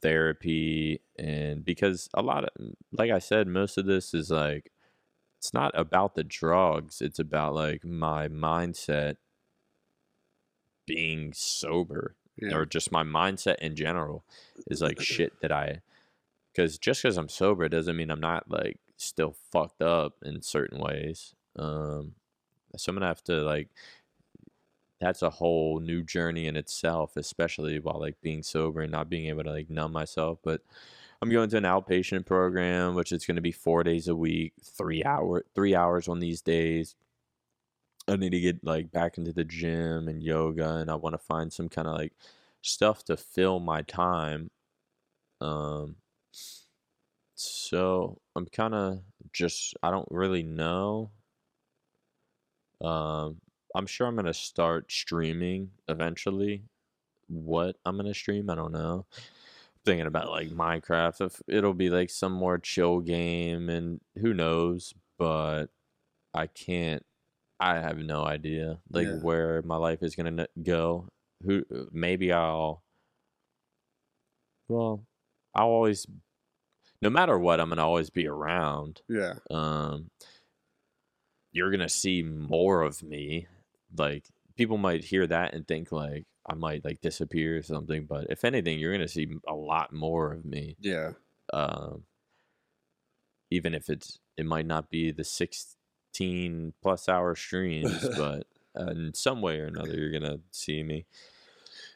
therapy, and because a lot of, like I said, most of this is like, it's not about the drugs. It's about like my mindset being sober, or just my mindset in general is like shit that because just because I'm sober doesn't mean I'm not like still fucked up in certain ways. So I'm gonna have to like, that's a whole new journey in itself, especially while like being sober and not being able to like numb myself. But I'm going to an outpatient program, which is going to be 4 days a week, 3 hours on these days. I need to get like back into the gym and yoga, and I want to find some kind of like stuff to fill my time. So I'm kind of just, I don't really know. I'm sure I'm going to start streaming eventually. What I'm going to stream, I don't know. I'm thinking about like Minecraft. It'll be like some more chill game, and who knows, but I have no idea like where my life is going to go. I'll always, no matter what, I'm going to always be around. Yeah. You're going to see more of me. Like people might hear that and think like I might like disappear or something, but if anything, you're going to see a lot more of me. Yeah. Even if it might not be the 16 plus hour streams, but in some way or another, you're gonna see me.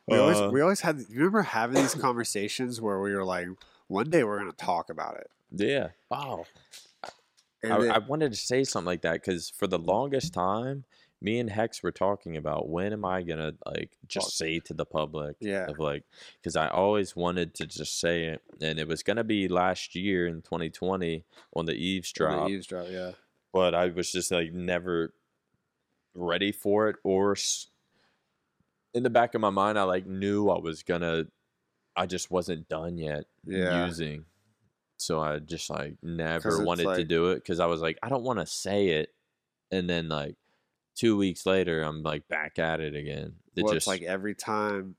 We always had. You remember having these conversations where we were like, one day we're gonna talk about it. Yeah. Wow. I wanted to say something like that, because for the longest time, me and Hecz were talking about when am I gonna like just say to the public, of like, because I always wanted to just say it, and it was gonna be last year in 2020 on the eavesdrop. Yeah. But I was just like never ready for it, or in the back of my mind, I like knew I just wasn't done yet using. So I just like never wanted to do it, because I was like, I don't want to say it. And then like 2 weeks later, I'm like back at it again. It's like every time,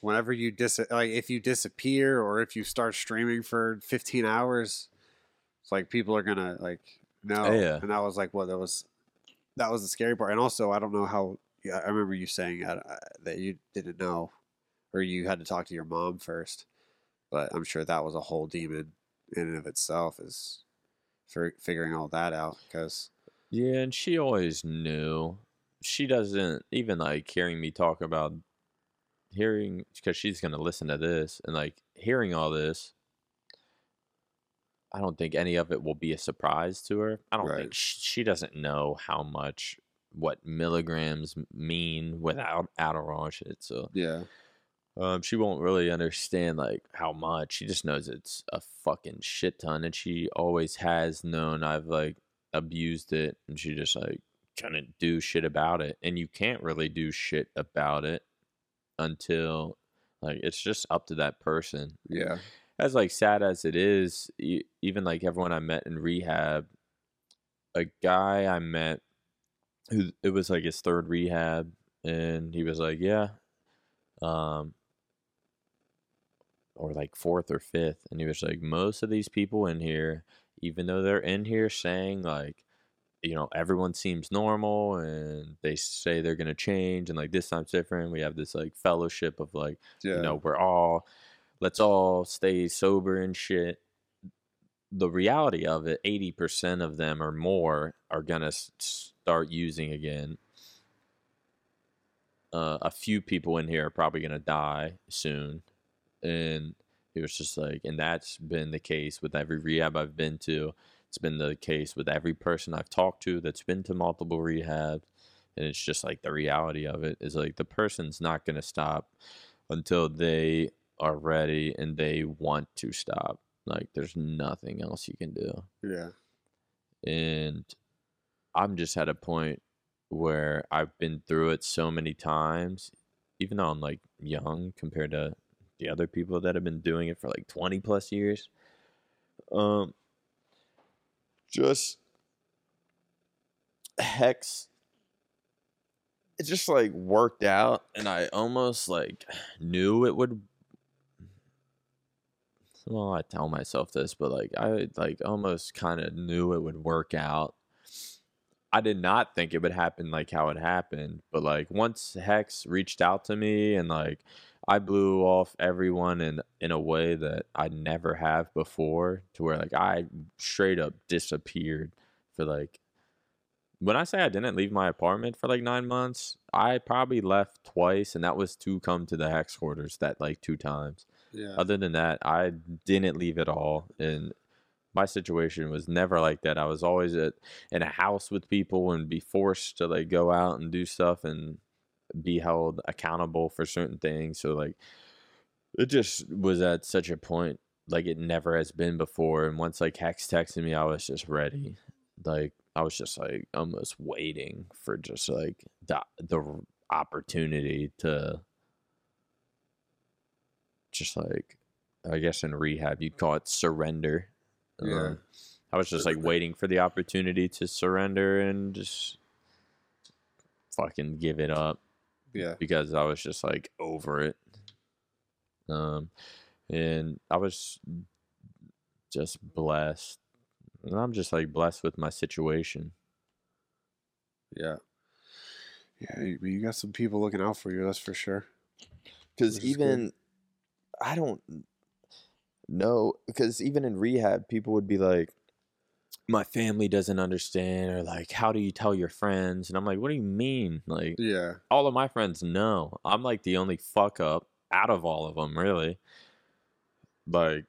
whenever you if you disappear or if you start streaming for 15 hours, it's like people are going to like... No, and I was like, well, that was the scary part. And also, I don't know how. I remember you saying that you didn't know, or you had to talk to your mom first. But I'm sure that was a whole demon in and of itself, is for figuring all that out. Because and she always knew. She doesn't even like hearing me talk about because she's gonna listen to this and like hearing all this. I don't think any of it will be a surprise to her. I don't think she doesn't know how much, what milligrams mean without Adderall shit. So She won't really understand like how much. She just knows it's a fucking shit ton, and she always has known I've like abused it, and she just like couldn't do shit about it. And you can't really do shit about it until like it's just up to that person. Yeah. As like sad as it is, even like everyone I met in rehab, a guy I met who it was like his third rehab, and he was like, yeah. Or like fourth or fifth, and he was like, most of these people in here, even though they're in here saying like, you know, everyone seems normal and they say they're gonna change and like this time's different, we have this like fellowship of like, yeah, you know, let's all stay sober and shit. The reality of it, 80% of them or more are gonna start using again. A few people in here are probably going to die soon. And it was just like, and that's been the case with every rehab I've been to. It's been the case with every person I've talked to that's been to multiple rehabs. And it's just like the reality of it is like the person's not going to stop until they are ready and they want to stop. Like there's nothing else you can do. Yeah. And I'm just at a point where I've been through it so many times, even though I'm like young compared to the other people that have been doing it for like 20 plus years. Just Hecz, it just like worked out, and I almost like knew it would. Well, I tell myself this, but like I like almost kind of knew it would work out. I did not think it would happen like how it happened, but like once Hecz reached out to me and like I blew off everyone in a way that I never have before, to where like I straight up disappeared for like, when I say I didn't leave my apartment for like 9 months, I probably left twice, and that was to come to the Hecz quarters that like 2 times. Yeah. Other than that, I didn't leave at all, and my situation was never like that. I was always in a house with people and be forced to like go out and do stuff and be held accountable for certain things. So like it just was at such a point like it never has been before. And once like Hecz texted me, I was just ready. Like I was just like almost waiting for just like the opportunity to just like, I guess in rehab you'd call it surrender. Yeah. I was just like waiting for the opportunity to surrender and just fucking give it up. Yeah. Because I was just like over it. And I was just blessed. And I'm just like blessed with my situation. Yeah. Yeah. You got some people looking out for you. That's for sure. Because even, because even in rehab, people would be like, my family doesn't understand, or like, how do you tell your friends? And I'm like, what do you mean? Like, yeah, all of my friends know. I'm like the only fuck up out of all of them, really. Like,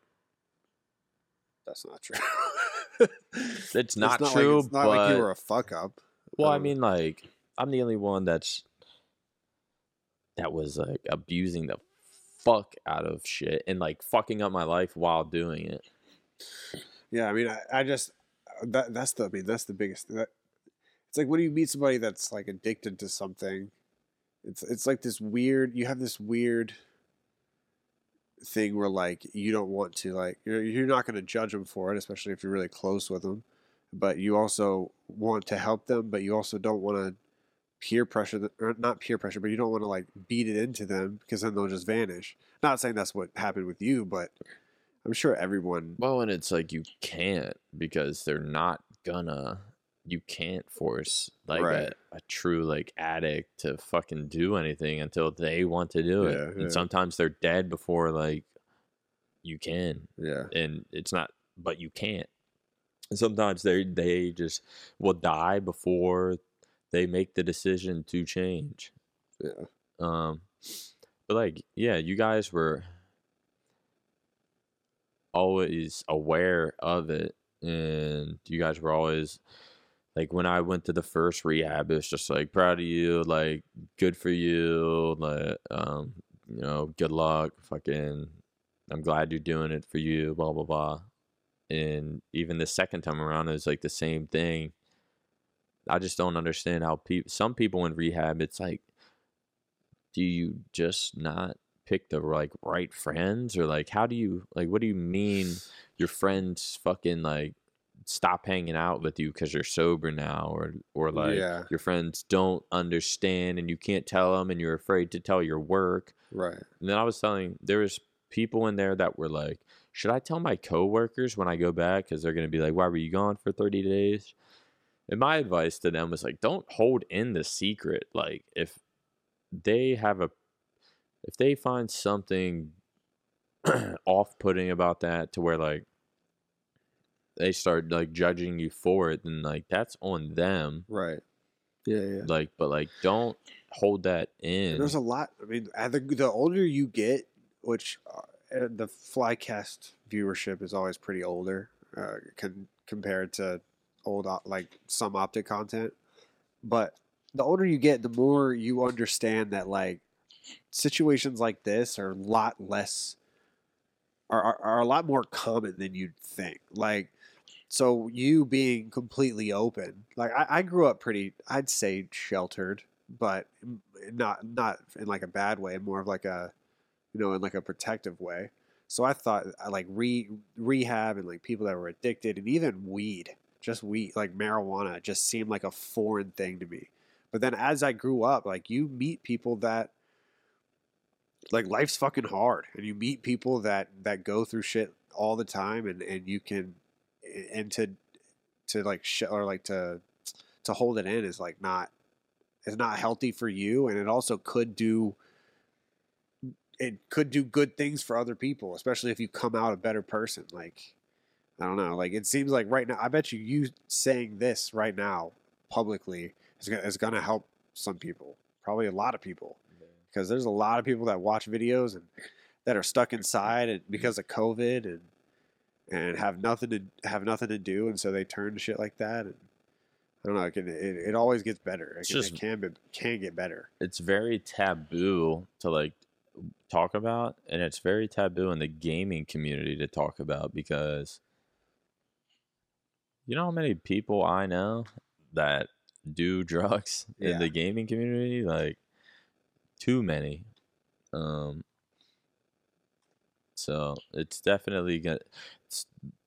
that's not true. It's not true. Like, it's not like you were a fuck up. Well, I mean, like, I'm the only one that was like abusing the fuck out of shit and like fucking up my life while doing it. Yeah, I mean, I just that's the biggest. It's like when you meet somebody that's like addicted to something, it's like this weird. You have this weird thing where like you don't want to like you're not going to judge them for it, especially if you're really close with them. But you also want to help them, but you also don't want to but you don't want to like beat it into them, because then they'll just vanish. Not saying that's what happened with you, but I'm sure everyone. Well, and it's like you can't, because they're not gonna. You can't force like a true like addict to fucking do anything until they want to do it. Yeah. And sometimes they're dead before like you can. Yeah, and it's not, but you can't. And sometimes they just will die before they make the decision to change. Yeah. But like, yeah, you guys were always aware of it, and you guys were always like, when I went to the first rehab, it was just like, proud of you, like, good for you, like, you know, good luck, fucking, I'm glad you're doing it for you, blah, blah, blah. And even the second time around, it was like the same thing. I just don't understand how some people in rehab, it's like, do you just not pick the like right friends? Or like, how do you, like, what do you mean your friends fucking like stop hanging out with you because you're sober now? Or like, yeah, your friends don't understand and you can't tell them and you're afraid to tell your work. Right. And then I was telling, there was people in there that were like, should I tell my coworkers when I go back? Because they're going to be like, why were you gone for 30 days? And my advice to them was like, don't hold in the secret. Like, if they have a, if they find something off-putting about that to where like they start like judging you for it, then like that's on them. Right. Yeah, yeah. Like, but like, don't hold that in. There's a lot. I mean, the older you get, which the Flycast viewership is always pretty older compared to old, like some OpTic content. But the older you get, the more you understand that like situations like this are a lot less, are a lot more common than you'd think. Like, so you being completely open, like I grew up pretty, I'd say sheltered, but not in like a bad way, more of like a, you know, in like a protective way. So I thought like rehab and like people that were addicted and even weed, like marijuana just seemed like a foreign thing to me. But then as I grew up, like you meet people that like life's fucking hard and you meet people that go through shit all the time and you can, and to like shit or like to hold it in is like not, it's not healthy for you. And it also could do good things for other people, especially if you come out a better person. Like, I don't know. Like, it seems like right now, I bet you saying this right now publicly is going to help some people, probably a lot of people, because there's a lot of people that watch videos and that are stuck inside and because of COVID and have nothing to do. And so they turn to shit like that. And I don't know. It always gets better. It can get better. It's very taboo to like talk about. And it's very taboo in the gaming community to talk about because, you know how many people I know that do drugs in the gaming community? Like, too many. So it's definitely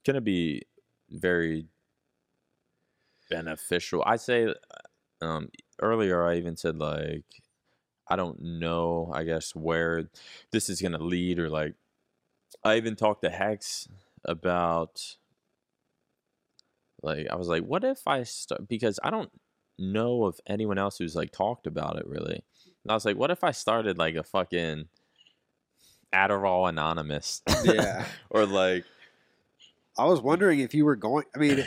gonna be very beneficial. I say earlier I even said like I don't know, I guess, where this is gonna lead, or like I even talked to Hecz about. Like, I was like, what if I start, because I don't know of anyone else who's like talked about it really. And I was like, what if I started like a fucking Adderall Anonymous? Yeah. Or like, I was wondering if you were going, I mean,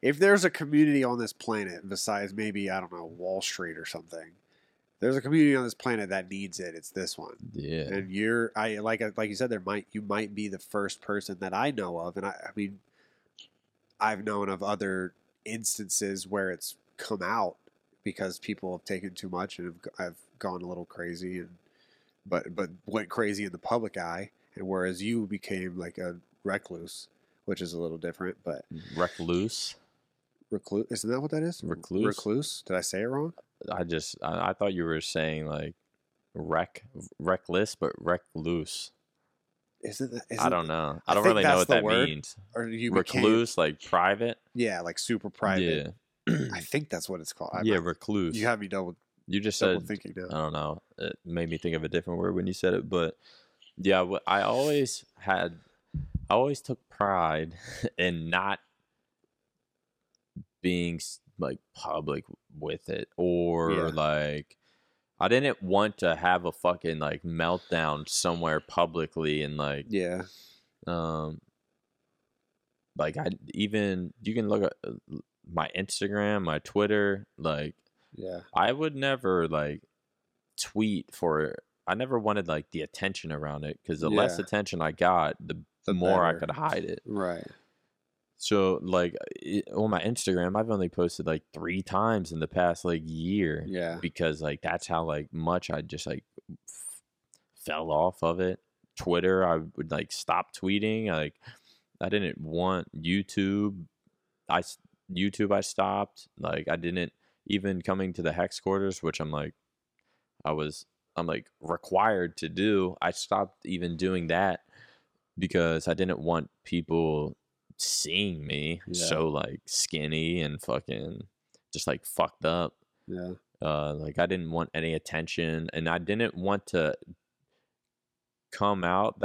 if there's a community on this planet besides maybe, I don't know, Wall Street or something, there's a community on this planet that needs it. It's this one. Yeah. And like you said, you might be the first person that I know of. And I mean, I've known of other instances where it's come out because people have taken too much and have gone a little crazy, and but went crazy in the public eye, and whereas you became like a recluse, which is a little different. But recluse, isn't that what that is? Recluse. Did I say it wrong? I thought you were saying like reckless, but recluse. I don't know. I don't really know what that means. Or you recluse, became, like private? Yeah, like super private. Yeah. I think that's what it's called. Recluse. You have me double. You just double said. Thinking now. I don't know. It made me think of a different word when you said it, but yeah, I always took pride in not being like public with it, or like. I didn't want to have a fucking like meltdown somewhere publicly and like like I even you can look at my Instagram, my Twitter, like I would never like tweet for. I never wanted like the attention around it because the less attention I got, the more better. I could hide it. Right. So like on my Instagram, I've only posted like 3 times in the past like year. Yeah. Because like that's how like much I just like fell off of it. Twitter, I would like stop tweeting. Like, I didn't want YouTube. I stopped. Like, I didn't even coming to the Hecz quarters, which I'm required to do. I stopped even doing that because I didn't want people seeing me so like skinny and fucking just like fucked up. Yeah. Like, I didn't want any attention, and I didn't want to come out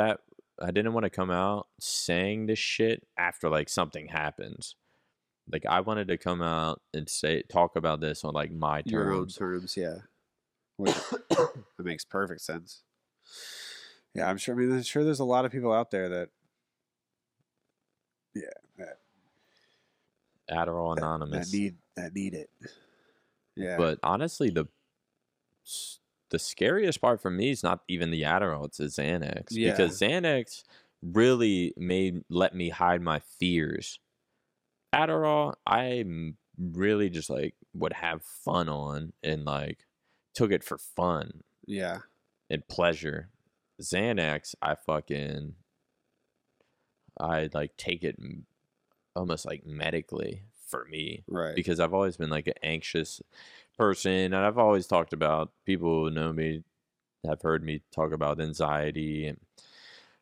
saying this shit after like something happens. Like, I wanted to come out and talk about this on like my terms. Your own terms, yeah. Which that makes perfect sense. Yeah, I'm sure. I mean, I'm sure there's a lot of people out there that, yeah, Adderall Anonymous that need it. Yeah. But honestly, the scariest part for me is not even the Adderall, it's the Xanax. Yeah. Because Xanax really let me hide my fears. Adderall, I really just like would have fun on and like took it for fun. Yeah. And pleasure. Xanax, I like take it almost like medically. For me, right? Because I've always been like an anxious person, and I've always talked about, people who know me have heard me talk about anxiety, and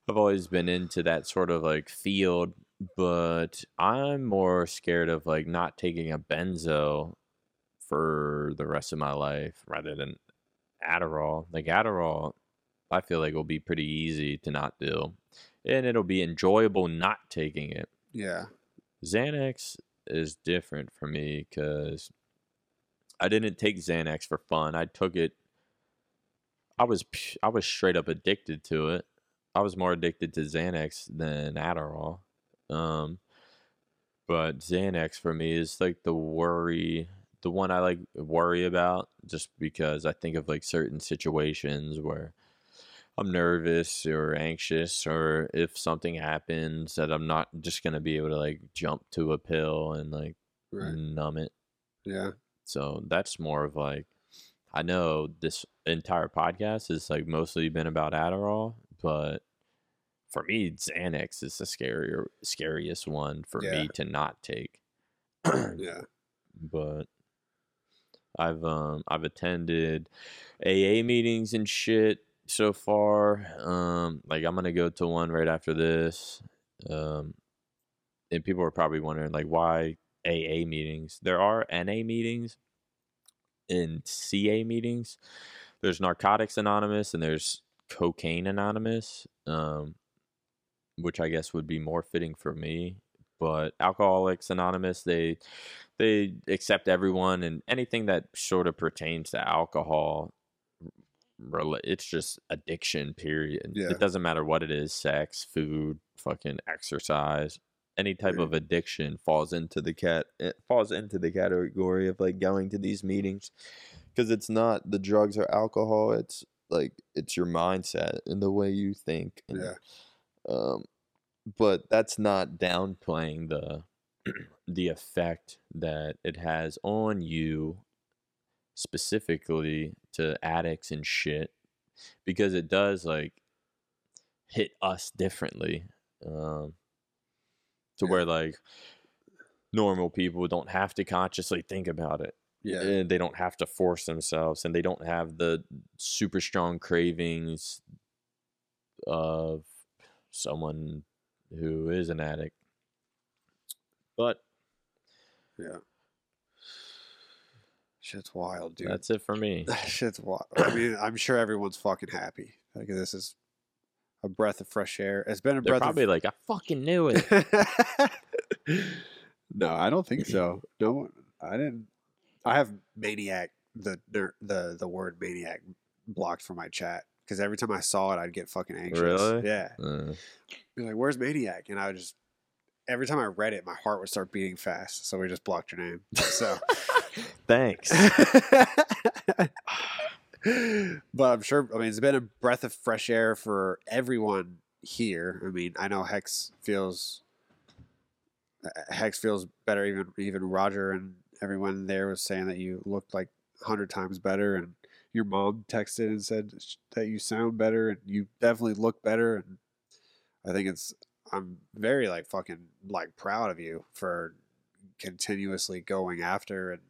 I've always been into that sort of like field, but I'm more scared of like not taking a benzo for the rest of my life rather than Adderall. Like, Adderall, I feel like will be pretty easy to not do, and it'll be enjoyable not taking it. Yeah. Xanax is different for me because I didn't take Xanax for fun. I took it. I was straight up addicted to it. I was more addicted to Xanax than Adderall. But Xanax for me is like the worry, the one I like worry about, just because I think of like certain situations where I'm nervous or anxious, or if something happens, that I'm not just going to be able to like jump to a pill and like numb it. Yeah. So that's more of like, I know this entire podcast has like mostly been about Adderall, but for me, Xanax is the scariest one for me to not take. Yeah. But I've attended AA meetings and shit so far. Like, I'm gonna go to one right after this, and people are probably wondering like, why AA meetings? There are NA meetings and CA meetings. There's Narcotics Anonymous and there's Cocaine Anonymous, which I guess would be more fitting for me. But Alcoholics Anonymous, they accept everyone, and anything that sort of pertains to alcohol, it's just addiction, period. Yeah. It doesn't matter what it is, sex, food, fucking exercise, any type of addiction falls into the category of like going to these meetings, because it's not the drugs or alcohol, it's like, it's your mindset and the way you think. And, but that's not downplaying the effect that it has on you, specifically to addicts and shit, because it does like hit us differently, to where like normal people don't have to consciously think about it, and they don't have to force themselves, and they don't have the super strong cravings of someone who is an addict. But shit's wild, dude. That's it for me. Shit's wild. I mean, I'm sure everyone's fucking happy. Like, this is a breath of fresh air. It's been a breath. They're probably like, I fucking knew it. No, I don't think so. No, I didn't. I have maniac, the word maniac blocked from my chat, because every time I saw it, I'd get fucking anxious. Really? Yeah. Be like, where's maniac? And I would just, every time I read it, my heart would start beating fast. So we just blocked your name. So. Thanks. But I'm sure, I mean, it's been a breath of fresh air for everyone here. I mean, I know Hecz feels better. Even Roger and everyone there was saying that you looked like 100 times better, and your mom texted and said that you sound better and you definitely look better. And I think I'm very fucking proud of you for continuously going after and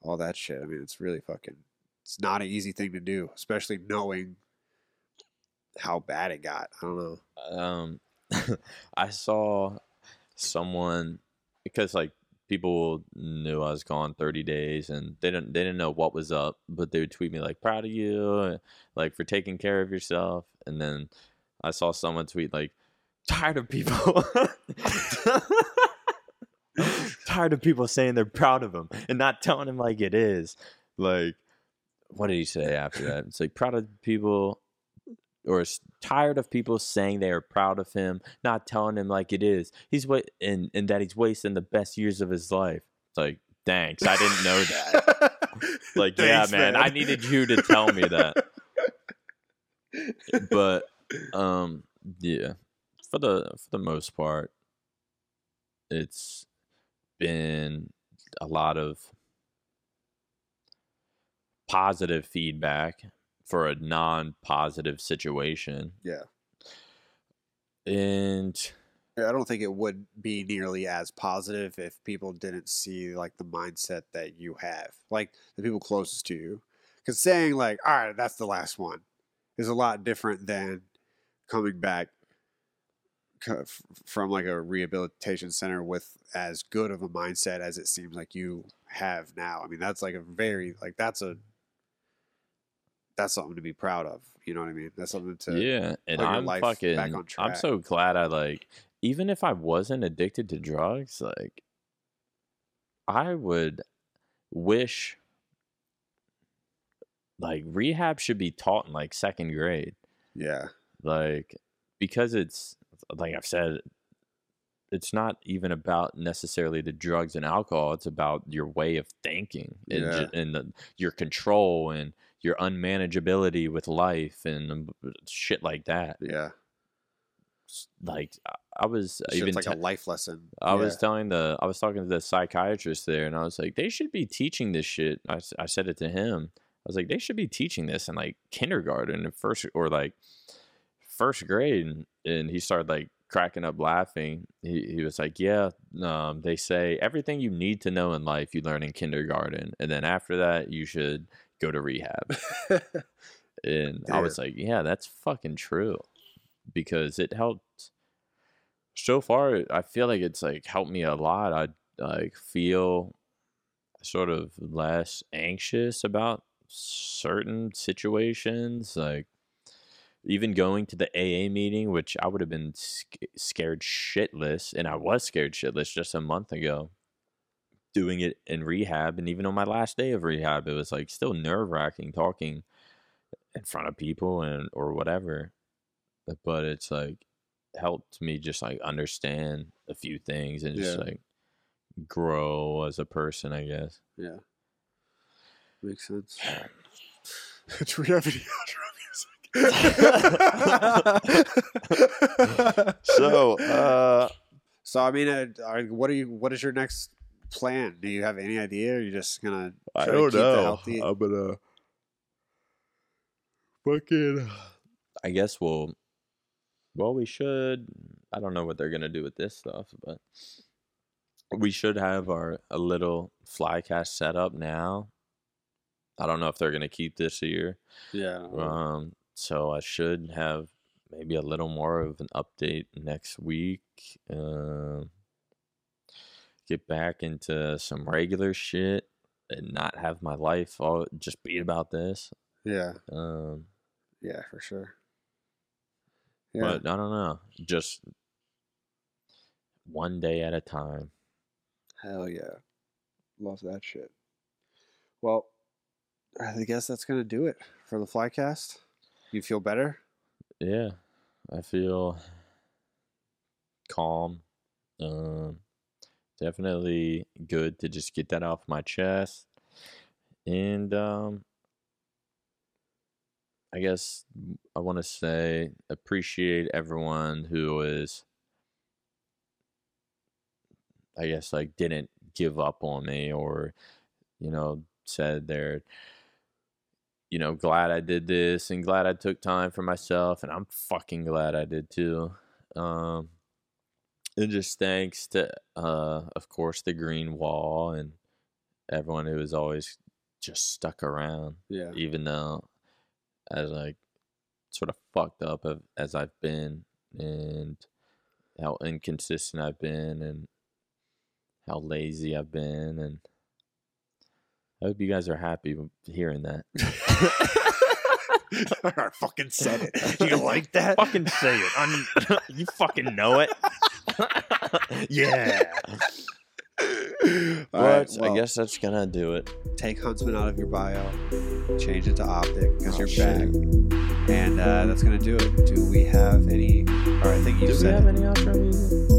all that shit. I mean, it's really fucking, it's not an easy thing to do, especially knowing how bad it got. I don't know. I saw someone, because people knew I was gone 30 days and they didn't know what was up, but they would tweet me proud of you, for taking care of yourself. And then I saw someone tweet tired of people tired of people saying they're proud of them and not telling them it is. What did he say after that? It's proud of people, or tired of people saying they are proud of him, not telling him it is. He's and that he's wasting the best years of his life. It's thanks, I didn't know that. Thanks, yeah, man, I needed you to tell me that. But yeah, for the most part, it's been a lot of positive feedback for a non-positive situation. Yeah. And I don't think it would be nearly as positive if people didn't see the mindset that you have, the people closest to you. Because saying all right, that's the last one is a lot different than coming back from a rehabilitation center with as good of a mindset as it seems you have now. I mean, that's that's something to be proud of. You know what I mean? That's something to and I'm life fucking back on track. I'm so glad I even if I wasn't addicted to drugs, I would wish rehab should be taught in second grade. Yeah. Because it's I've said, it's not even about necessarily the drugs and alcohol. It's about your way of thinking and your control and your unmanageability with life and shit like that. Yeah. I was shit's even a life lesson. I was talking to the psychiatrist there, and I was they should be teaching this shit. I said it to him. I was they should be teaching this in kindergarten and first grade. And he started cracking up laughing. He was they say everything you need to know in life you learn in kindergarten, and then after that you should go to rehab. And yeah. I was that's fucking true, because it helped so far. I feel it's helped me a lot. I feel sort of less anxious about certain situations, even going to the AA meeting, which I would have been scared shitless, and I was scared shitless just a month ago, doing it in rehab. And even on my last day of rehab, it was still nerve-wracking talking in front of people and or whatever. But it's helped me just understand a few things and just grow as a person, I guess. Yeah. Makes sense. Do we have any outro? So I mean, what is your next plan? Do you have any idea, or are you just gonna try to keep the healthy? I'm gonna fucking, I guess we'll, well, we should, I don't know what they're gonna do with this stuff, but we should have a little Flycast set up now. I don't know if they're gonna keep this year. Yeah. So I should have maybe a little more of an update next week. Get back into some regular shit and not have my life all just be about this. Yeah. Yeah, for sure. Yeah. But I don't know. Just one day at a time. Hell yeah. Love that shit. Well, I guess that's going to do it for the Flycast. You feel better? Yeah, I feel calm. Definitely good to just get that off my chest. And I guess I want to say appreciate everyone who is, I guess, didn't give up on me, or, said they're you know, glad I did this and glad I took time for myself, and I'm fucking glad I did too. And just thanks to, of course, the Green Wall and everyone who was always just stuck around. Yeah. Even though as like sort of fucked up as I've been and how inconsistent I've been and how lazy I've been, and I hope you guys are happy hearing that. I fucking said it. You like that? Fucking say it. I mean, you fucking know it. Yeah. But right, well, I guess that's gonna do it. Take Huntsman out of your bio, change it to OpTic because you're back. And that's gonna do it. Do we have any? Or I think you said. Do we have any outro music?